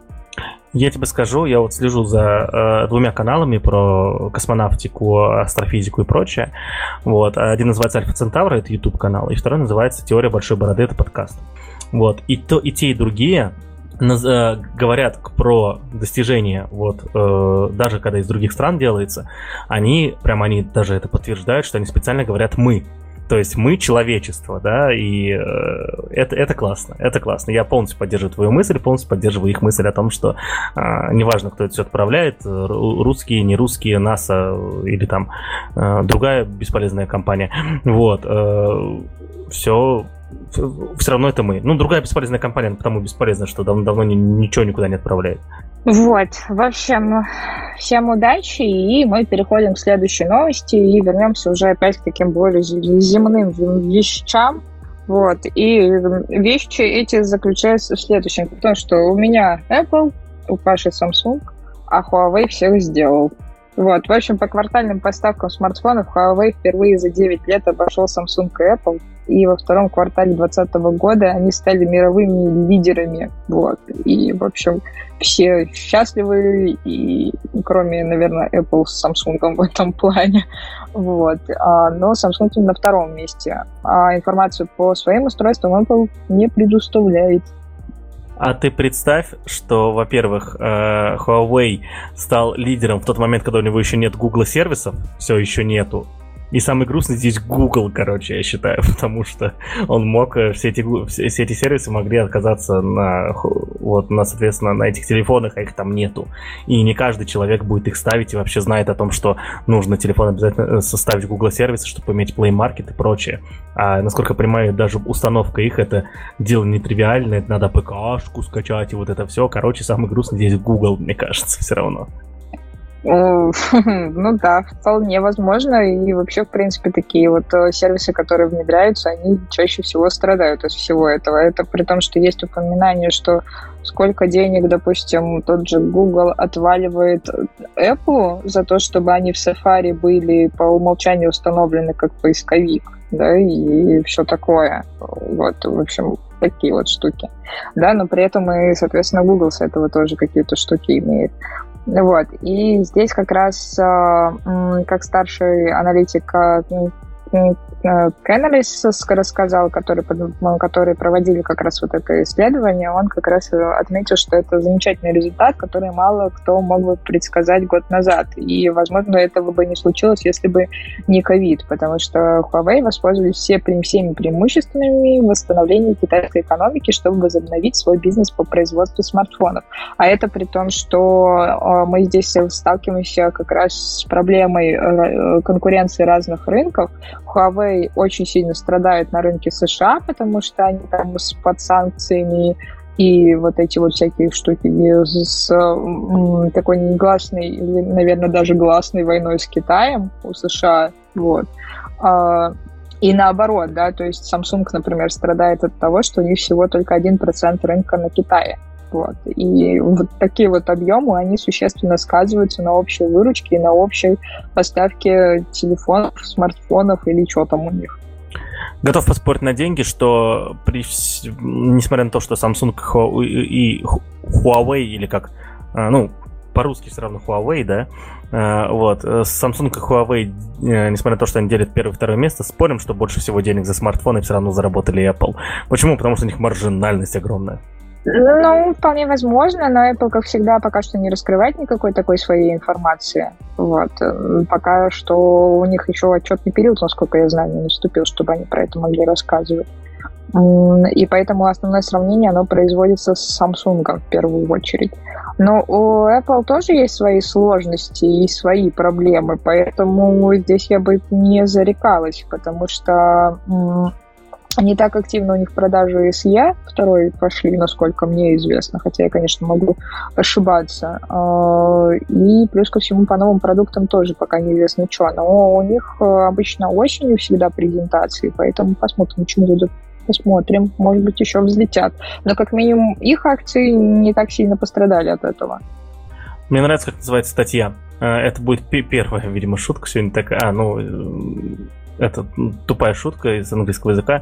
Я тебе скажу, я вот слежу за 2 каналами про космонавтику, астрофизику и прочее. Вот. Один называется Альфа Центавра, это YouTube-канал, и второй называется Теория Большой Бороды, это подкаст. Вот. И те, и другие говорят про достижения, вот, даже когда из других стран делается, они даже это подтверждают, что они специально говорят «мы». То есть мы человечество, да, и это классно, это классно. Я полностью поддерживаю твою мысль, полностью поддерживаю их мысль о том, что неважно, кто это все отправляет, русские, не русские, НАСА или там другая бесполезная компания. Вот, все все равно это мы. Ну, другая бесполезная компания, потому бесполезна, что давно-давно ничего никуда не отправляет. Вот, в общем, всем удачи, и мы переходим к следующей новости и вернемся уже опять к таким более земным вещам. Вот, и вещи эти заключаются в следующем, потому что у меня Apple, у Паши Samsung, а Huawei всех сделал. Вот, в общем, по квартальным поставкам смартфонов Huawei впервые за 9 лет обошел Samsung и Apple, и во втором квартале 2020 года они стали мировыми лидерами. Вот, и, в общем, все счастливы, и, кроме, наверное, Apple с Samsung в этом плане. Вот, но Samsung на втором месте. А информацию по своим устройствам Apple не предоставляет. А ты представь, что, во-первых, Huawei стал лидером в тот момент, когда у него еще нет Google сервисов, все еще нету. И самый грустный здесь Google, короче, я считаю, потому что он мог, все эти сервисы могли отказаться соответственно, на этих телефонах, а их там нету. И не каждый человек будет их ставить и вообще знает о том, что нужно телефон обязательно составить Google сервисы, чтобы иметь Play Market и прочее. А насколько я понимаю, даже установка их, это дело нетривиальное, это надо ПК-шку скачать и вот это все. Короче, самый грустный здесь Google, мне кажется, все равно. Ну да, вполне возможно. И вообще, в принципе, такие вот сервисы, которые внедряются, они чаще всего страдают от всего этого. Это при том, что есть упоминание, что сколько денег, допустим, тот же Google отваливает Apple за то, чтобы они в Safari были по умолчанию установлены как поисковик, да, и все такое. Вот, в общем, такие вот штуки. Да, но при этом и, соответственно, Google с этого тоже какие-то штуки имеет. Вот, и здесь как раз, как старший аналитик Кеннерис рассказал, который проводили как раз вот это исследование, он как раз отметил, что это замечательный результат, который мало кто мог бы предсказать год назад. И, возможно, этого бы не случилось, если бы не ковид, потому что Huawei воспользовались всеми преимуществами восстановления китайской экономики, чтобы возобновить свой бизнес по производству смартфонов. А это при том, что мы здесь сталкиваемся как раз с проблемой конкуренции разных рынков. Huawei очень сильно страдает на рынке США, потому что они там под санкциями и вот эти вот всякие штуки с такой негласной, или, наверное, даже гласной войной с Китаем у США. Вот. И наоборот, да, то есть Samsung, например, страдает от того, что у них всего только 1% рынка на Китае. Вот. И вот такие вот объемы, они существенно сказываются на общей выручке и на общей поставке телефонов, смартфонов или что там у них. Готов поспорить на деньги, что несмотря на то, что Samsung и Huawei, или как, по-русски все равно Huawei, да, вот, Samsung и Huawei, несмотря на то, что они делят первое и второе место, спорим, что больше всего денег за смартфоны все равно заработали Apple. Почему? Потому что у них маржинальность огромная. Ну, вполне возможно, но Apple, как всегда, пока что не раскрывает никакой такой своей информации. Вот. Пока что у них еще отчетный период, насколько я знаю, не наступил, чтобы они про это могли рассказывать. И поэтому основное сравнение, оно производится с Samsung в первую очередь. Но у Apple тоже есть свои сложности и свои проблемы, поэтому здесь я бы не зарекалась, потому что... Не так активно у них продажи SE второй пошли, насколько мне известно, хотя я, конечно, могу ошибаться. И плюс ко всему по новым продуктам тоже пока неизвестно что. Но у них обычно осенью всегда презентации, поэтому посмотрим, чем будут. Посмотрим, может быть, еще взлетят. Но как минимум их акции не так сильно пострадали от этого. Мне нравится, как называется статья. Это будет первая, видимо, шутка сегодня такая. Это тупая шутка из английского языка.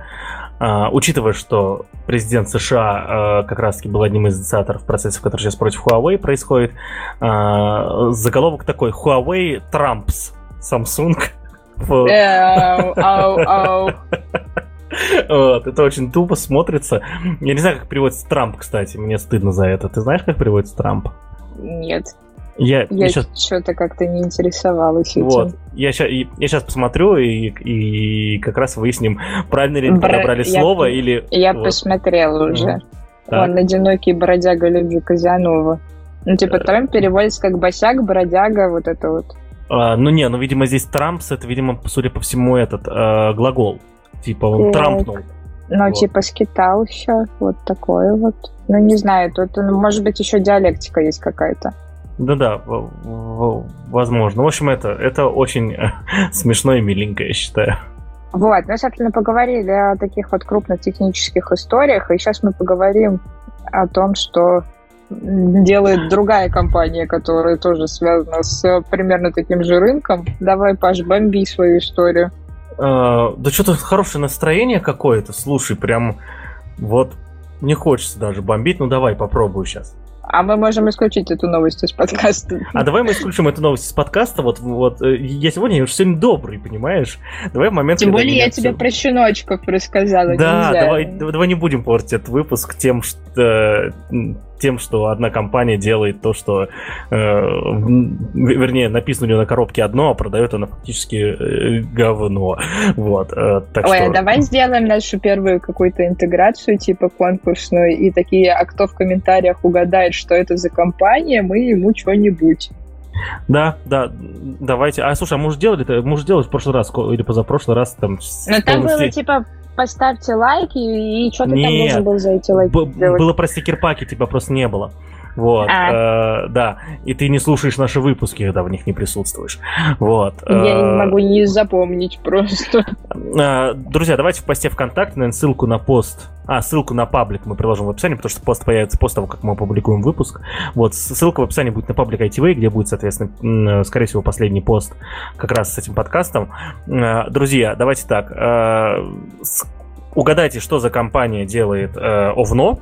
Учитывая, что президент США как раз-таки был одним из инициаторов процессов, который сейчас против Huawei происходит, заголовок такой: Huawei trumps Samsung. Вот, это очень тупо смотрится. Я не знаю, как переводится Трамп, кстати. Мне стыдно за это. Ты знаешь, как переводится Трамп? Нет. Я сейчас... что-то как-то не интересовалась этим. Вот. Я сейчас посмотрю и как раз выясним, правильно ли подобрали слово или... Я вот. Посмотрела уже. Он одинокий бродяга любви Казанова. Ну, типа, Трамп переводится как босяк, бродяга, вот это вот. Видимо, здесь Трампс, это, видимо, судя по всему, этот глагол. Типа, он трампнул. Ну, вот. Типа скиталща, вот такое вот. Ну, не знаю, тут, может быть, еще диалектика есть какая-то. Да-да, возможно. В общем, это очень смешно и миленько, я считаю. Вот, ну, собственно, поговорили о таких вот крупных технических историях, и сейчас мы поговорим о том, что делает другая компания, которая тоже связана с примерно таким же рынком. Давай, Паш, бомби свою историю. Да что-то хорошее настроение какое-то, слушай, прям вот не хочется даже бомбить, ну давай попробую сейчас. А мы можем исключить эту новость из подкаста. А давай мы исключим эту новость из подкаста. Вот я сегодня добрый, понимаешь? Давай в момент. Тем более я тебе про щеночков рассказала. Да, давай не будем портить этот выпуск тем, что одна компания делает то, что, вернее, написано у нее на коробке одно, а продает она фактически говно. Вот, так ой, что... а давай сделаем нашу первую какую-то интеграцию, типа конкурсную, и такие, а кто в комментариях угадает, что это за компания, мы ему что-нибудь. Да, давайте. А, слушай, а мы уже делали в прошлый раз, или позапрошлый раз там... Ну, там было, типа... Поставьте лайк, и что-то там должен был за эти лайки сделать. Было про стикер-паки, тебя просто не было. Вот, да. И ты не слушаешь наши выпуски, когда в них не присутствуешь. Вот. Я не могу не запомнить просто. Друзья, давайте в посте ВКонтакте, наверное, ссылку на пост. Ссылку на паблик мы приложим в описании, потому что пост появится после того, как мы опубликуем выпуск. Вот, ссылка в описании будет на паблик ITV, где будет, соответственно, скорее всего, последний пост как раз с этим подкастом. Друзья, давайте так. Угадайте, что за компания делает ОВНО.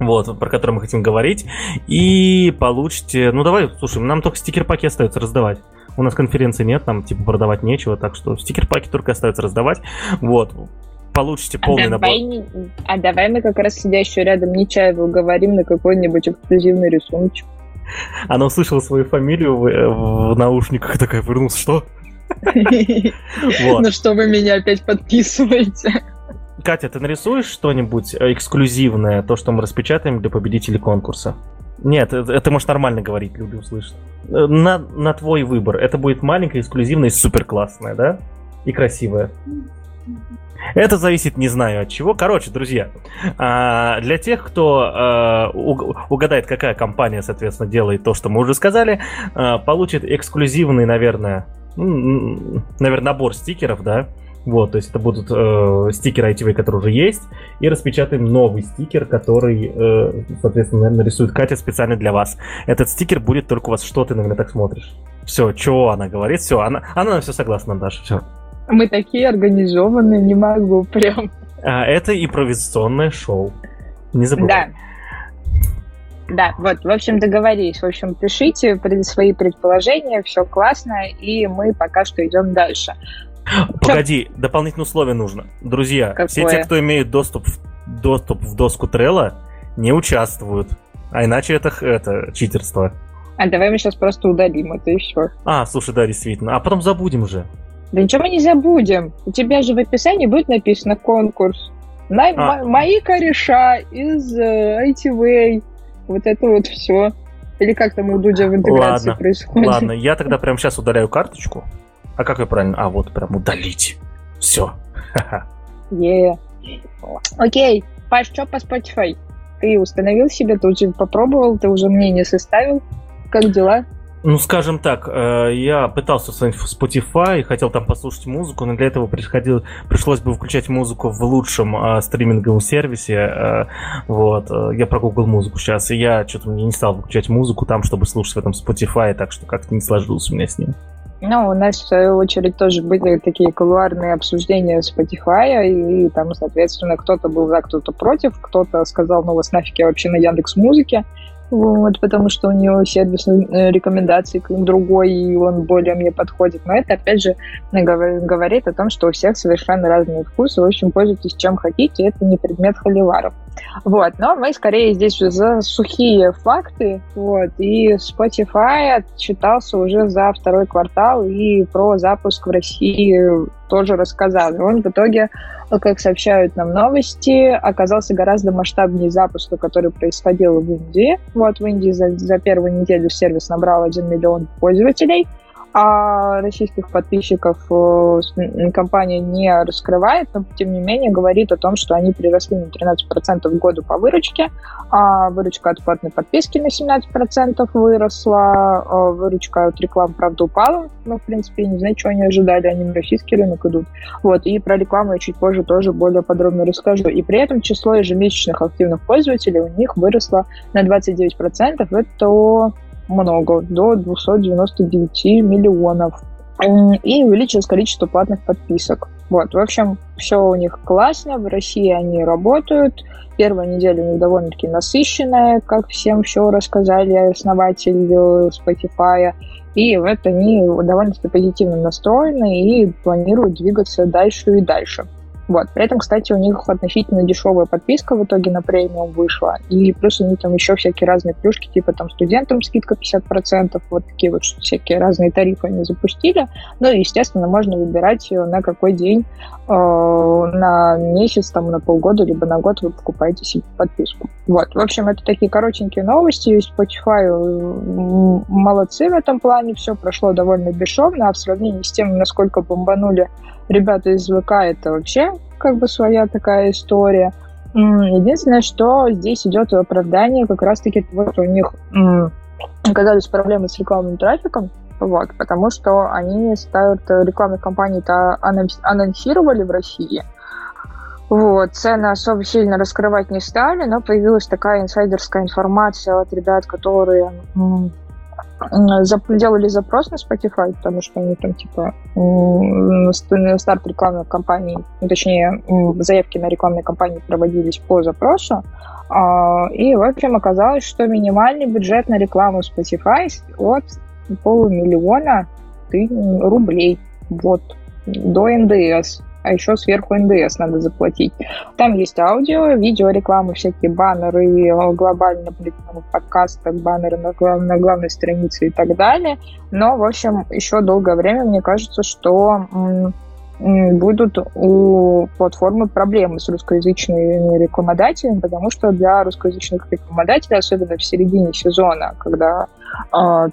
Вот, про который мы хотим говорить. И получите... Ну, давай, слушай, нам только стикер-паки остается раздавать. У нас конференции нет, нам, типа, продавать нечего, так что стикер-паки только остается раздавать. Вот, получите полный набор. А давай мы как раз сидящую рядом Нечаеву уговорим на какой-нибудь эксклюзивный рисуночек. Она услышала свою фамилию в наушниках и такая, вернулась, что? Ну, что вы меня опять подписываете? Катя, ты нарисуешь что-нибудь эксклюзивное, то, что мы распечатаем для победителей конкурса? Нет, это можешь нормально говорить, люди услышат. На твой выбор. Это будет маленькое, эксклюзивное и суперклассное, да? И красивое. Это зависит, не знаю от чего. Короче, друзья, для тех, кто угадает, какая компания, соответственно, делает то, что мы уже сказали, получит эксклюзивный, наверное, набор стикеров, да? Вот, то есть это будут стикеры ITV, которые уже есть, и распечатаем новый стикер, который, соответственно, наверное, рисует Катя специально для вас. Этот стикер будет только у вас, что ты, наверное, так смотришь. Все, чего она говорит, все, она на все согласна, Даша, все. Мы такие организованные, не могу прям. Это импровизационное шоу, не забывай. Да, вот, в общем, договорились. В общем, пишите свои предположения, все классно, и мы пока что идем дальше. Погоди, дополнительное условие нужно. Друзья, какое? Все те, кто имеет доступ в доску Трелла, не участвуют. А иначе это читерство. А давай мы сейчас просто удалим это и все. Слушай, да, действительно. А потом забудем же. Да ничего мы не забудем. У тебя же в описании будет написано конкурс. Мои кореша из ITV. Вот это вот все. Или как там у Дудя в интеграции происходит. Ладно, я тогда прямо сейчас удаляю карточку. А как ее правильно? Вот прям удалить. Все. Yeah. Окей. Паш, что по Spotify? Ты установил себе, ты уже попробовал, ты уже мнение составил. Как дела? Ну, скажем так, я пытался установить Spotify, хотел там послушать музыку, но для этого пришлось бы включать музыку в лучшем стриминговом сервисе. Я про Google музыку сейчас, и я что-то мне не стал выключать музыку там, чтобы слушать в этом Spotify, так что как-то не сложилось у меня с ним. Ну, у нас, в свою очередь, тоже были такие кулуарные обсуждения Spotify, и там, соответственно, кто-то был за, кто-то против, кто-то сказал, ну, вас нафиг, я вообще на Яндекс.Музыке, вот, потому что у него сервис рекомендаций другой, и он более мне подходит. Но это, опять же, говорит о том, что у всех совершенно разные вкусы, в общем, пользуйтесь чем хотите, это не предмет холиваров. Вот, но мы скорее здесь за сухие факты, вот, и Spotify отчитался уже за второй квартал и про запуск в России тоже рассказал. И он в итоге, как сообщают нам новости, оказался гораздо масштабнее запуска, который происходил в Индии. Вот, в Индии за первую неделю сервис набрал 1 миллион пользователей. а российских подписчиков компания не раскрывает, но, тем не менее, говорит о том, что они приросли на 13% в году по выручке, а выручка от платной подписки на 17% выросла, а выручка от реклам, правда, упала, но, в принципе, не знаю, чего они ожидали, они на российский рынок идут. Вот, и про рекламу я чуть позже тоже более подробно расскажу. И при этом число ежемесячных активных пользователей у них выросло на 29%, это... много, до 299 миллионов. И увеличилось количество платных подписок. Вот, в общем, все у них классно, в России они работают. Первая неделя у них довольно-таки насыщенная, как всем все рассказали основатель Spotify. И вот они довольно-таки позитивно настроены и планируют двигаться дальше и дальше. Вот. При этом, кстати, у них относительно дешевая подписка в итоге на премиум вышла, и плюс они там еще всякие разные плюшки, типа там студентам скидка 50%, вот такие вот всякие разные тарифы они запустили. Ну и, естественно, можно выбирать на какой день, на месяц, там, на полгода, либо на год вы покупаете себе подписку. Вот. В общем, это такие коротенькие новости, Spotify молодцы в этом плане, все прошло довольно бесшовно, а в сравнении с тем, насколько бомбанули ребята из ВК, это вообще как бы своя такая история. Единственное, что здесь идет оправдание как раз-таки того, что у них оказались проблемы с рекламным трафиком, вот, потому что они ставят рекламные кампании-то анонсировали в России. Вот, цены особо сильно раскрывать не стали, но появилась такая инсайдерская информация от ребят, которые... делали запрос на Spotify, потому что они там, типа, старт рекламных кампаний, точнее, заявки на рекламные кампании проводились по запросу, и, в общем, оказалось, что минимальный бюджет на рекламу Spotify от $500,000 вот, до НДС. А еще сверху НДС надо заплатить. Там есть аудио, видео, рекламы, всякие баннеры, глобально подкасты, баннеры на главной странице и так далее. Но, в общем, еще долгое время, мне кажется, что будут у платформы проблемы с русскоязычными рекламодателями, потому что для русскоязычных рекламодателей, особенно в середине сезона, когда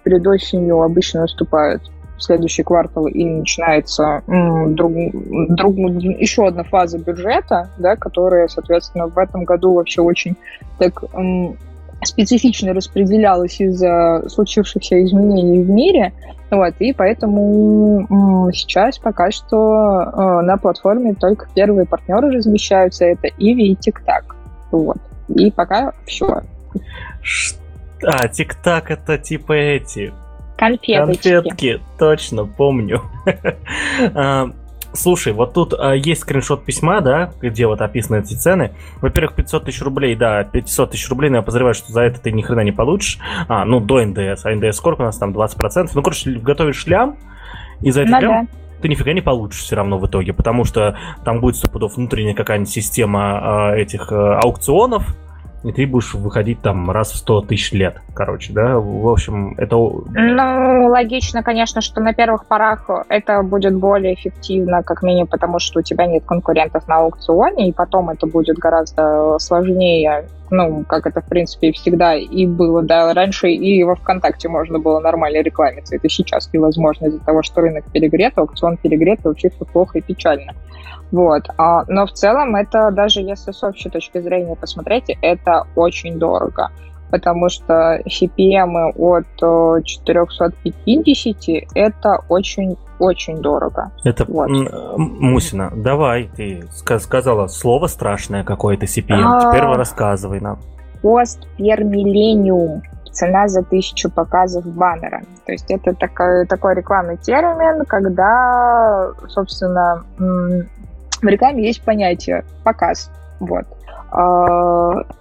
перед осенью обычно наступают следующий квартал и начинается еще одна фаза бюджета, да, которая, соответственно, в этом году вообще очень так специфично распределялась из-за случившихся изменений в мире. Вот, и поэтому сейчас пока что на платформе только первые партнеры размещаются, это Иви и ТикТак. Вот. И пока все. А, ТикТак это типа эти... Конфетки, точно, помню. Слушай, вот тут есть скриншот письма, да, где вот описаны эти цены. Во-первых, 500 тысяч рублей, да, 500 тысяч рублей, но я подозреваю, что за это ты ни хрена не получишь. А, ну, до НДС, а НДС сколько у нас там, 20%. Ну, короче, готовишь лям, и за этот лям ты нифига не получишь все равно в итоге, потому что там будет стопудов внутренняя какая-нибудь система этих аукционов, и ты будешь выходить там раз в 100 тысяч лет, короче, да? В общем, это... Ну, логично, конечно, что на первых порах это будет более эффективно, как минимум, потому что у тебя нет конкурентов на аукционе, и потом это будет гораздо сложнее, ну, как это, в принципе, всегда и было, да, раньше и во ВКонтакте можно было нормально рекламиться, это сейчас невозможно из-за того, что рынок перегрет, аукцион перегрет, и вообще все плохо и печально. Вот, но в целом это, даже если с общей точки зрения посмотреть, это очень дорого, потому что CPM от 450 это очень-очень дорого. Это вот. Мусина, давай, ты сказала слово страшное какое-то CPM, теперь рассказывай нам. Cost per millennium. Цена за 1000 показов баннера. То есть это такой рекламный термин, когда, собственно, в рекламе есть понятие «показ». Вот.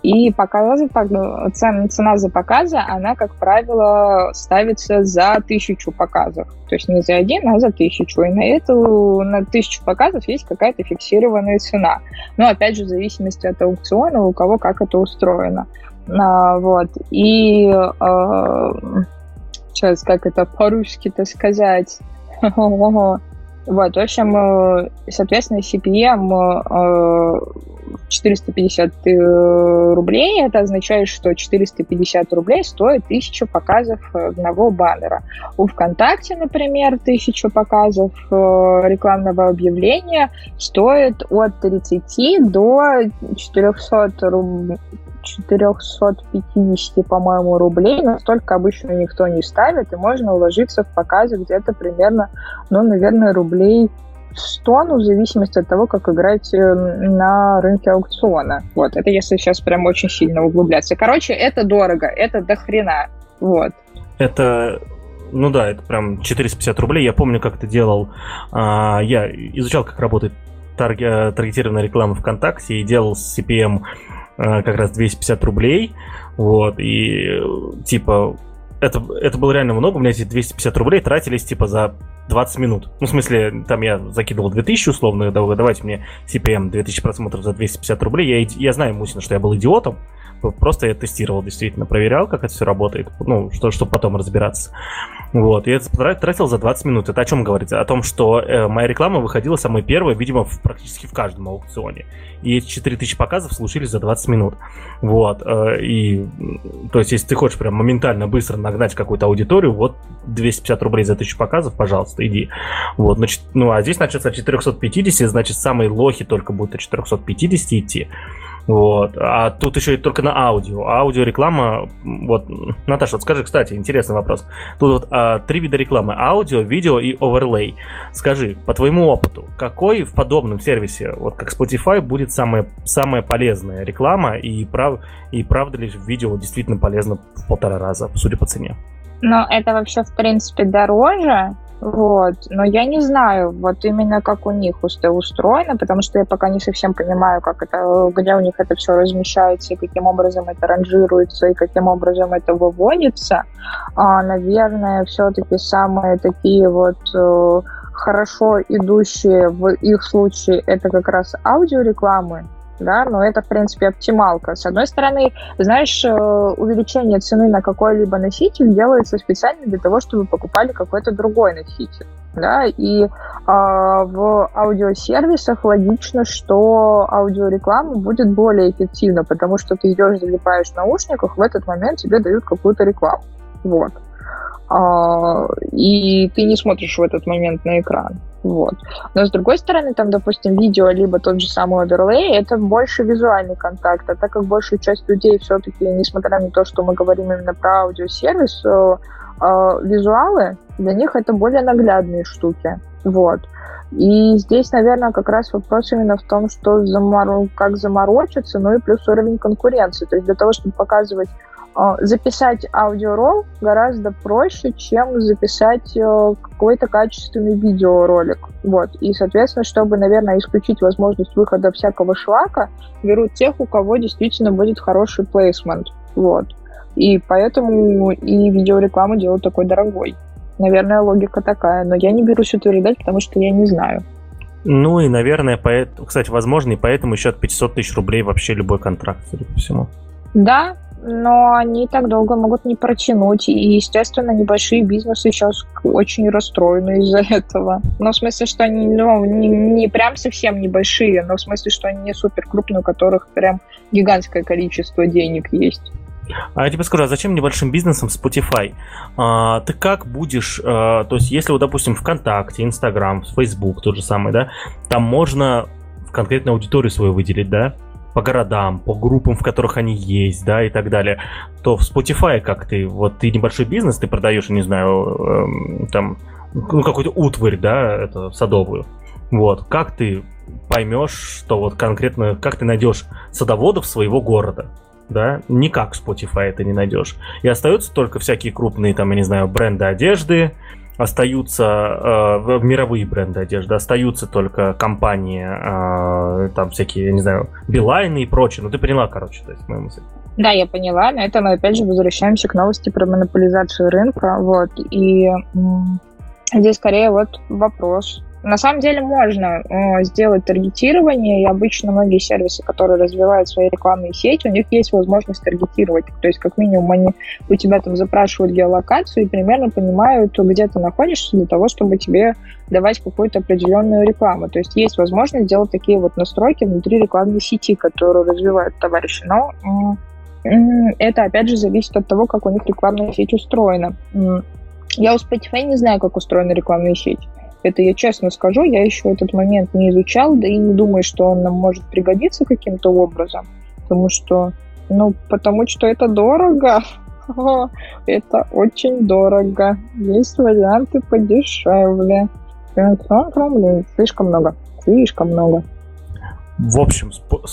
И цена за показы, она, как правило, ставится за 1000 показов. То есть не за один, а за 1000. И на 1000 показов есть какая-то фиксированная цена. Но, опять же, в зависимости от аукциона, у кого как это устроено. Вот. И сейчас, как это по-русски-то сказать... Вот, в общем, соответственно, CPM 450 рублей. Это означает, что 450 рублей стоит 1000 показов одного баннера. У ВКонтакте, например, 1000 показов рекламного объявления стоит от 30 до 450, по-моему, рублей. Настолько обычно никто не ставит, и можно уложиться в показы где-то примерно, наверное, рублей 100, в зависимости от того, как играть на рынке аукциона. Вот, это если сейчас прям очень сильно углубляться. Короче, это дорого, это до хрена. Вот. Это... Ну да, это прям 450 рублей. Я помню, как ты делал... Я изучал, как работает таргетированная реклама ВКонтакте и делал с CPM... как раз 250 рублей, вот, и, типа, это было реально много, у меня эти 250 рублей тратились, типа, за 20 минут. Ну, в смысле, там я закидывал 2000, условно, давайте мне CPM 2000 просмотров за 250 рублей, я знаю, Мусина, что я был идиотом, просто я тестировал, действительно, проверял, как это все работает, чтобы потом разбираться. Вот, я это тратил за 20 минут. Это о чем говорит? О том, что моя реклама выходила самой первой, видимо, практически в каждом аукционе. И эти 4000 показов случились за 20 минут. Вот, то есть, если ты хочешь прям моментально, быстро нагнать какую-то аудиторию, вот 250 рублей за 1000 показов, пожалуйста, иди. Вот, значит, а здесь начнется от 450, значит, самые лохи только будут от 450 идти. Вот. А тут еще и только на аудио. Аудиореклама, вот, Наташа, вот скажи, кстати, интересный вопрос. Тут вот 3 вида рекламы: аудио, видео и оверлей. Скажи, по твоему опыту, какой в подобном сервисе, вот как Spotify, будет самая полезная реклама, и правда ли видео действительно полезно в 1,5 раза, судя по цене? Но это вообще, в принципе, дороже. Вот, но я не знаю, вот именно как у них устроено, потому что я пока не совсем понимаю, как это, где у них это все размещается, и каким образом это ранжируется, и каким образом это выводится. Наверное, все-таки самые такие вот хорошо идущие в их случае это как раз аудиорекламы. Да, но это, в принципе, оптималка. С одной стороны, знаешь, увеличение цены на какой-либо носитель делается специально для того, чтобы покупали какой-то другой носитель. Да, и в аудиосервисах логично, что аудиореклама будет более эффективна, потому что ты идешь, залипаешь в наушниках, в этот момент тебе дают какую-то рекламу. Вот. И ты не смотришь в этот момент на экран. Вот. Но с другой стороны, там, допустим, видео, либо тот же самый оверлей, это больше визуальный контакт, а так как большая часть людей все-таки, несмотря на то, что мы говорим именно про аудиосервис, визуалы для них это более наглядные штуки. Вот. И здесь, наверное, как раз вопрос именно в том, что как заморочиться, ну и плюс уровень конкуренции. То есть для того, чтобы показывать, записать аудиоролл гораздо проще, чем записать какой-то качественный видеоролик. Вот. И, соответственно, чтобы, наверное, исключить возможность выхода всякого шлака, берут тех, у кого действительно будет хороший плейсмент. Вот. И поэтому и видеорекламу делают такой дорогой. Наверное, логика такая, но я не берусь утверждать, потому что я не знаю. Ну и, наверное, кстати, возможно, и поэтому еще от 500 тысяч рублей вообще любой контракт, судя по всему. Да, но они так долго могут не протянуть, и, естественно, небольшие бизнесы сейчас очень расстроены из-за этого. Но в смысле, что они не прям совсем небольшие, но в смысле, что они не суперкрупные, у которых прям гигантское количество денег есть. А я тебе скажу, а зачем небольшим бизнесом Spotify? Ты как будешь, то есть если, вот, допустим, ВКонтакте, Instagram, Facebook, тот же самый, да, там можно в конкретную аудиторию свою выделить, да? По городам, по группам, в которых они есть, да, и так далее, то в Spotify как ты, вот ты небольшой бизнес, ты продаешь, не знаю, там, какую-то утварь, да, это, садовую, вот, как ты поймешь, что вот конкретно, как ты найдешь садоводов своего города, да, никак Spotify ты не найдешь, и остаются только всякие крупные, там, я не знаю, бренды одежды, остаются мировые бренды одежды, остаются только компании, там всякие, я не знаю, Билайны и прочее. Ну, ты поняла, короче, то есть мою мысль. Да, я поняла, но это мы опять же возвращаемся к новости про монополизацию рынка, вот, и здесь скорее вот вопрос, На самом деле можно сделать таргетирование, и обычно многие сервисы, которые развивают свои рекламные сети, у них есть возможность таргетировать. То есть, как минимум, они у тебя там запрашивают геолокацию и примерно понимают, где ты находишься, для того, чтобы тебе давать какую-то определенную рекламу. То есть, есть возможность делать такие вот настройки внутри рекламной сети, которую развивают товарищи. Но это, опять же, зависит от того, как у них рекламная сеть устроена. Я у Spotify не знаю, как устроена рекламная сеть. Это я честно скажу, я еще этот момент не изучал, да и не думаю, что он нам может пригодиться каким-то образом, потому что это дорого, это очень дорого, есть варианты подешевле, слишком много. В общем,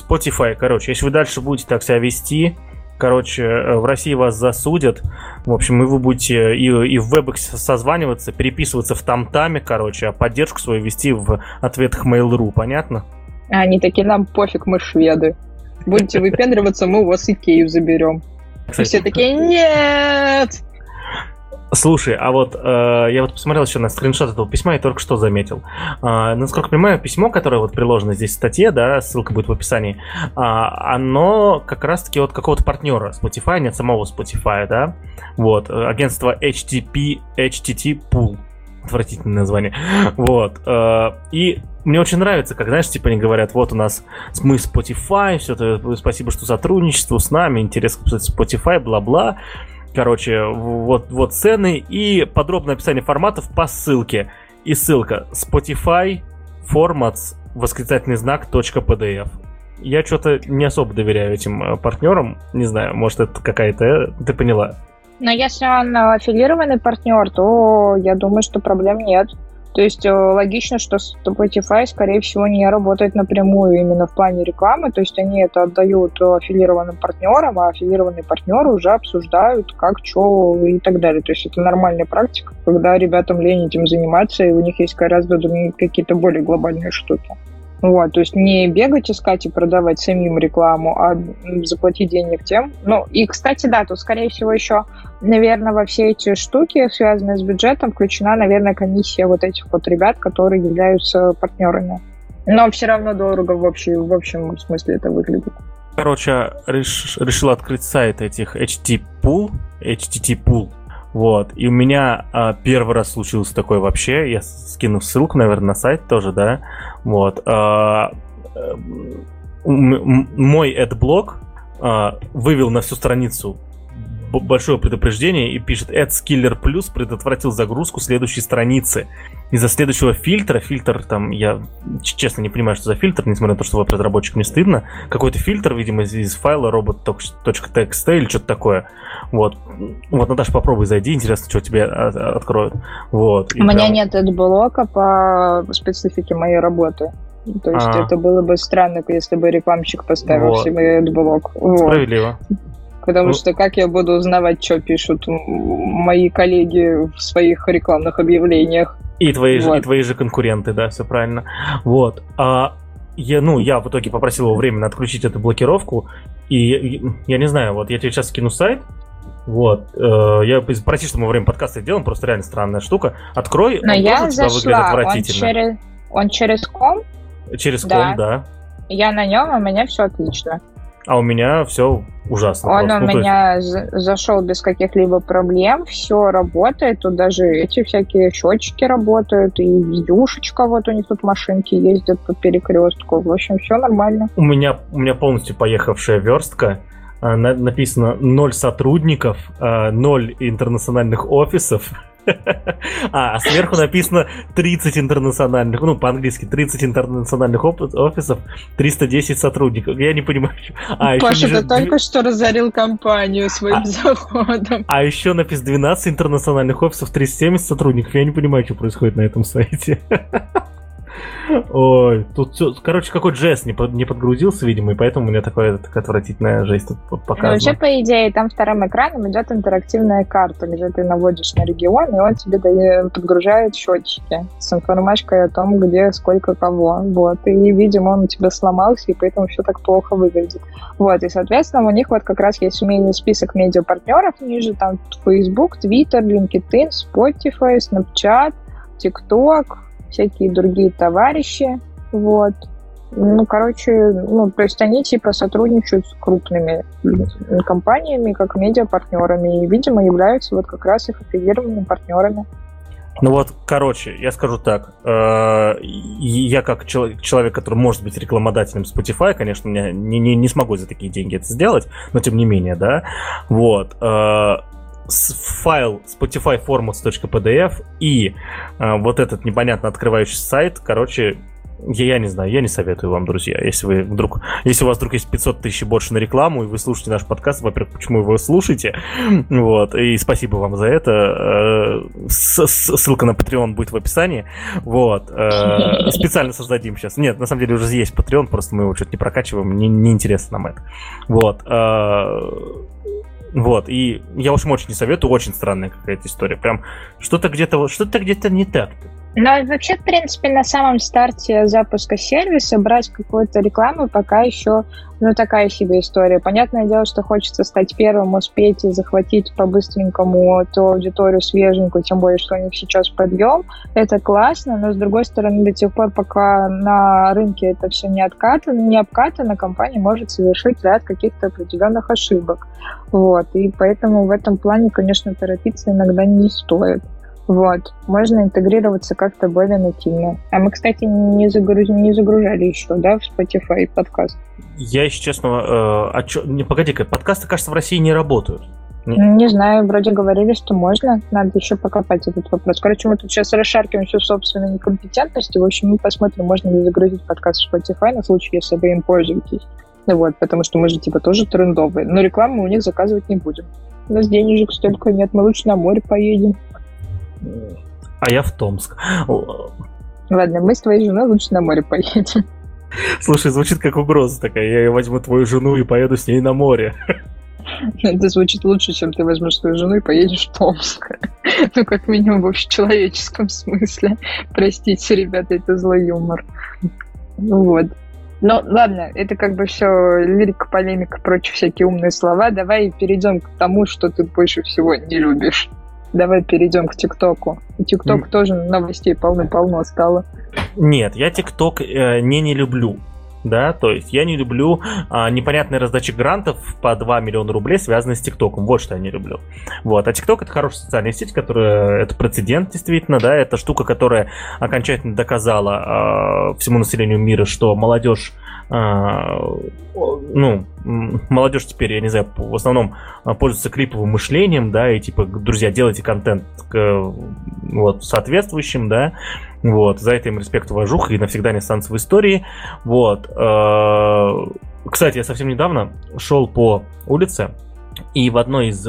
Spotify, если вы дальше будете так себя вести, в России вас засудят. В общем, и вы будете и в вебах созваниваться, переписываться в Тамтаме, а поддержку свою вести в ответах Mail.ru, понятно? Они такие, нам пофиг, мы шведы. Будете выпендриваться, мы у вас Икею заберем. И все такие, нет! Слушай, а вот я посмотрел еще на скриншот этого письма и только что заметил. Насколько понимаю, письмо, которое приложено здесь в статье, да, ссылка будет в описании, оно как раз-таки от какого-то партнера Spotify, не от самого Spotify, да, агентство HTT Pool. Отвратительное название. И мне очень нравится, как, они говорят, вот у нас мы Spotify, все это, спасибо, что сотрудничество с нами, интерес к Spotify, бла-бла. Вот цены и подробное описание форматов по ссылке. И ссылка Spotify Formats $!pdf. Я что-то не особо доверяю этим партнерам. Не знаю, может, это какая-то... Ты поняла? Но если он аффилированный партнер, то я думаю, что проблем нет. То есть логично, что Spotify, скорее всего, не работает напрямую именно в плане рекламы, то есть они это отдают аффилированным партнерам, а аффилированные партнеры уже обсуждают, как, что и так далее. То есть это нормальная практика, когда ребятам лень этим заниматься, и у них есть гораздо какие-то более глобальные штуки. То есть не бегать, искать и продавать самим рекламу, а заплатить денег тем. И, кстати, да, тут, скорее всего, еще, наверное, во все эти штуки, связанные с бюджетом, включена, наверное, комиссия этих ребят, которые являются партнерами. Но все равно дорого в общем смысле это выглядит. Решил открыть сайт этих HTT Pool. И у меня первый раз случился такой вообще, я скину ссылку, наверное, на сайт тоже, да, мой adblock вывел на всю страницу большое предупреждение и пишет: AdSkiller Plus предотвратил загрузку следующей страницы. Из-за следующего фильтр там, я честно не понимаю, что за фильтр, несмотря на то, что веб-разработчик, мне стыдно. Какой-то фильтр, видимо, из файла robot.txt или что-то такое. Наташа, попробуй зайди, интересно, что тебе откроют. У меня нет адблока по специфике моей работы. То есть это было бы странно, если бы рекламщик поставил себе адблок. Справедливо. Потому что как я буду узнавать, что пишут мои коллеги в своих рекламных объявлениях? И твои же конкуренты, да, все правильно. Я в итоге попросил его временно отключить эту блокировку. И я не знаю, я тебе сейчас скину сайт. Я просил, чтобы мы во время подкаста это делаем, просто реально странная штука. Открой, но он тоже всегда выглядит отвратительно. Он через ком? Через ком, да. Я на нем, у меня все отлично. А у меня все ужасно. Зашел без каких-либо проблем, все работает, тут даже эти всякие счетчики работают, и юшечка, у них тут машинки ездят по перекрестку, в общем, все нормально. У меня полностью поехавшая верстка, написано 0 сотрудников, 0 интернациональных офисов, а сверху написано 30 интернациональных, по-английски 30 интернациональных офисов, 310 сотрудников. Я не понимаю. Паша, ты только что разорил компанию своим заходом. А еще написано 12 интернациональных офисов, 370 сотрудников. Я не понимаю, что происходит на этом сайте. Ой, тут все, какой JS не подгрузился, видимо, и поэтому у меня такая отвратительная жесть тут показана. Вообще, по идее, там вторым экраном идет интерактивная карта, где ты наводишь на регион, и он тебе подгружает счетчики с информацией о том, где, сколько, кого. И, видимо, он у тебя сломался, и поэтому все так плохо выглядит. И, соответственно, у них как раз есть список медиапартнеров ниже, там Facebook, Twitter, LinkedIn, Spotify, Snapchat, TikTok, всякие другие товарищи, вот. Ну, короче, ну, то есть они типа сотрудничают с крупными компаниями, как медиапартнерами, и, видимо, являются вот как раз их аффилированными партнерами. Ну вот, короче, я скажу так. Я как человек, который может быть рекламодателем Spotify, конечно, не смогу за такие деньги это сделать, но тем не менее, да. Вот. Файл spotifyformats.pdf и вот этот непонятно открывающийся сайт, короче, я не знаю, я не советую вам, друзья. Если у вас вдруг есть 500 тысяч больше на рекламу, и вы слушаете наш подкаст, во-первых, почему его слушаете, вот, и спасибо вам за это. Ссылка на Patreon будет в описании, вот. Специально создадим сейчас. Нет, на самом деле уже есть Patreon, просто мы его что-то не прокачиваем, не интересно нам это. Вот, и я вам очень не советую, очень странная какая-то история, прям что-то где-то не так. Но вообще, в принципе, на самом старте запуска сервиса брать какую-то рекламу пока еще, ну, такая себе история. Понятное дело, что хочется стать первым, успеть и захватить по-быстренькому эту аудиторию свеженькую, тем более, что у них сейчас подъем. Это классно, но, с другой стороны, до тех пор, пока на рынке это все не обкатано, компания может совершить ряд каких-то определенных ошибок. Вот. И поэтому в этом плане, конечно, торопиться иногда не стоит. Вот. Можно интегрироваться как-то более нативно. А мы, кстати, не загружали еще, да, в Spotify подкаст. Я, если честно, погоди-ка, подкасты, кажется, в России не работают. Не знаю, вроде говорили, что можно. Надо еще покопать этот вопрос. Короче, мы тут сейчас расшаркиваем всю собственную некомпетентность. В общем, мы посмотрим, можно ли загрузить подкаст в Spotify на случай, если вы им пользуетесь. Вот, потому что мы же типа тоже трендовые. Но рекламу у них заказывать не будем. У нас денежек столько нет, мы лучше на море поедем. А я в Томск. Ладно, мы с твоей женой лучше на море поедем. Слушай, звучит как угроза такая. Я возьму твою жену и поеду с ней на море. Это звучит лучше, чем ты возьмешь свою жену и поедешь в Томск. Ну, как минимум, в общечеловеческом смысле. Простите, ребята, это злой юмор. Вот. Ну, ладно, это как бы все лирика, полемика, прочие всякие умные слова. Давай перейдем к тому, что ты больше всего не любишь. Давай перейдем к ТикТоку. У ТикТока тоже новостей полно-полно стало. Нет, я ТикТок не люблю. Да, то есть я не люблю непонятные раздачи грантов по 2 миллиона рублей, связанные с ТикТоком. Вот что я не люблю. Вот. А ТикТок — это хорошая социальная сеть, которая... Это прецедент, действительно, да. Это штука, которая окончательно доказала всему населению мира, что молодежь... Ну, молодежь теперь, я не знаю, в основном пользуется клиповым мышлением, да, и типа, друзья, делайте контент вот, соответствующим, да, вот, за это им респект, уважуха, и навсегда не останутся в истории, вот. Кстати, я совсем недавно шел по улице, и в одной из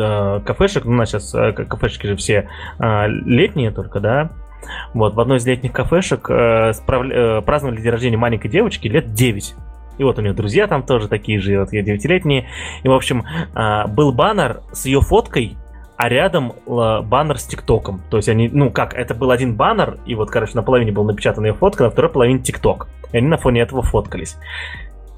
кафешек, ну, у нас сейчас кафешки же все летние только, да, вот, в одной из летних кафешек праздновали день рождения маленькой девочки лет 9. И вот у нее друзья там тоже такие же, вот, 9-летние. И, в общем, был баннер с ее фоткой, а рядом баннер с ТикТоком. То есть они, ну как, это был один баннер, и вот, короче, на половине была напечатана ее фотка, на второй половине ТикТок. И они на фоне этого фоткались.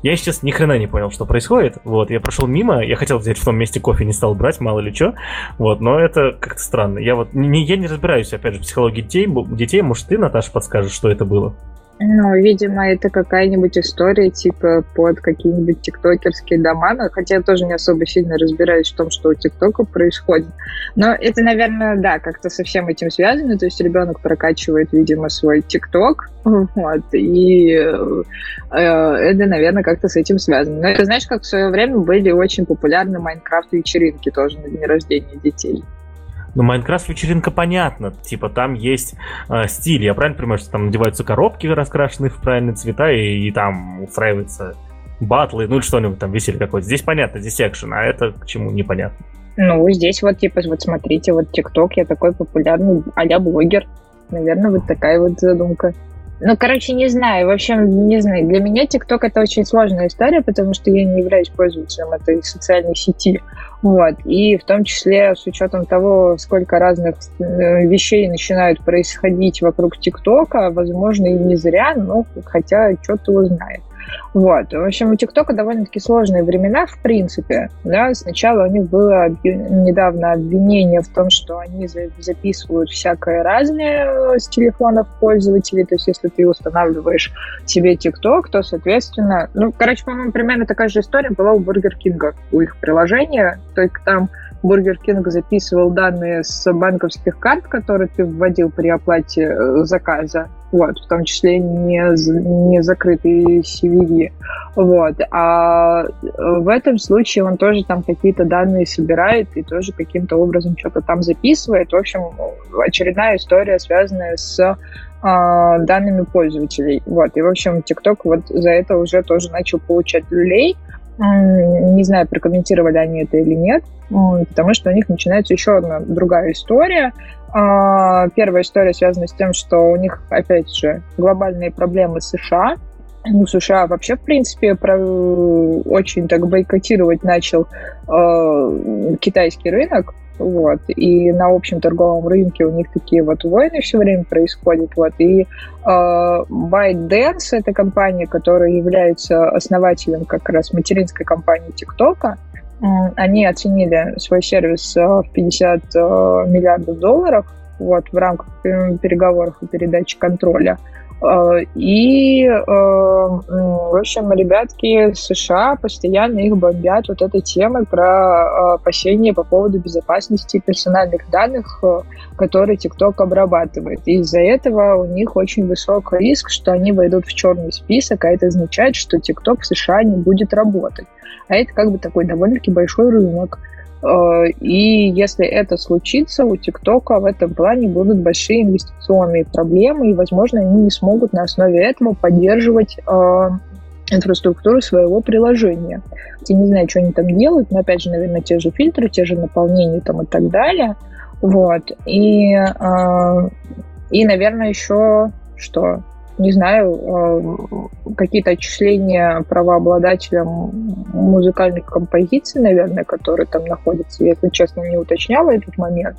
Я сейчас ни хрена не понял, что происходит. Вот, я прошел мимо, я хотел взять в том месте кофе, не стал брать, мало ли что. Вот, но это как-то странно. Я вот я не разбираюсь, опять же, в психологии детей. Может, ты, Наташа, подскажешь, что это было? Ну, видимо, это какая-нибудь история, типа, под какие-нибудь тиктокерские дома, но, хотя я тоже не особо сильно разбираюсь в том, что у ТикТока происходит. Но это, наверное, да, как-то со всем этим связано, то есть ребенок прокачивает, видимо, свой ТикТок, вот, и это, наверное, как-то с этим связано. Но это, знаешь, как в свое время были очень популярны Майнкрафт-вечеринки тоже на день рождения детей. Ну, Майнкрафт-вечеринка, понятно, типа там есть стиль, я правильно понимаю, что там надеваются коробки, раскрашенные в правильные цвета, и там устраиваются батлы, ну или что-нибудь там веселье какое-то. Здесь понятно, здесь экшен, а это к чему непонятно. Ну, здесь вот, типа, вот смотрите, вот ТикТок, я такой популярный а-ля блогер, наверное, вот такая вот задумка. Ну, короче, не знаю, в общем, не знаю. Для меня ТикТок — это очень сложная история, потому что я не являюсь пользователем этой социальной сети, вот. И в том числе с учетом того, сколько разных вещей начинают происходить вокруг ТикТока, возможно, и не зря, но хотя что-то узнает. Вот. В общем, у TikTok довольно-таки сложные времена, в принципе. Да? Сначала у них было недавно обвинение в том, что они записывают всякое разное с телефонов пользователей. То есть, если ты устанавливаешь себе TikTok, то, соответственно... Ну, короче, по-моему, примерно такая же история была у Burger King, у их приложения. Только там Burger King записывал данные с банковских карт, которые ты вводил при оплате заказа. Вот, в том числе не закрытые CVV. Вот. А в этом случае он тоже там какие-то данные собирает и тоже каким-то образом что-то там записывает. В общем, очередная история, связанная с данными пользователей. Вот. И, в общем, TikTok вот за это уже тоже начал получать люлей. Не знаю, прокомментировали они это или нет, потому что у них начинается еще одна другая история. Первая история связана с тем, что у них, опять же, глобальные проблемы с США. Ну, США вообще, в принципе, очень так бойкотировать начал китайский рынок. Вот. И на общем торговом рынке у них такие вот войны все время происходят. Вот. И ByteDance, это компания, которая является основателем как раз материнской компании TikTok, они оценили свой сервис в 50 миллиардов долларов вот, в рамках переговоров и передачи контроля. И, в общем, ребятки из США постоянно их бомбят вот этой темой про опасения по поводу безопасности персональных данных, которые TikTok обрабатывает. И из-за этого у них очень высок риск, что они войдут в черный список, а это означает, что TikTok в США не будет работать. А это как бы такой довольно-таки большой рынок. И если это случится, у ТикТока в этом плане будут большие инвестиционные проблемы, и, возможно, они не смогут на основе этого поддерживать инфраструктуру своего приложения. Я не знаю, что они там делают, но, опять же, наверное, те же фильтры, те же наполнения там и так далее. Вот. И наверное, еще что... Не знаю, какие-то отчисления правообладателям музыкальных композиций, наверное, которые там находятся. Я, если честно, не уточняла этот момент.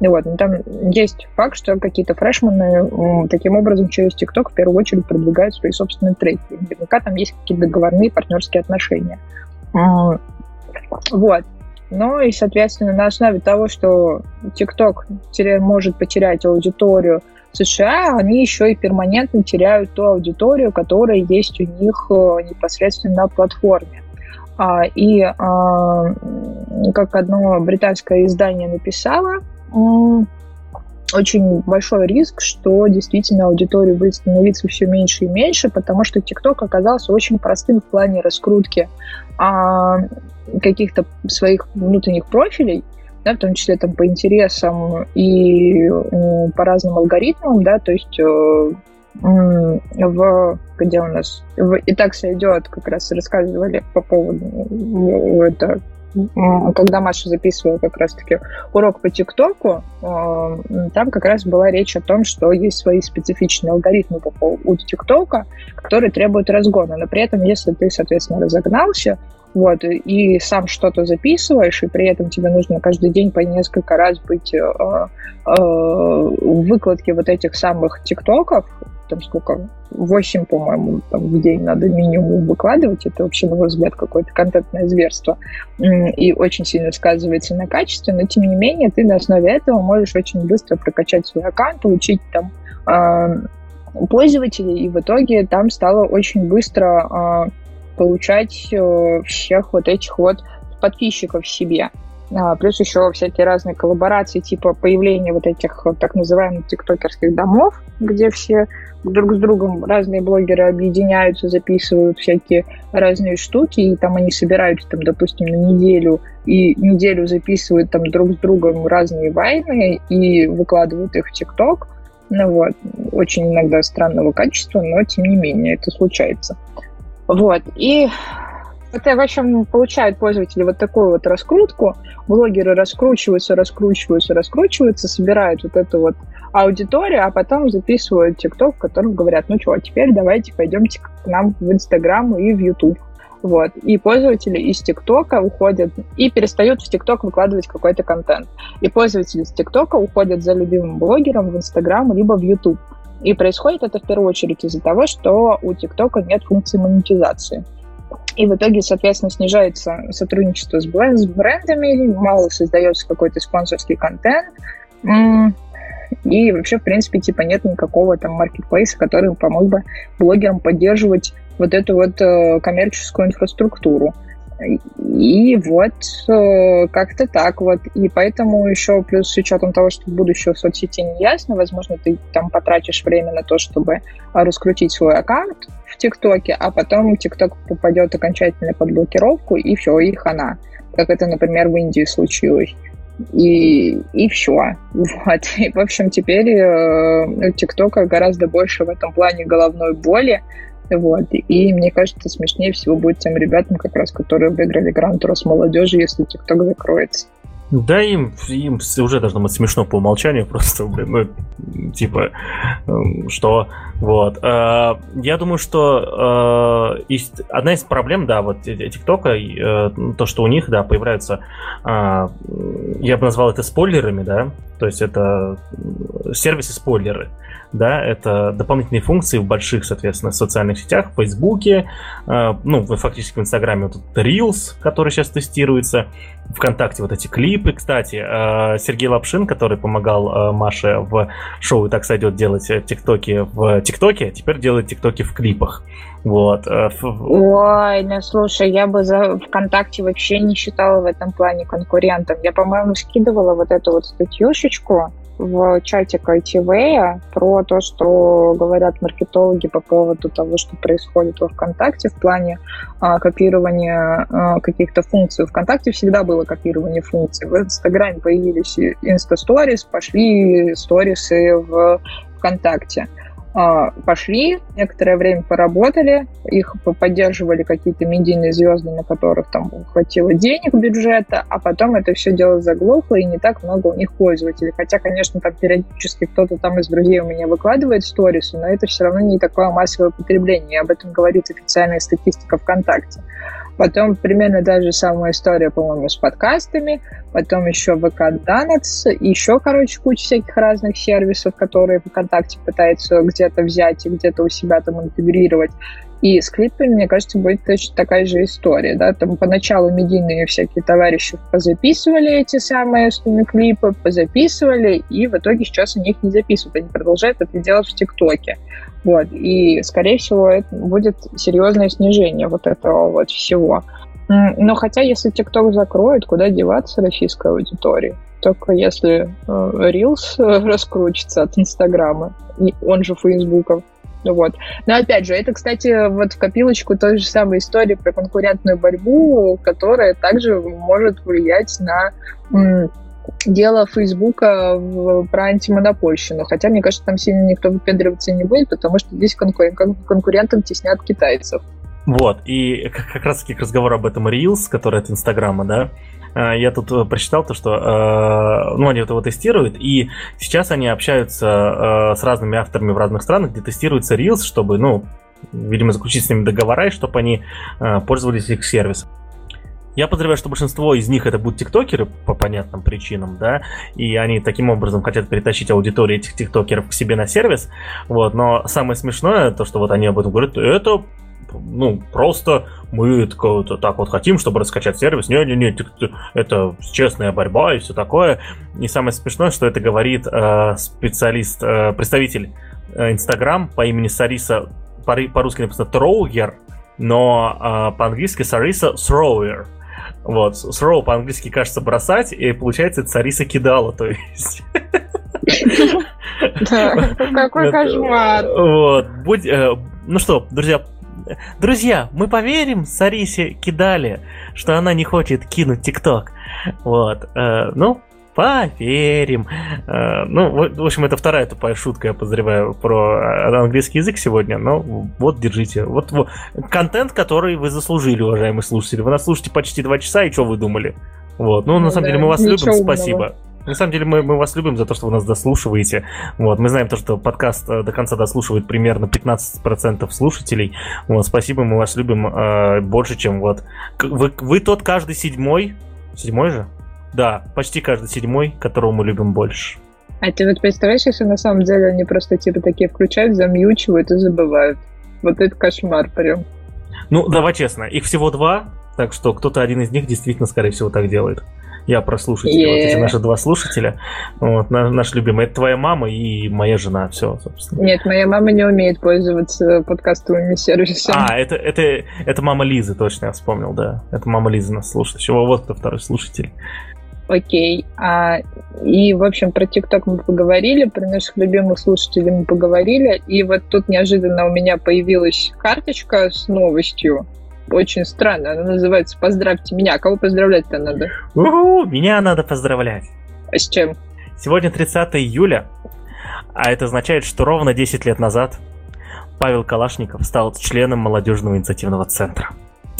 Вот. Но там есть факт, что какие-то фрешмены таким образом через TikTok в первую очередь продвигают свои собственные треки. Наверняка там есть какие-то договорные партнерские отношения. Вот. Ну и, соответственно, на основе того, что TikTok может потерять аудиторию США, они еще и перманентно теряют ту аудиторию, которая есть у них непосредственно на платформе. И как одно британское издание написало, очень большой риск, что действительно аудитория будет становиться все меньше и меньше, потому что TikTok оказался очень простым в плане раскрутки каких-то своих внутренних профилей, да, в том числе там, по интересам и по разным алгоритмам, да, то есть где у нас и так сойдет, как раз рассказывали по поводу это, когда Маша записывала как раз-таки урок по ТикТоку, там как раз была речь о том, что есть свои специфичные алгоритмы по поводу ТикТока, которые требуют разгона, но при этом, если ты, соответственно, разогнался, вот, и сам что-то записываешь, и при этом тебе нужно каждый день по несколько раз быть в выкладке вот этих самых тиктоков, там сколько, 8, по-моему, там, в день надо минимум выкладывать, это вообще, на мой взгляд, какое-то контентное зверство, и очень сильно сказывается на качестве, но, тем не менее, ты на основе этого можешь очень быстро прокачать свой аккаунт, получить там пользователей, и в итоге там стало очень быстро... получать всех вот этих вот подписчиков себе. Плюс еще всякие разные коллаборации, типа появления вот этих так называемых тиктокерских домов, где все друг с другом разные блогеры объединяются, записывают всякие разные штуки, и там они собираются, там, допустим, на неделю, и неделю записывают там друг с другом разные вайны и выкладывают их в ТикТок. Ну вот, очень иногда странного качества, но тем не менее это случается. Вот, и это, в общем, получают пользователи вот такую вот раскрутку, блогеры раскручиваются, собирают вот эту вот аудиторию, а потом записывают ТикТок, в котором говорят, ну что, теперь давайте пойдемте к нам в Инстаграм и в Ютуб. Вот. И пользователи из ТикТока уходят и перестают в ТикТок выкладывать какой-то контент. И пользователи из ТикТока уходят за любимым блогером в Инстаграм либо в Ютуб. И происходит это в первую очередь из-за того, что у ТикТока нет функции монетизации. И в итоге, соответственно, снижается сотрудничество с брендами, мало создается какой-то спонсорский контент, и вообще, в принципе, типа нет никакого там маркетплейса, который помог бы блогерам поддерживать вот эту вот коммерческую инфраструктуру. И вот как-то так вот. И поэтому еще плюс с учетом того, что будущее в соцсети не ясно, возможно, ты там потратишь время на то, чтобы раскрутить свой аккаунт в ТикТоке, а потом ТикТок попадет окончательно под блокировку, и все, и хана. Как это, например, в Индии случилось. И все. Вот. И, в общем, теперь у ТикТока гораздо больше в этом плане головной боли. Вот. И мне кажется, смешнее всего будет тем ребятам, как раз, которые выиграли гран-трос молодежи, если ТикТок закроется. Да, им уже должно быть смешно по умолчанию, просто, блин, ну, типа, что, вот. Я думаю, что одна из проблем, да, вот ТикТока, то, что у них, да, появляются, я бы назвал это спойлерами, да, то есть это сервисы-спойлеры, да, это дополнительные функции в больших, соответственно, социальных сетях, в Фейсбуке, ну, фактически в Инстаграме вот этот Reels, который сейчас тестируется, ВКонтакте вот эти клипы. Кстати, Сергей Лапшин, который помогал Маше в шоу «И так сойдет» делать тиктоки в ТикТоке, теперь делает тиктоки в клипах. Вот. Ой, ну слушай, я бы за ВКонтакте вообще не считала в этом плане конкурентом. Я, по-моему, скидывала вот эту вот статьюшечку в чатик ITV про то, что говорят маркетологи по поводу того, что происходит во ВКонтакте в плане копирования каких-то функций. ВКонтакте всегда было копирование функций. В Инстаграме появились инста-сторис, пошли сторисы в ВКонтакте. Пошли, некоторое время поработали, их поддерживали какие-то медийные звезды, на которых там хватило денег бюджета, а потом это все дело заглохло, и не так много у них пользователей. Хотя, конечно, там периодически кто-то там из друзей у меня выкладывает сторисы, но это все равно не такое массовое потребление, и об этом говорит официальная статистика ВКонтакте. Потом примерно та же самая история, по-моему, с подкастами, потом еще ВК-Донатс, еще, короче, куча всяких разных сервисов, которые ВКонтакте пытаются где-то взять и где-то у себя там интегрировать. И с клипами, мне кажется, будет точно такая же история, да, там поначалу медийные всякие товарищи позаписывали эти самые клипы, позаписывали, и в итоге сейчас они их не записывают, они продолжают это делать в ТикТоке, вот, и, скорее всего, это будет серьезное снижение вот этого вот всего. Но хотя, если ТикТок закроют, куда деваться российской аудитории? Только если Reels раскрутится от Инстаграма, он же Фейсбуков. Вот. Но опять же, это, кстати, вот в копилочку той же самой истории про конкурентную борьбу, которая также может влиять на дело Фейсбука про антимонопольщину. Хотя, мне кажется, там сильно никто выпендриваться не будет, потому что здесь конкурентам теснят китайцев. Вот, и как раз-таки к разговору об этом Reels, который от Инстаграма, да, я тут прочитал то, что они вот его тестируют, и сейчас они общаются с разными авторами в разных странах, где тестируется Reels, чтобы, ну, видимо, заключить с ними договора, и чтобы они пользовались их сервисом. Я подозреваю, что большинство из них это будут тиктокеры по понятным причинам, да, и они таким образом хотят перетащить аудиторию этих тиктокеров к себе на сервис, вот, но самое смешное, то, что вот они об этом говорят, это... Ну, просто мы так вот хотим, чтобы раскачать сервис. Не-не-не, это честная борьба и все такое. И самое смешное, что это говорит специалист, представитель Инстаграм по имени Сариса, по-русски написано Троуер, но по-английски Сариса Троуер. Вот, throw по-английски кажется бросать, и получается это Сариса кидала, то есть... Какой кошмар! Вот, ну что, друзья, мы поверим Сарисе Кидали, что она не хочет кинуть ТикТок. Вот, ну, поверим. Ну, в общем, это вторая тупая шутка, я подозреваю, про английский язык сегодня. Но вот, держите. Вот. Контент, который вы заслужили, уважаемые слушатели. Вы нас слушаете почти 2 часа, и что вы думали? Вот, ну, на самом деле, мы вас любим, спасибо. На самом деле мы вас любим за то, что вы нас дослушиваете. Вот, мы знаем то, что подкаст до конца дослушивает примерно 15% слушателей. Вот, спасибо, мы вас любим больше, чем вот. Вы тот каждый седьмой же? Да, почти каждый седьмой, которого мы любим больше. А ты вот представляешь, если на самом деле они просто типа такие включают, замьючивают и забывают. Вот это кошмар прям. Ну, давай честно, их всего 2, так что кто-то один из них действительно, скорее всего, так делает. Я про слушателей, вот эти наши 2 слушателя, вот, наши любимые. Это твоя мама и моя жена, все, собственно. Нет, моя мама не умеет пользоваться подкастовыми сервисами. А, это мама Лизы, точно, я вспомнил, да. Это мама Лизы нас слушает. Еще вот кто второй слушатель. Окей. И, в общем, про TikTok мы поговорили, про наших любимых слушателей мы поговорили, и вот тут неожиданно у меня появилась карточка с новостью. Очень странно. Она называется «Поздравьте меня». Кого поздравлять-то надо? У-у-у, меня надо поздравлять. А с чем? Сегодня 30 июля, а это означает, что ровно 10 лет назад Павел Калашников стал членом молодежного инициативного центра.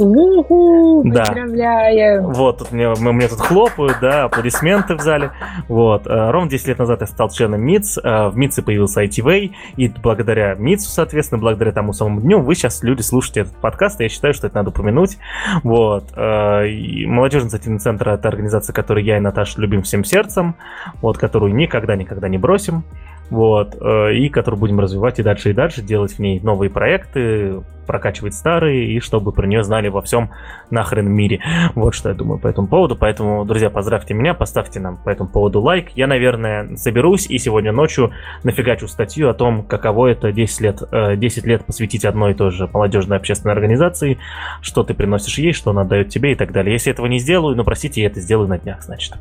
У-ху, поздравляем! Да. Вот, тут мне тут хлопают, да, аплодисменты в зале. Вот. Ровно 10 лет назад я стал членом МИЦ. В МИЦе появился ITV, и благодаря МИЦу, соответственно, благодаря тому самому дню, вы сейчас, люди, слушаете этот подкаст, и я считаю, что это надо упомянуть. Вот. Молодежный инициативный центр — это организация, которую я и Наташа любим всем сердцем, вот, которую никогда-никогда не бросим. Вот, и который будем развивать и дальше, делать в ней новые проекты, прокачивать старые, и чтобы про нее знали во всем нахрен мире. Вот что я думаю по этому поводу. Поэтому, друзья, поздравьте меня, поставьте нам по этому поводу лайк. Я, наверное, соберусь и сегодня ночью нафигачу статью о том, каково это 10 лет посвятить одной и той же молодежной общественной организации, что ты приносишь ей, что она дает тебе и так далее. Если этого не сделаю, ну, простите, я это сделаю на днях, значит.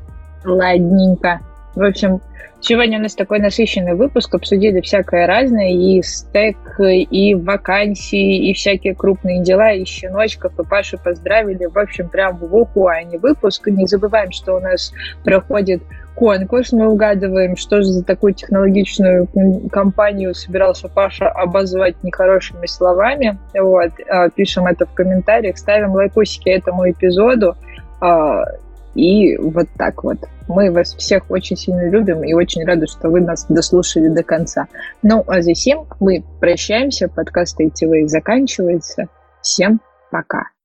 Ладненько. В общем, сегодня у нас такой насыщенный выпуск, обсудили всякое разное, и стэк, и вакансии, и всякие крупные дела, и щеночков, и Пашу поздравили, в общем, прям в ухуане выпуск. Не забываем, что у нас проходит конкурс, мы угадываем, что же за такую технологичную компанию собирался Паша обозвать нехорошими словами, вот, пишем это в комментариях, ставим лайкусики этому эпизоду, и вот так вот. Мы вас всех очень сильно любим и очень рады, что вы нас дослушали до конца. Ну, а затем мы прощаемся. Подкаст ITV заканчивается. Всем пока.